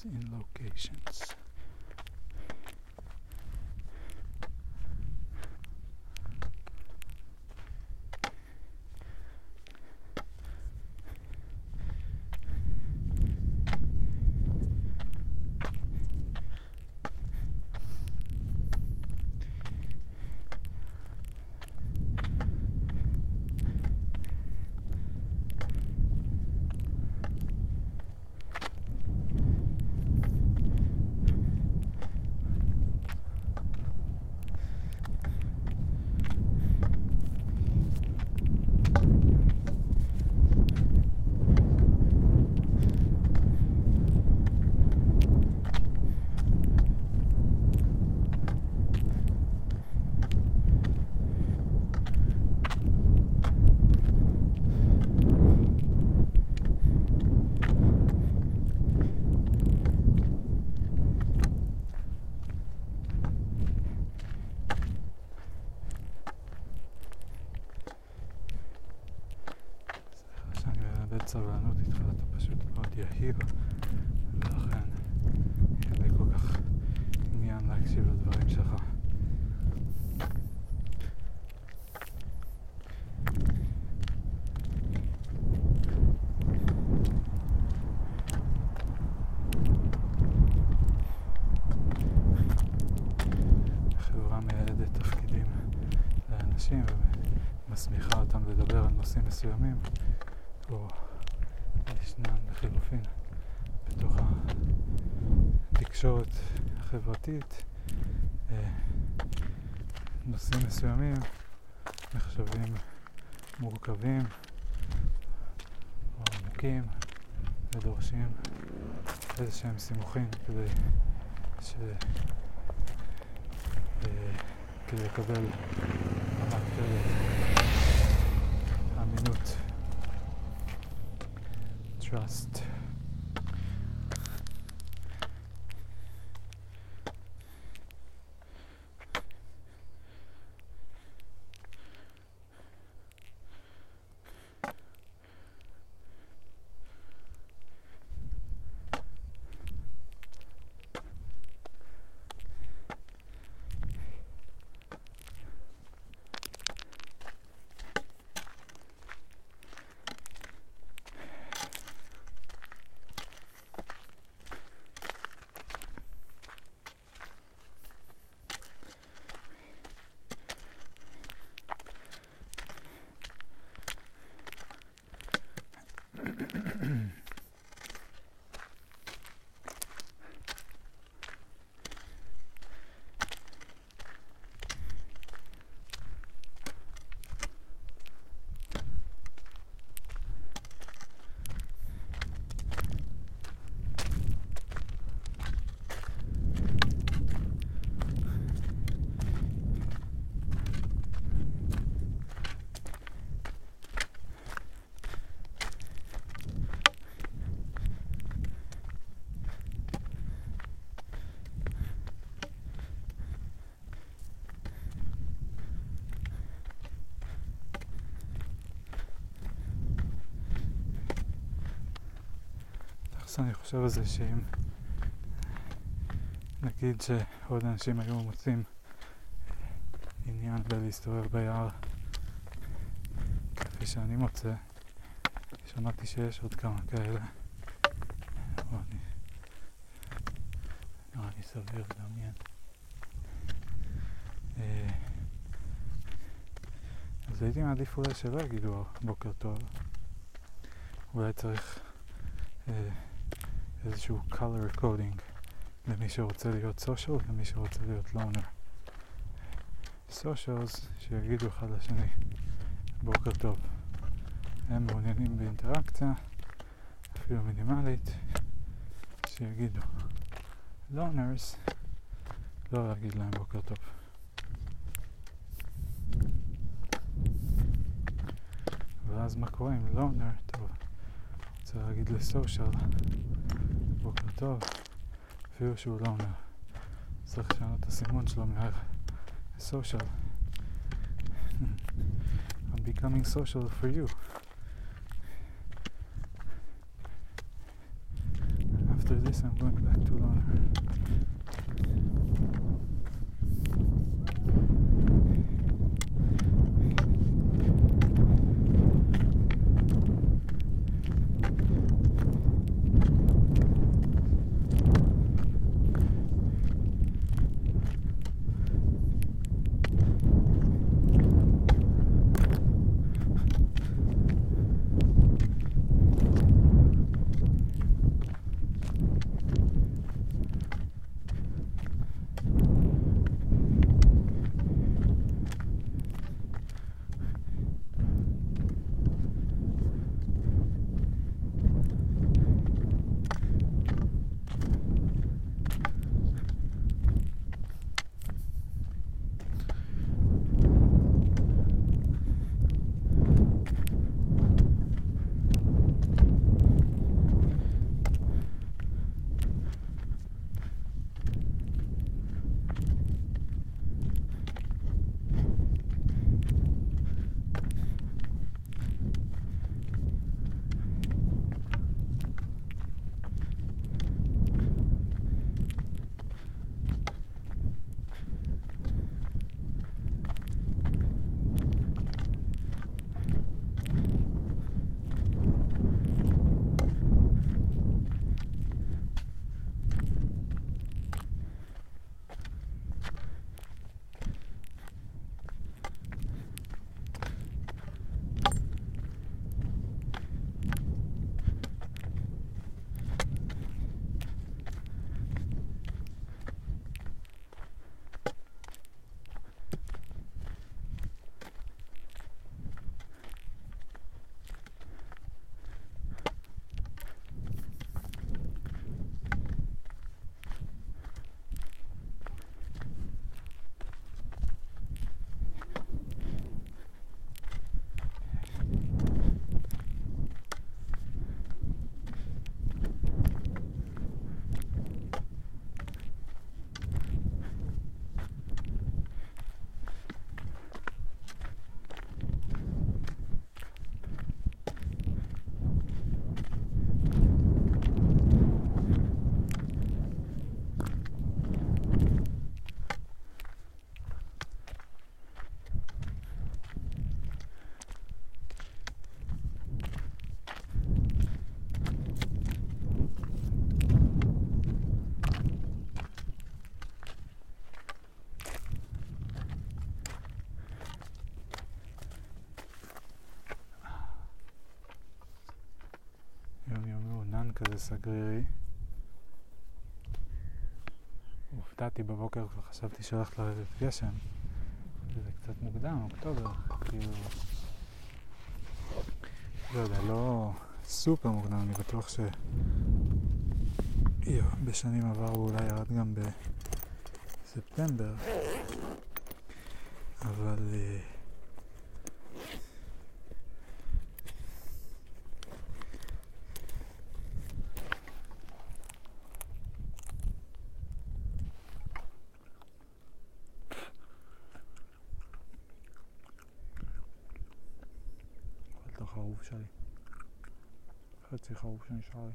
In locations. קצת סבלנות איתך, אתה פשוט מאוד יהיר, ולכן אין לי כל כך עניין להקשיב לדברים שלך. ומסמיכה אותם לדבר על נושאים מסוימים או ישנם לחילופין בתוך התקשורת החברתית נושאים מסוימים נחשבים מורכבים או עמוקים ודורשים איזשהם סימוכים כדי ש... כדי לקבל רמת אמינות, trust. אז אני חושב על זה שאם נגיד שעוד אנשים היו מוצאים עניין בלהסתובב ביער כפי שאני מוצא, שמעתי שיש עוד כמה כאלה, אבל אני נראה לי סביר לדמיין. אז הייתי מעדיף אולי שלא יגידו בוקר טוב, אולי צריך איזשהו color coding למי שרוצה להיות social ולמי שרוצה להיות loner. socials שיגידו אחד לשני בוקר טוב, הם מעוניינים באינטראקציה אפילו מינימלית, שיגידו. loners לא להגיד להם בוקר טוב. ואז מה קורה עם loner? טוב, רוצה להגיד ל-social בוקר טוב, אפילו שהוא לא אומר. צריך לשנות את הסימון שלו מהר. social. I'm becoming social for you. After this I'm going back to loner. כזה סגרירי. הופתעתי בבוקר וחשבתי שהולכת לרדת גשם. זה קצת מוקדם, אוקטובר, כאילו... לא יודע, לא סופר מוקדם, אני בטוח ש... יו, בשנים עברו אולי ירד גם בספטמבר. אבל... חרוב שלי, חצי חרוב שנשאר לי.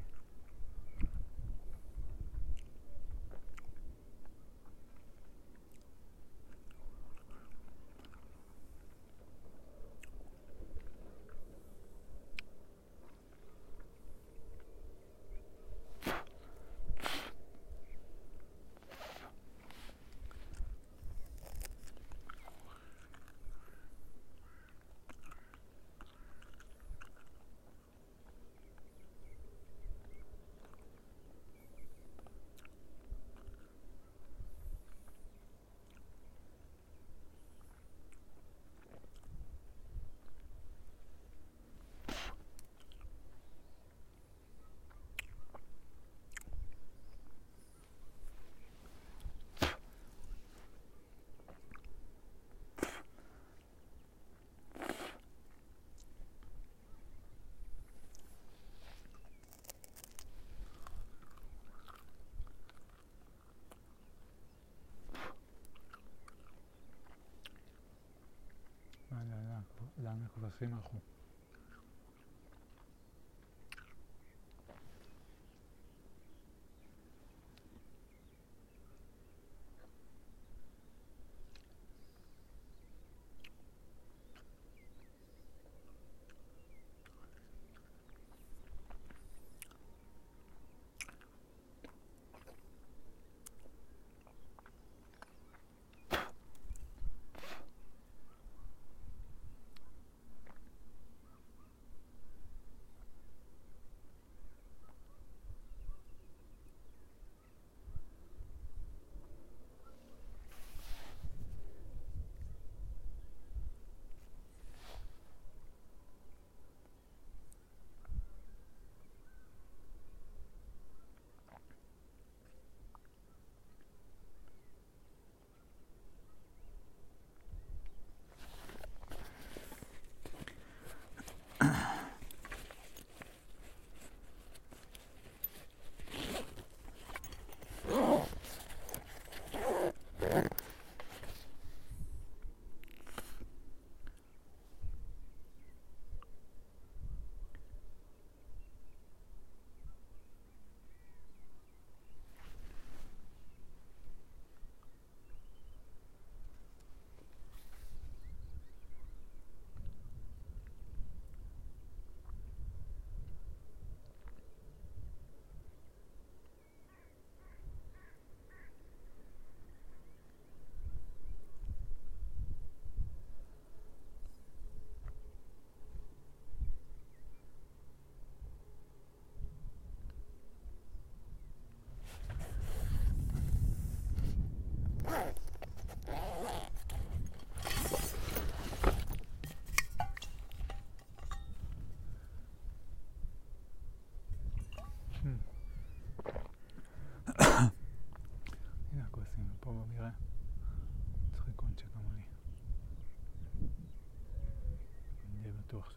לאן הכבשים הלכו?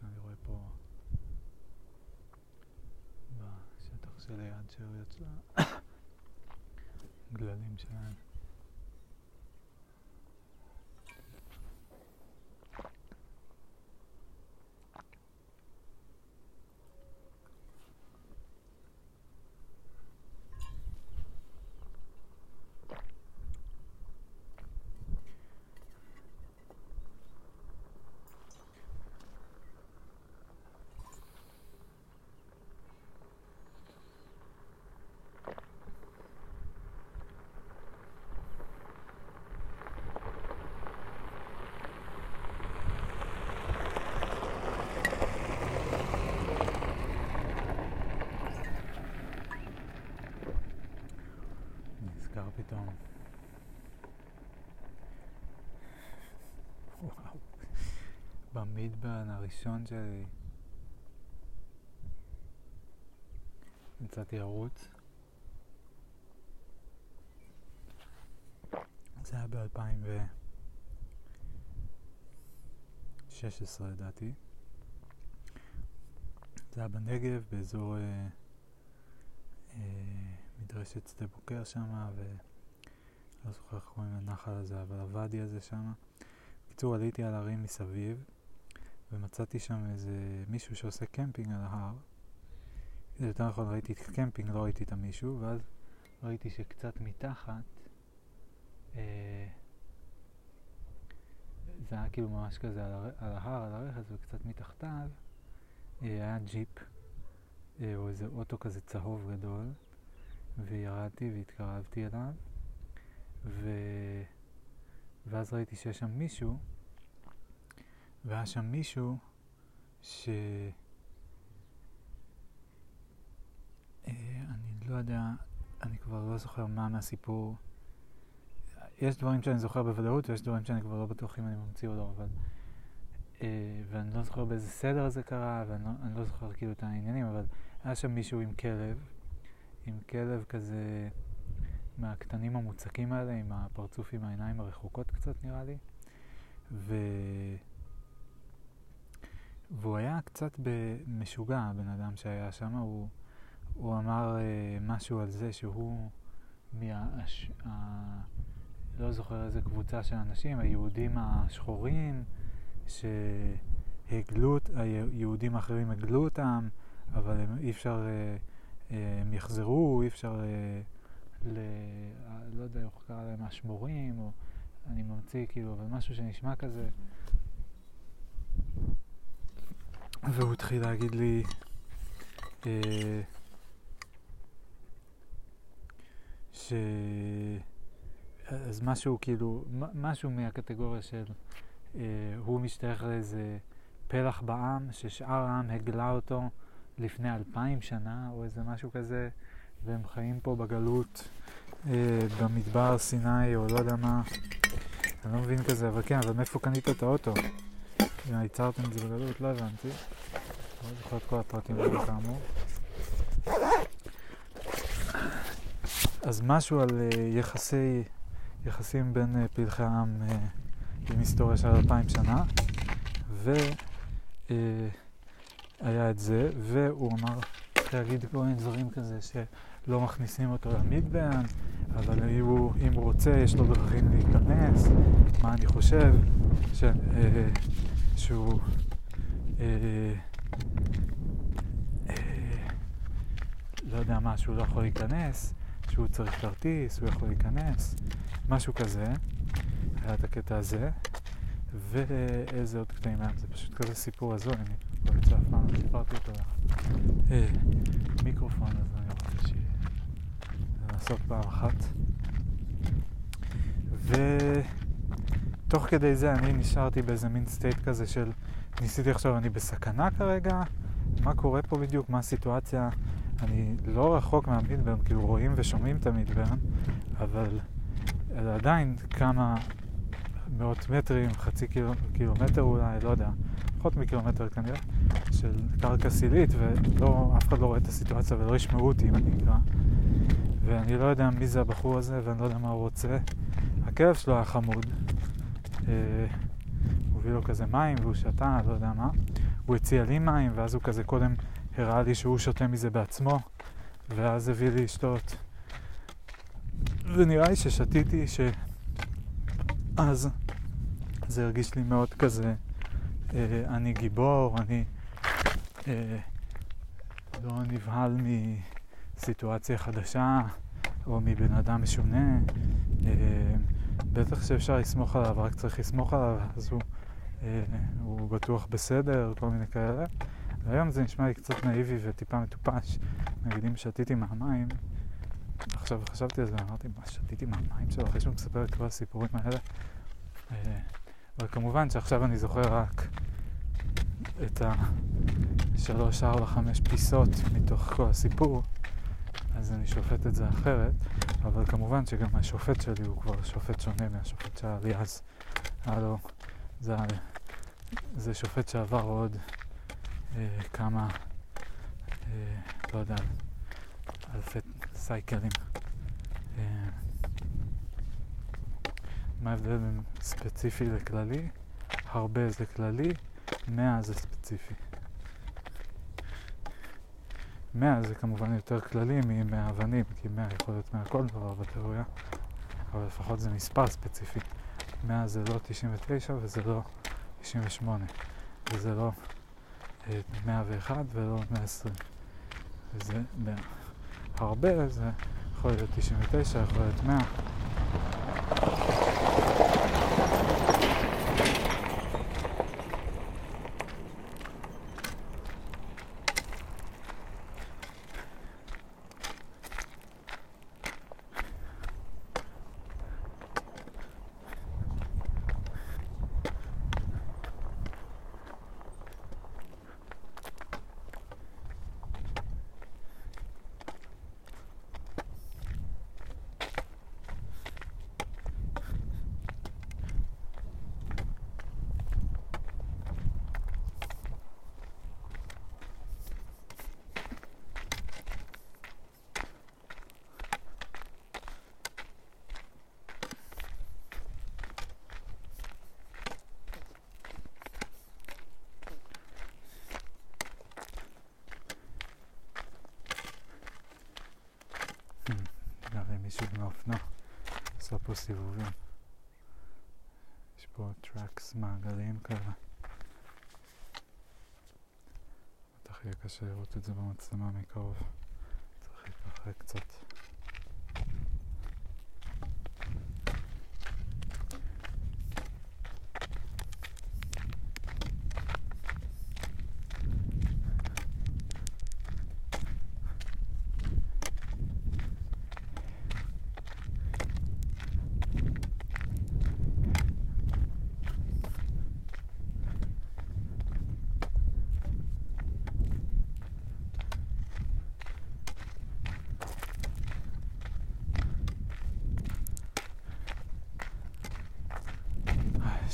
אני רואה פה בשטח שליד שהוא יצא גללים שלהם. וואו, במדבר הראשון שלי נמצאתי ערוץ. זה היה ב-אלפיים ושש עשרה לדעתי. זה היה בנגב, באזור אה, אה, מדרשת שדה בוקר שמה, ולא זוכר איך קוראים לנחל הזה, אבל הוואדי הזה שמה. בקיצור, עליתי על הרים מסביב, ומצאתי שם איזה מישהו שעושה קמפינג על ההר. זה יותר נכון, ראיתי את קמפינג, לא ראיתי את המישהו, ואז ראיתי שקצת מתחת אה, זה היה כאילו ממש כזה על, הר, על ההר, על הרכס, וקצת מתחתיו היה ג'יפ או איזה אוטו כזה צהוב גדול, וירדתי והתקרבתי אליו, ו... ואז ראיתי שיש שם מישהו, והיה שם מישהו ש... אני לא יודע, אני כבר לא זוכר מה מהסיפור. יש דברים שאני זוכר בוודאות, ויש דברים שאני כבר לא בטוח אם אני ממציא או לא, אבל... ואני לא זוכר באיזה סדר זה קרה, ואני לא, אני לא זוכר כאילו את העניינים, אבל היה שם מישהו עם כלב, עם כלב כזה מהקטנים המוצקים האלה, עם הפרצוף עם העיניים הרחוקות קצת נראה לי, ו... והוא היה קצת משוגע, הבן אדם שהיה שם, הוא, הוא אמר משהו על זה שהוא מהש... ה... לא זוכר איזה קבוצה של אנשים, היהודים השחורים, שהגלו, היהודים האחרים הגלו אותם, אבל הם אי אפשר, הם יחזרו, אי אפשר, ל, לא יודע, יוחקר עליהם השמורים, או אני ממציא כאילו, אבל משהו שנשמע כזה. והוא התחיל להגיד לי, ש... אז משהו כאילו, משהו מהקטגוריה של... Uh, הוא משתייך לאיזה פלח בעם ששאר העם הגלה אותו לפני אלפיים שנה או איזה משהו כזה, והם חיים פה בגלות uh, במדבר סיני או לא יודע מה, אני לא מבין כזה, אבל כן, אבל מאיפה קנית את האוטו? ייצרתם את זה בגלות? לא הבנתי, לא זוכר את כל הפרטים האלה כאמור. אז משהו על uh, יחסי, יחסים בין uh, פלחי העם uh, עם היסטוריה של אלפיים שנה, והיה את זה, והוא אמר להגיד כל מיני דברים כזה שלא מכניסים אותו למדבר, אבל אם הוא רוצה יש לו דרכים להיכנס, מה אני חושב, שהוא לא יודע מה, שהוא לא יכול להיכנס, שהוא צריך כרטיס, הוא יכול להיכנס, משהו כזה. היה את הקטע הזה, ואיזה עוד קטעים מהם, זה פשוט כזה סיפור הזו, אני לא יצא אף פעם, סיפרתי אותו למיקרופון, אז אני רוצה שיהיה לעשות פעם אחת. ותוך כדי זה אני נשארתי באיזה מין סטייט כזה של, ניסיתי לחשוב, אני בסכנה כרגע, מה קורה פה בדיוק, מה הסיטואציה, אני לא רחוק מהמדבר, כאילו רואים ושומעים את המדבר, אבל עדיין כמה... מאות מטרים, חצי קיל... קילומטר אולי, לא יודע, פחות מקילומטר כנראה, של קרקע סילית, ואף אחד לא רואה את הסיטואציה ולא ישמעו אותי אם אני אקרא, ואני לא יודע מי זה הבחור הזה ואני לא יודע מה הוא רוצה. הכלב שלו היה חמוד, אה, הוא הביא לו כזה מים והוא שתה, לא יודע מה, הוא הציע לי מים, ואז הוא כזה קודם הראה לי שהוא שותה מזה בעצמו, ואז הביא לי לשתות, ונראה לי ששתיתי ש... אז זה הרגיש לי מאוד כזה, אה, אני גיבור, אני אה, לא נבהל מסיטואציה חדשה או מבן אדם משונה, אה, בטח שאפשר לסמוך עליו, רק צריך לסמוך עליו, אז הוא, אה, הוא בטוח בסדר, כל מיני כאלה. והיום זה נשמע לי קצת נאיבי וטיפה מטופש, נגיד אם שתיתי מהמים, עכשיו חשבתי על זה, אמרתי, מה שתיתי מהמים שלו, אחרי שהוא מספר את כל הסיפורים האלה. אבל כמובן שעכשיו אני זוכר רק את ה-שלוש ארבע חמש פיסות מתוך כל הסיפור, אז אני שופט את זה אחרת, אבל כמובן שגם השופט שלי הוא כבר שופט שונה מהשופט שהיה לי אז. הלו, זה, זה שופט שעבר עוד אה, כמה, אה, לא יודע, אלפי סייקלים. אה, מה ההבדל בין ספציפי לכללי? הרבה זה כללי, מאה זה ספציפי. מאה זה כמובן יותר כללי ממאה אבנים, כי מאה יכול להיות מאה כל דבר בתיאוריה, אבל לפחות זה מספר ספציפי. מאה זה לא תשעים ותשע וזה לא תשעים ושמונה, וזה לא מאה ואחת ולא מאה ועשרים, וזה מאה. הרבה זה יכול להיות תשעים ותשע, יכול להיות מאה. עושה פה סיבובים, יש פה טראקס מעגליים כאלה, בטח יהיה קשה לראות את זה במצלמה מקרוב, צריך להתרחק קצת.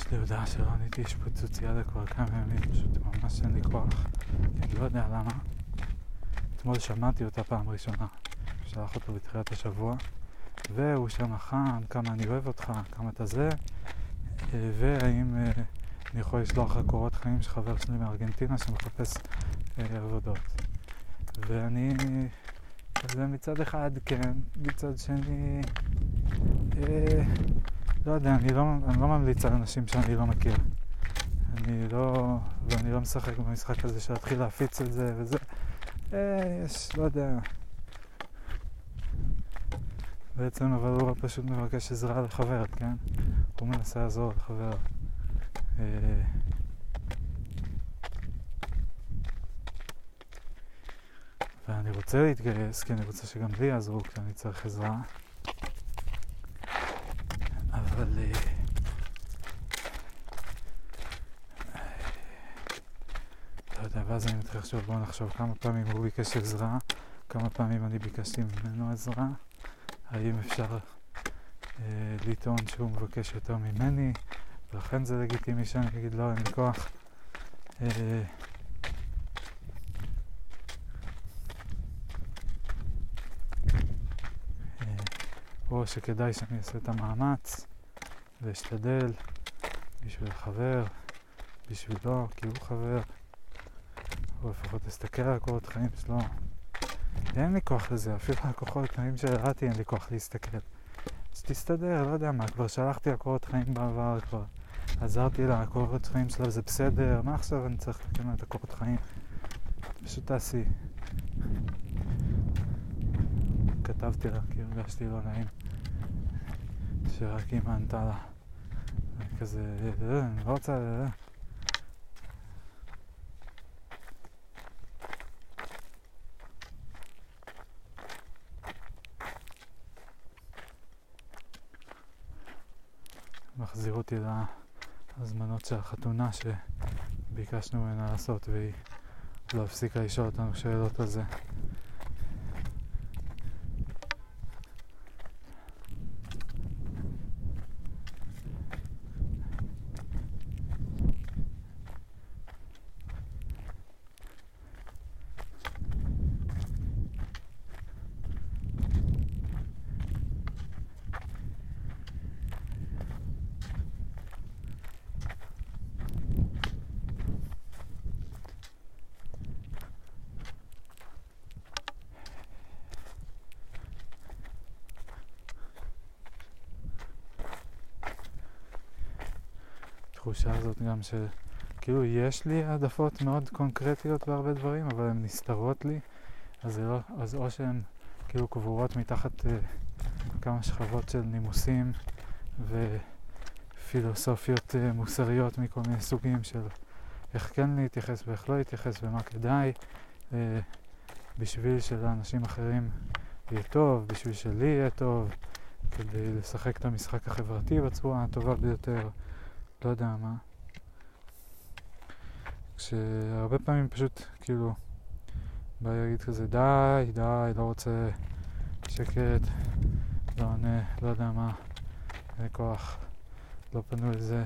יש לי הודעה שלא עניתי, יש פה צוציאדה כבר כמה ימים, פשוט ממש אין לי כוח, אני לא יודע למה. אתמול שמעתי אותה פעם ראשונה, שלח אותו בתחילת השבוע, והוא שם חם, כמה אני אוהב אותך, כמה אתה זה, והאם אני יכול לשלוח לך קורות חיים של חבר שלי מארגנטינה שמחפש עבודות. ואני, זה מצד אחד כן, מצד שני, לא יודע, אני לא, אני לא ממליץ על אנשים שאני לא מכיר. אני לא, ואני לא משחק במשחק הזה שלהתחיל להפיץ את זה וזה. אה, יש, לא יודע. בעצם אבל הוא פשוט מבקש עזרה לחבר, כן? הוא מנסה לעזור לחבר. אה, ואני רוצה להתגייס, כי אני רוצה שגם לי יעזרו כשאני צריך עזרה. אבל לא יודע, ואז אני מתחיל לחשוב, בואו נחשוב כמה פעמים הוא ביקש עזרה, כמה פעמים אני ביקשתי ממנו עזרה, האם אפשר אה, לטעון שהוא מבקש יותר ממני, ולכן זה לגיטימי שאני אגיד לא, אין לי כוח. אה, או שכדאי שאני אעשה את המאמץ ואשתדל בשביל חבר, בשבילו, כי הוא חבר, או לפחות אסתכל על קורות חיים שלו. אין לי כוח לזה, אפילו על קורות חיים שהראיתי אין לי כוח להסתכל. אז תסתדר, לא יודע מה, כבר שלחתי על קורות חיים בעבר, כבר עזרתי לה, הקורות חיים שלה זה בסדר, מה עכשיו אני צריך לתקן את הקורות חיים? פשוט תעשי. כתבתי לה כי הרגשתי לא נעים שרק אימא ענתה לה כזה, אני לא רוצה לדעת. מחזיר אותי להזמנות של החתונה שביקשנו ממנה לעשות, והיא לא הפסיקה לשאול אותנו שאלות על זה. התחושה הזאת גם של כאילו יש לי עדפות מאוד קונקרטיות בהרבה דברים, אבל הן נסתרות לי, אז, לא, אז או שהן כאילו קבורות מתחת אה, כמה שכבות של נימוסים ופילוסופיות אה, מוסריות מכל מיני סוגים של איך כן להתייחס ואיך לא להתייחס ומה כדאי אה, בשביל שלאנשים אחרים יהיה טוב, בשביל שלי יהיה טוב, כדי לשחק את המשחק החברתי בצורה הטובה ביותר, לא יודע מה. כשהרבה פעמים פשוט כאילו בא יגיד כזה די, די, לא רוצה, שקט, לא עונה, לא יודע מה, אין כוח, לא פנו לזה,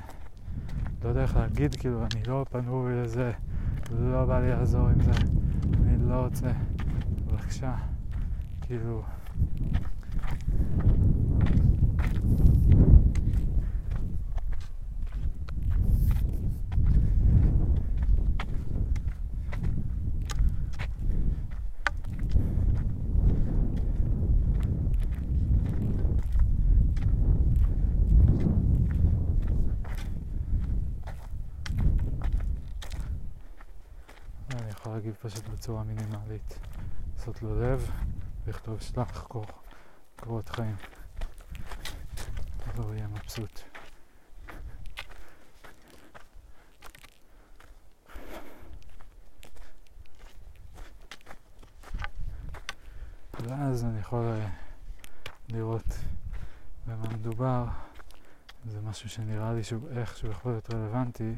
לא יודע איך להגיד, כאילו אני לא פנו לזה, לא בא לי לעזור עם זה, אני לא רוצה, בבקשה, כאילו להגיב פשוט בצורה מינימלית, לעשות לו לב ולכתוב שלח קור, קורות חיים, לא יהיה מבסוט. ואז אני יכול לראות במה מדובר, זה משהו שנראה לי שהוא איכשהו יכול להיות רלוונטי,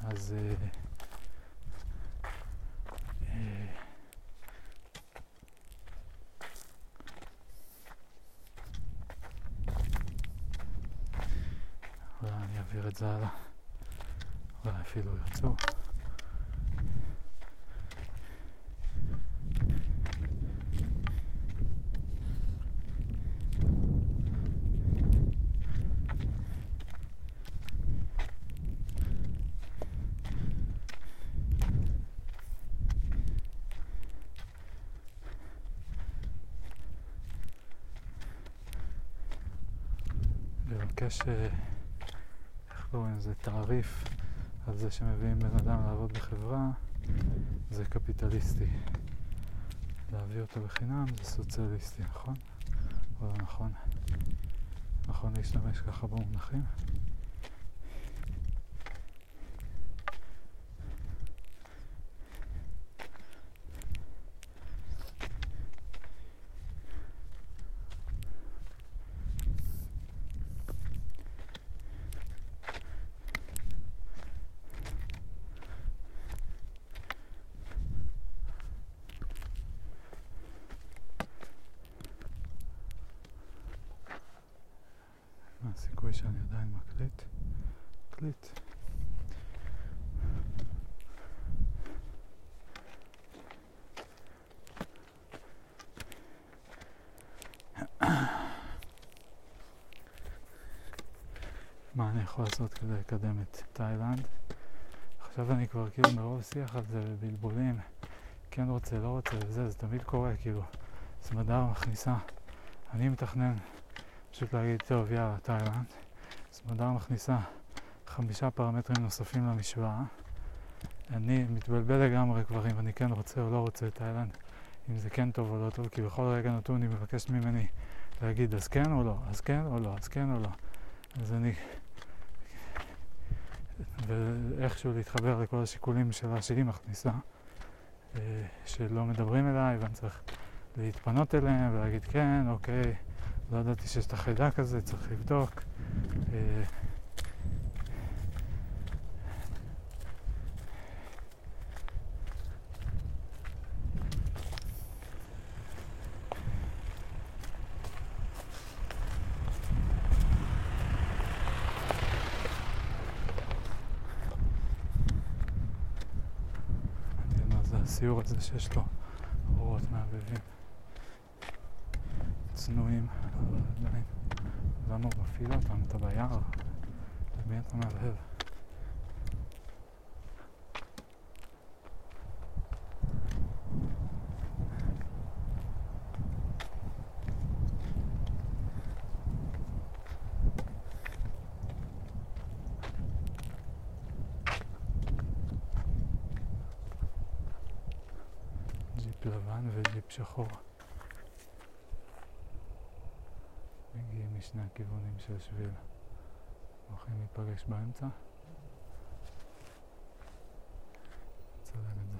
אז זהלה, אולי אפילו ירצו. לבקש זה תעריף על זה שמביאים בן אדם לעבוד בחברה, זה קפיטליסטי. להביא אותו בחינם זה סוציאליסטי, נכון? או לא נכון? נכון להשתמש ככה במונחים? הסיכוי שאני עדיין מקליט, מקליט. מה אני יכול לעשות כדי לקדם את תאילנד? עכשיו אני כבר כאילו מרוב שיח על זה בבלבולים, כן רוצה, לא רוצה, וזה, זה תמיד קורה כאילו, סמדר מכניסה, אני מתכנן פשוט להגיד, טוב, יאללה, תאילנד. סמדר מכניסה חמישה פרמטרים נוספים למשוואה. אני מתבלבל לגמרי כבר אם אני כן רוצה או לא רוצה תאילנד, אם זה כן טוב או לא טוב, כי בכל רגע נתון היא מבקשת ממני להגיד אז כן או לא, אז כן או לא, אז כן או לא. אז אני... ואיכשהו להתחבר לכל השיקולים שלה שהיא מכניסה, שלא מדברים אליי ואני צריך להתפנות אליהם ולהגיד כן, אוקיי. לא ידעתי שיש את החיידק הזה, צריך לבדוק. אני יודע, זה הסיור הזה שיש לו אורות מעבבים. צנועים, למה הוא מפעיל אותם? אתה ביער? למי אתה מהבהב? ג'יפ לבן וג'יפ שחור. מגיעים משני הכיוונים של השביל. הולכים להיפגש באמצע. צולל את זה.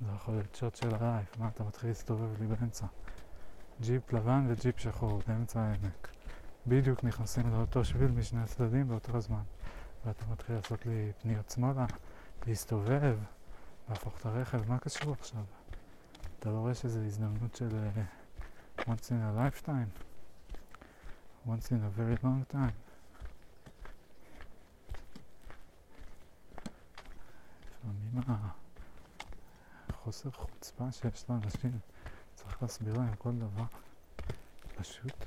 זה יכול להיות שוט של הרייף, מה אתה מתחיל להסתובב לי באמצע? ג'יפ לבן וג'יפ שחור, באמצע העמק. בדיוק נכנסים לאותו שביל משני הצדדים באותו הזמן. ואתה מתחיל לעשות לי פניות שמאלה, להסתובב, להפוך את הרכב, מה קשור עכשיו? אתה לא רואה שזו הזדמנות של uh, once in a lifetime? once in a very long time. לפעמים מה? חוסר חוצפה שיש לאנשים, צריך להסביר להם כל דבר, פשוט...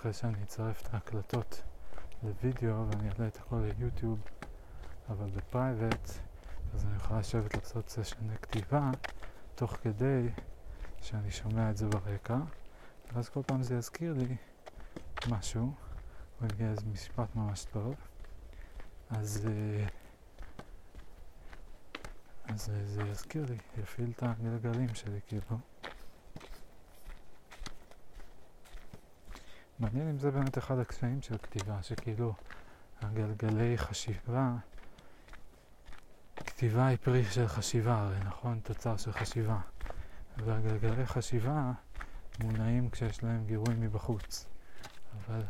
אחרי שאני אצרף את ההקלטות לוידאו ואני אעלה את הכל ליוטיוב, אבל בפרייבט, אז אני יכולה לשבת לעשות סשני כתיבה תוך כדי שאני שומע את זה ברקע, ואז כל פעם זה יזכיר לי משהו, הוא יגיע איזה משפט ממש טוב, אז, אז זה יזכיר לי, יפעיל את הגלגלים שלי כאילו. מעניין אם זה באמת אחד הקשיים של כתיבה, שכאילו הגלגלי חשיבה, כתיבה היא פרי של חשיבה הרי, נכון? תוצר של חשיבה. והגלגלי חשיבה מונעים כשיש להם גירוי מבחוץ. אבל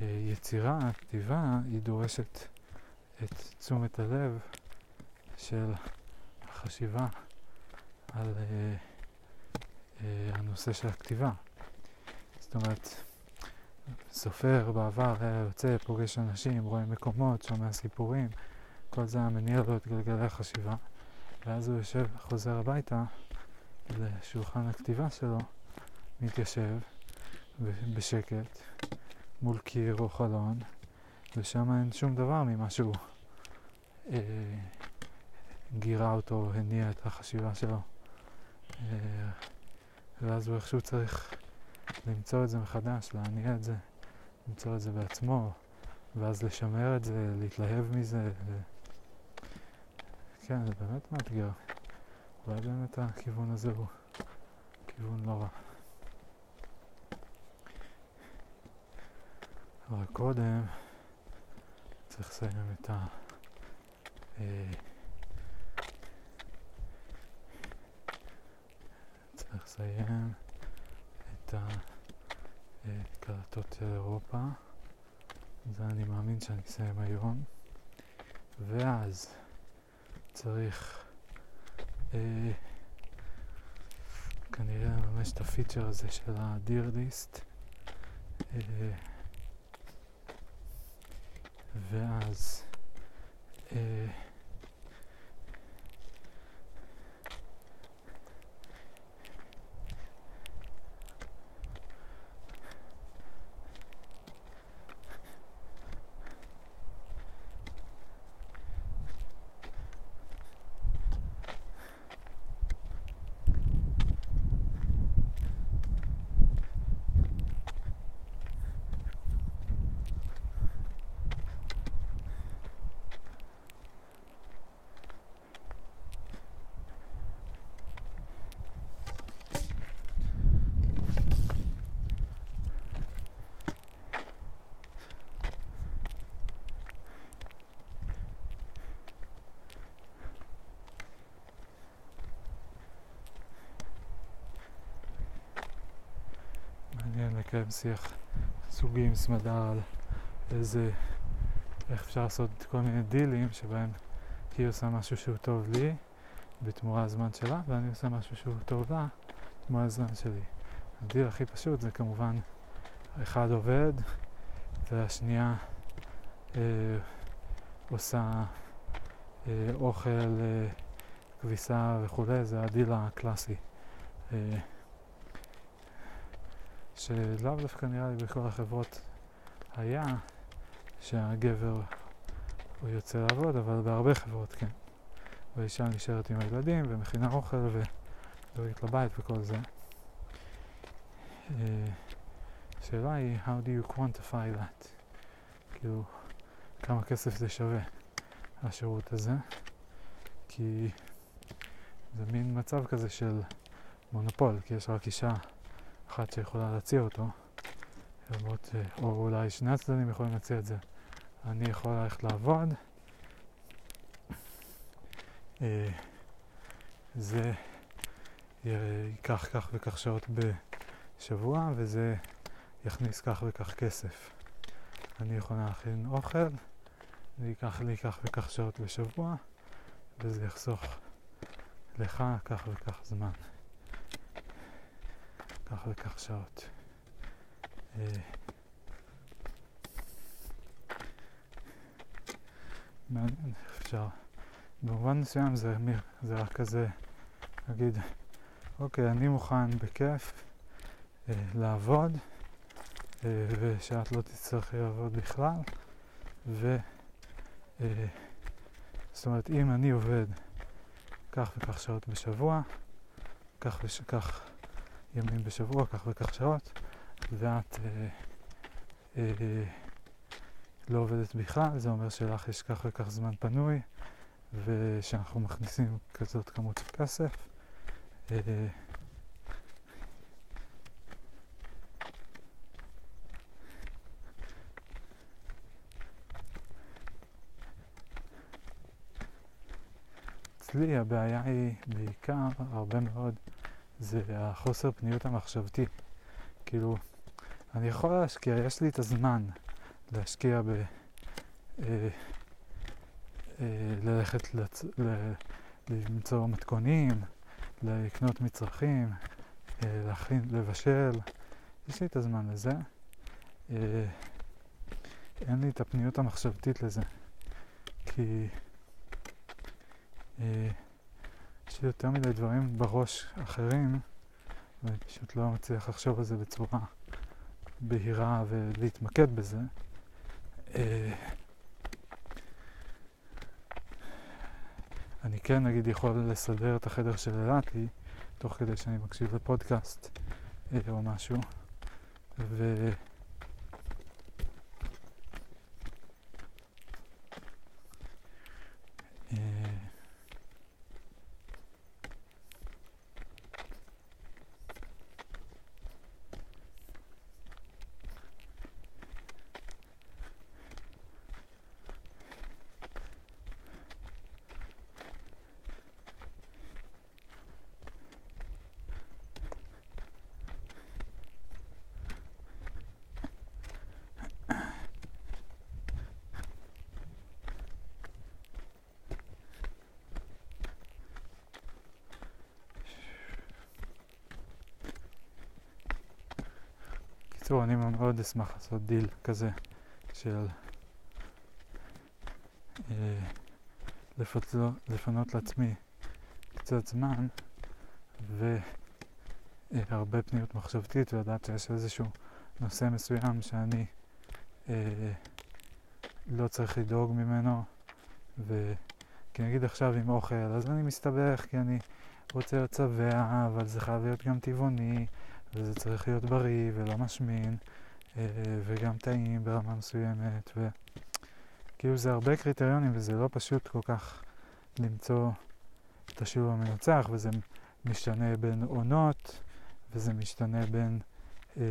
היצירה, הכתיבה, היא דורשת את תשומת הלב של החשיבה על... הנושא של הכתיבה. זאת אומרת, סופר בעבר היה יוצא, פוגש אנשים, רואה מקומות, שומע סיפורים, כל זה המניע לו את גלגלי החשיבה, ואז הוא יושב, חוזר הביתה לשולחן הכתיבה שלו, מתיישב בשקט מול קיר או חלון, ושם אין שום דבר ממה שהוא אה, גירה אותו, הניע את החשיבה שלו. אה, ואז הוא איכשהו צריך למצוא את זה מחדש, להניע את זה, למצוא את זה בעצמו, ואז לשמר את זה, להתלהב מזה. ו... כן, זה באמת מאתגר. אולי באמת הכיוון הזה הוא כיוון לא רע. אבל קודם צריך לסיים את ה... צריך לסיים את הקלטות של אירופה, זה אני מאמין שאני אסיים היום, ואז צריך אה, כנראה ממש את הפיצ'ר הזה של הדיר ליסט, אה, ואז אה, נקיים שיח סוגים, סמדה על איזה, איך אפשר לעשות כל מיני דילים שבהם היא עושה משהו שהוא טוב לי בתמורה הזמן שלה, ואני עושה משהו שהוא טוב לה בתמורה הזמן שלי. הדיל הכי פשוט זה כמובן אחד עובד והשנייה אה, עושה אה, אוכל, אה, כביסה וכו'. זה הדיל הקלאסי. אה, שלאו דווקא נראה לי בכל החברות היה שהגבר הוא יוצא לעבוד, אבל בהרבה חברות כן. והאישה נשארת עם הילדים ומכינה אוכל ודואגת לבית וכל זה. השאלה היא, how do you quantify that? כאילו, כמה כסף זה שווה, השירות הזה? כי זה מין מצב כזה של מונופול, כי יש רק אישה אחת שיכולה להציע אותו, למרות, או אולי שני הצדדים יכולים להציע את זה. אני יכול ללכת לעבוד. זה ייקח כך וכך שעות בשבוע, וזה יכניס כך וכך כסף. אני יכול להכין אוכל, זה ייקח לי כך וכך שעות בשבוע, וזה יחסוך לך כך וכך זמן. כך וכך שעות. מעניין, אפשר. במובן מסוים זה, זה רק כזה, נגיד, אוקיי, אני מוכן בכיף אה, לעבוד, אה, ושאת לא תצטרכי לעבוד בכלל, ו... אה, זאת אומרת, אם אני עובד כך וכך שעות בשבוע, כך וכך ימים בשבוע, כך וכך שעות, ואת... אה, אה, לא עובדת בכלל, זה אומר שלך יש כך וכך זמן פנוי, ושאנחנו מכניסים כזאת כמות של כסף. אצלי הבעיה היא בעיקר, הרבה מאוד, זה החוסר פניות המחשבתי. כאילו, אני יכול להשקיע, יש לי את הזמן. להשקיע ב... אה, אה, ללכת לצ... ל... למצוא מתכונים, לקנות מצרכים, אה, להכין, לבשל. יש לי את הזמן לזה. אה, אין לי את הפניות המחשבתית לזה. כי... אה, יש לי יותר מדי דברים בראש אחרים, ואני פשוט לא מצליח לחשוב על זה בצורה בהירה ולהתמקד בזה. אני כן נגיד יכול לסדר את החדר של אלעתי תוך כדי שאני מקשיב לפודקאסט או משהו, ו... טוב, אני מאוד אשמח לעשות דיל כזה של אה, לפצלו, לפנות לעצמי קצת זמן והרבה פניות מחשבתית, ולדעת שיש איזשהו נושא מסוים שאני אה, לא צריך לדאוג ממנו. וכי נגיד עכשיו עם אוכל, אז אני מסתבך כי אני רוצה לצבע, אבל זה חייב להיות גם טבעוני, וזה צריך להיות בריא ולא משמין, וגם טעים ברמה מסוימת, וכאילו זה הרבה קריטריונים, וזה לא פשוט כל כך למצוא את השילוב המנצח, וזה משתנה בין עונות, וזה משתנה בין אה,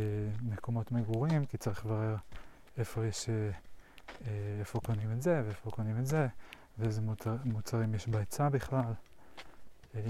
מקומות מגורים, כי צריך לברר איפה יש, אה, איפה קונים את זה, ואיפה קונים את זה, ואיזה מוצר, מוצרים יש בהיצע בכלל. אה,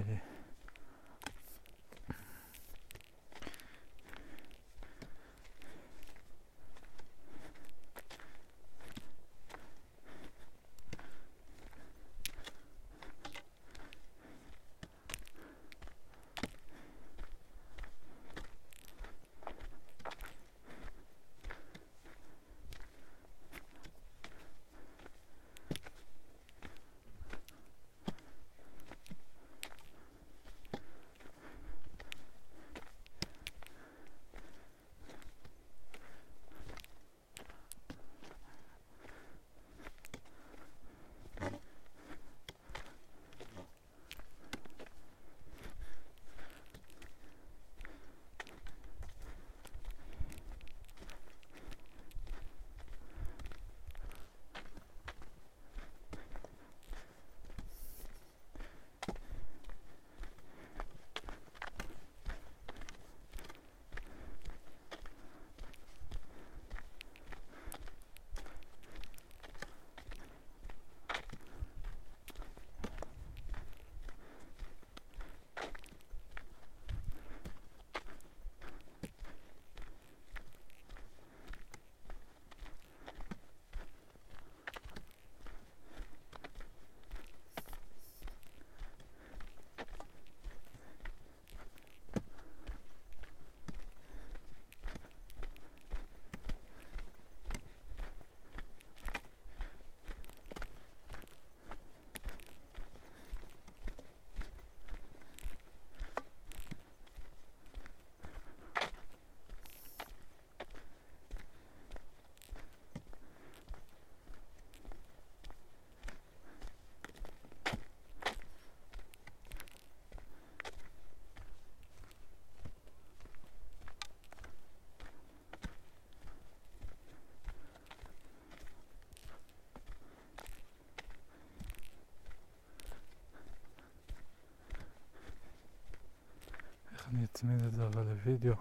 נצמיד את זה אבל לוידאו,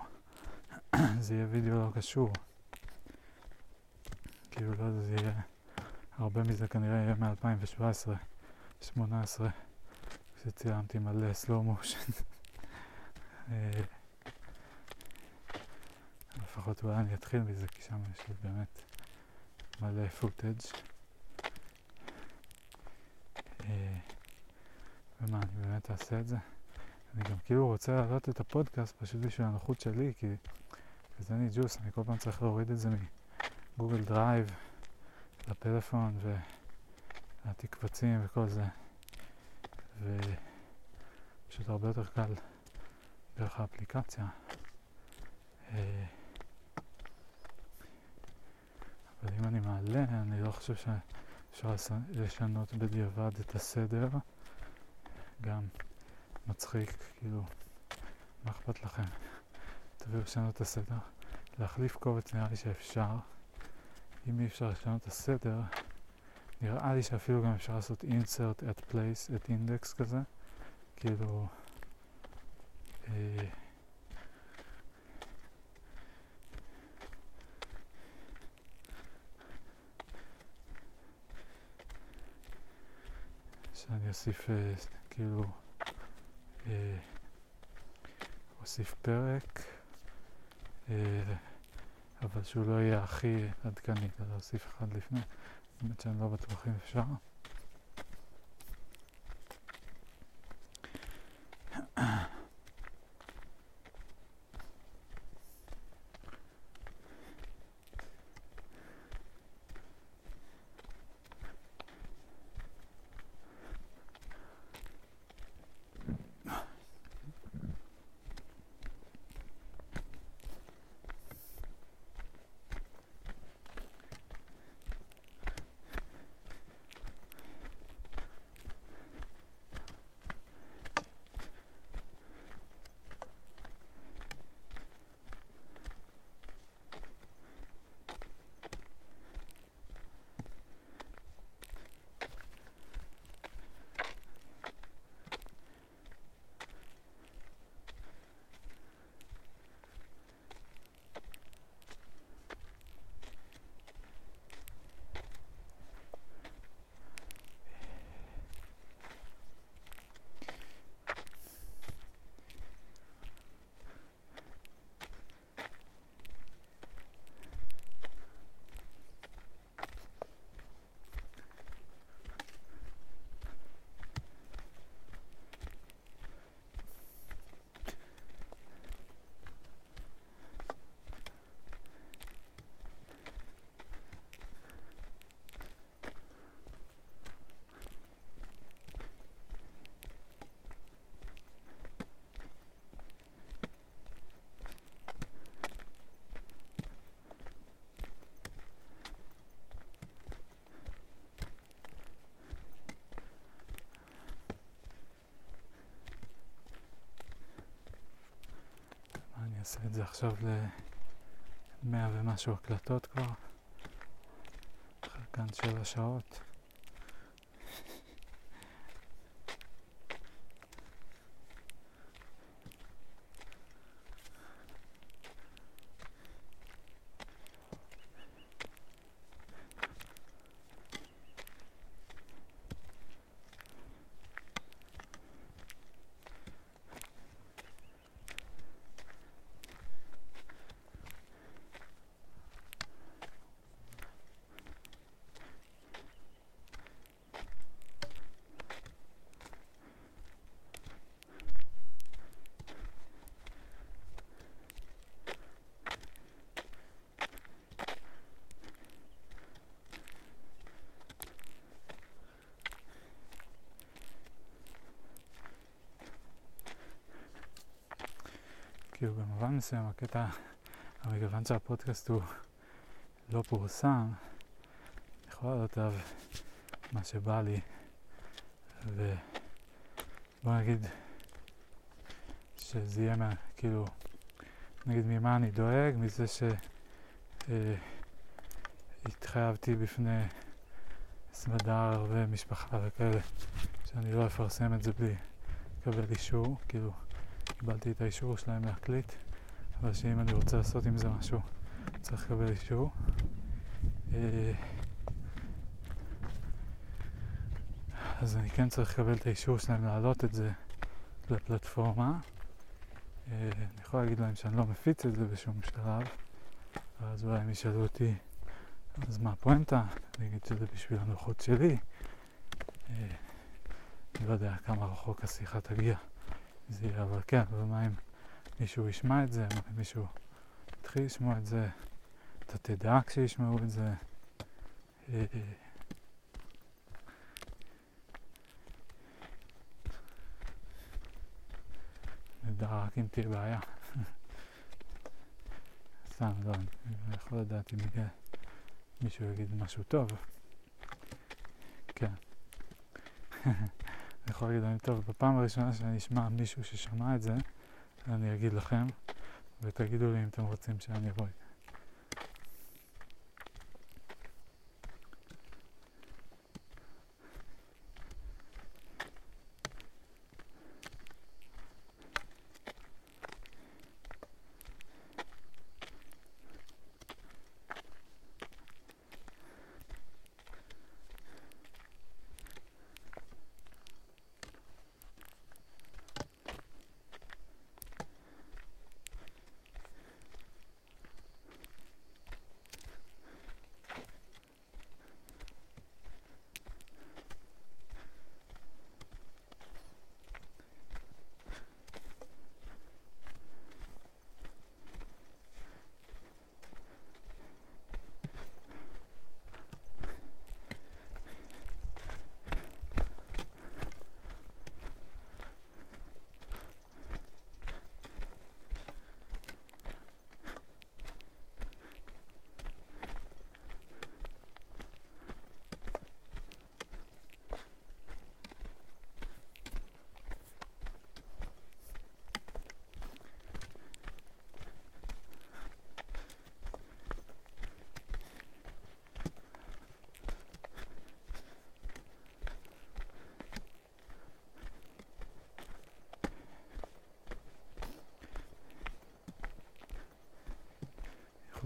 זה יהיה וידאו לא קשור, כאילו לא יודע, זה יהיה, הרבה מזה כנראה יהיה מ-אלפיים שבע עשרה שמונה עשרה, כשצילמתי מלא סלו מושן, לפחות אולי אני אתחיל מזה, כי שם יש לי באמת מלא פוטאג'. ומה, אני באמת אעשה את זה? אני גם כאילו רוצה להעלות את הפודקאסט פשוט בשביל הנוחות שלי, כי זה אני ג'וס, אני כל פעם צריך להוריד את זה מגוגל דרייב לפלאפון ולתקבצים וכל זה, ופשוט הרבה יותר קל דרך האפליקציה. אבל אם אני מעלה, אני לא חושב שאפשר לשנות בדיעבד את הסדר. גם מצחיק, כאילו, מה אכפת לכם? תביאו לשנות את הסדר. להחליף קובץ נראה לי שאפשר. אם אי אפשר לשנות את הסדר, נראה לי שאפילו גם אפשר לעשות insert at place at index כזה. כאילו, אה, שאני אוסיף, אה, כאילו, אה, אוסיף פרק, אה, אבל שהוא לא יהיה הכי עדכני, אז אוסיף אחד לפני, באמת שאני לא בטוח אם אפשר. נעשה את זה עכשיו למאה ומשהו הקלטות כבר, אחר כאן שבע שעות. כאילו במובן מסוים הקטע, המגוון שהפודקאסט הוא לא פורסם, אני יכול לעלות עליו מה שבא לי, ובוא נגיד שזה יהיה מה, כאילו, נגיד ממה אני דואג, מזה שהתחייבתי בפני סמדר ומשפחה וכאלה, שאני לא אפרסם את זה בלי לקבל אישור, כאילו קיבלתי את האישור שלהם להקליט, אבל שאם אני רוצה לעשות עם זה משהו צריך לקבל אישור. אז אני כן צריך לקבל את האישור שלהם להעלות את זה לפלטפורמה. אני יכול להגיד להם שאני לא מפיץ את זה בשום שלב, אז אולי הם ישאלו אותי אז מה הפואנטה? אני אגיד שזה בשביל הנוחות שלי. אני לא יודע כמה רחוק השיחה תגיע, זה יהיה, אבל כן, ומה אם מישהו ישמע את זה, מישהו יתחיל לשמוע את זה, אתה תדע כשישמעו את זה. נדע רק אם תהיה בעיה. סתם, לא, אני יכול לדעת אם יהיה מישהו יגיד משהו טוב. כן. אני יכול להגיד להם, טוב, בפעם הראשונה שאני אשמע מישהו ששמע את זה, אני אגיד לכם, ותגידו לי אם אתם רוצים שאני אבוא.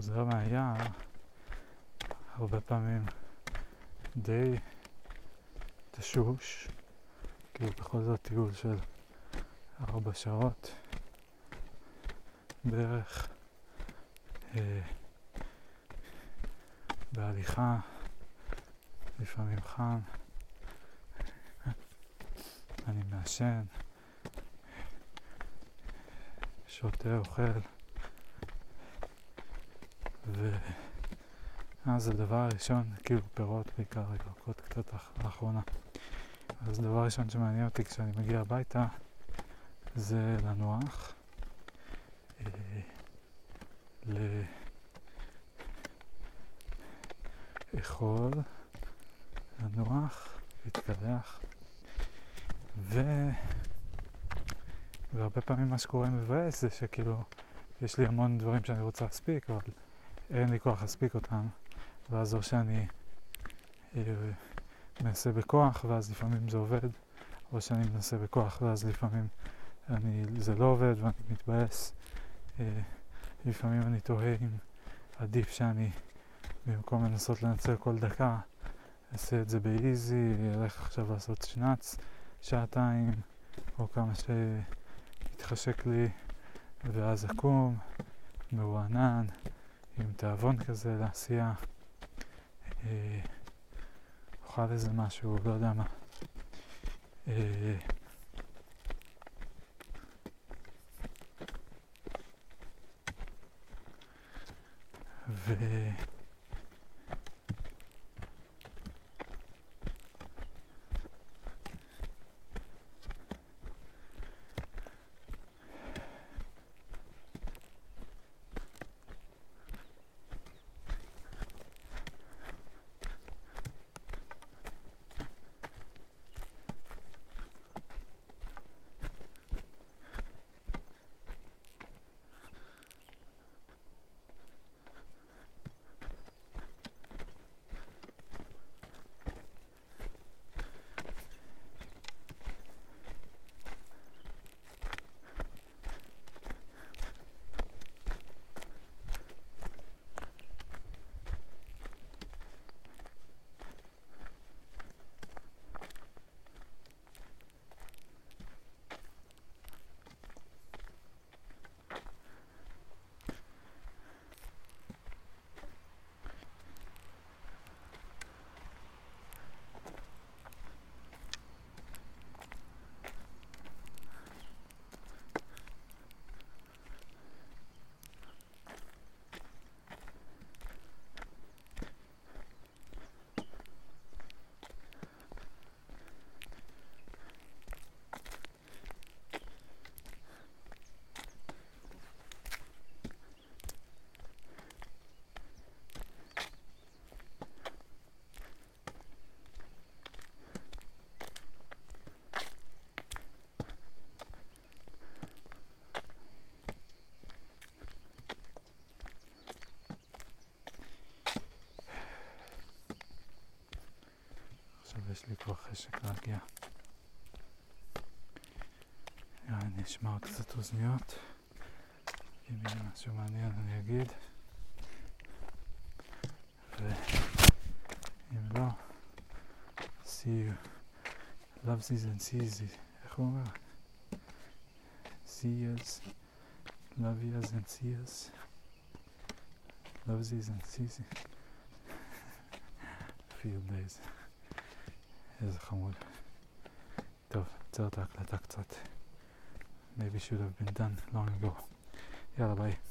חוזר מהיער, הרבה פעמים די תשוש, כאילו בכל זאת טיול של ארבע שעות בערך, אה, בהליכה, לפעמים חם, אני מעשן, שותה, אוכל, ואז הדבר הראשון, כאילו פירות בעיקר, רגלוקות קצת לאחרונה, אז הדבר הראשון שמעניין אותי כשאני מגיע הביתה זה לנוח, אה, לאכול, לנוח, להתקלח, ו... והרבה פעמים מה שקורה מבאס זה שכאילו יש לי המון דברים שאני רוצה להספיק, אבל אין לי כוח להספיק אותם, ואז או שאני אה, מנסה בכוח, ואז לפעמים זה עובד, או שאני מנסה בכוח, ואז לפעמים אני, זה לא עובד ואני מתבאס. אה, לפעמים אני תוהה אם עדיף שאני, במקום לנסות לנצל כל דקה, אעשה את זה באיזי, אלך עכשיו לעשות שנץ, שעתיים, או כמה שיתחשק לי, ואז אקום, מרוענן, עם תאבון כזה לעשייה, אה, אוכל איזה משהו, לא יודע מה. אה, ו... יש לי כבר חשק להגיע. אני אשמע עוד קצת אוזניות, אם יהיה משהו מעניין אני אגיד, ואם לא, see you, love season season, איך הוא אומר? see us, love us and see us, love season season, field days, איזה חמוד. טוב, עצרת ההקלטה קצת. Maybe should have been done long ago. יאללה, ביי.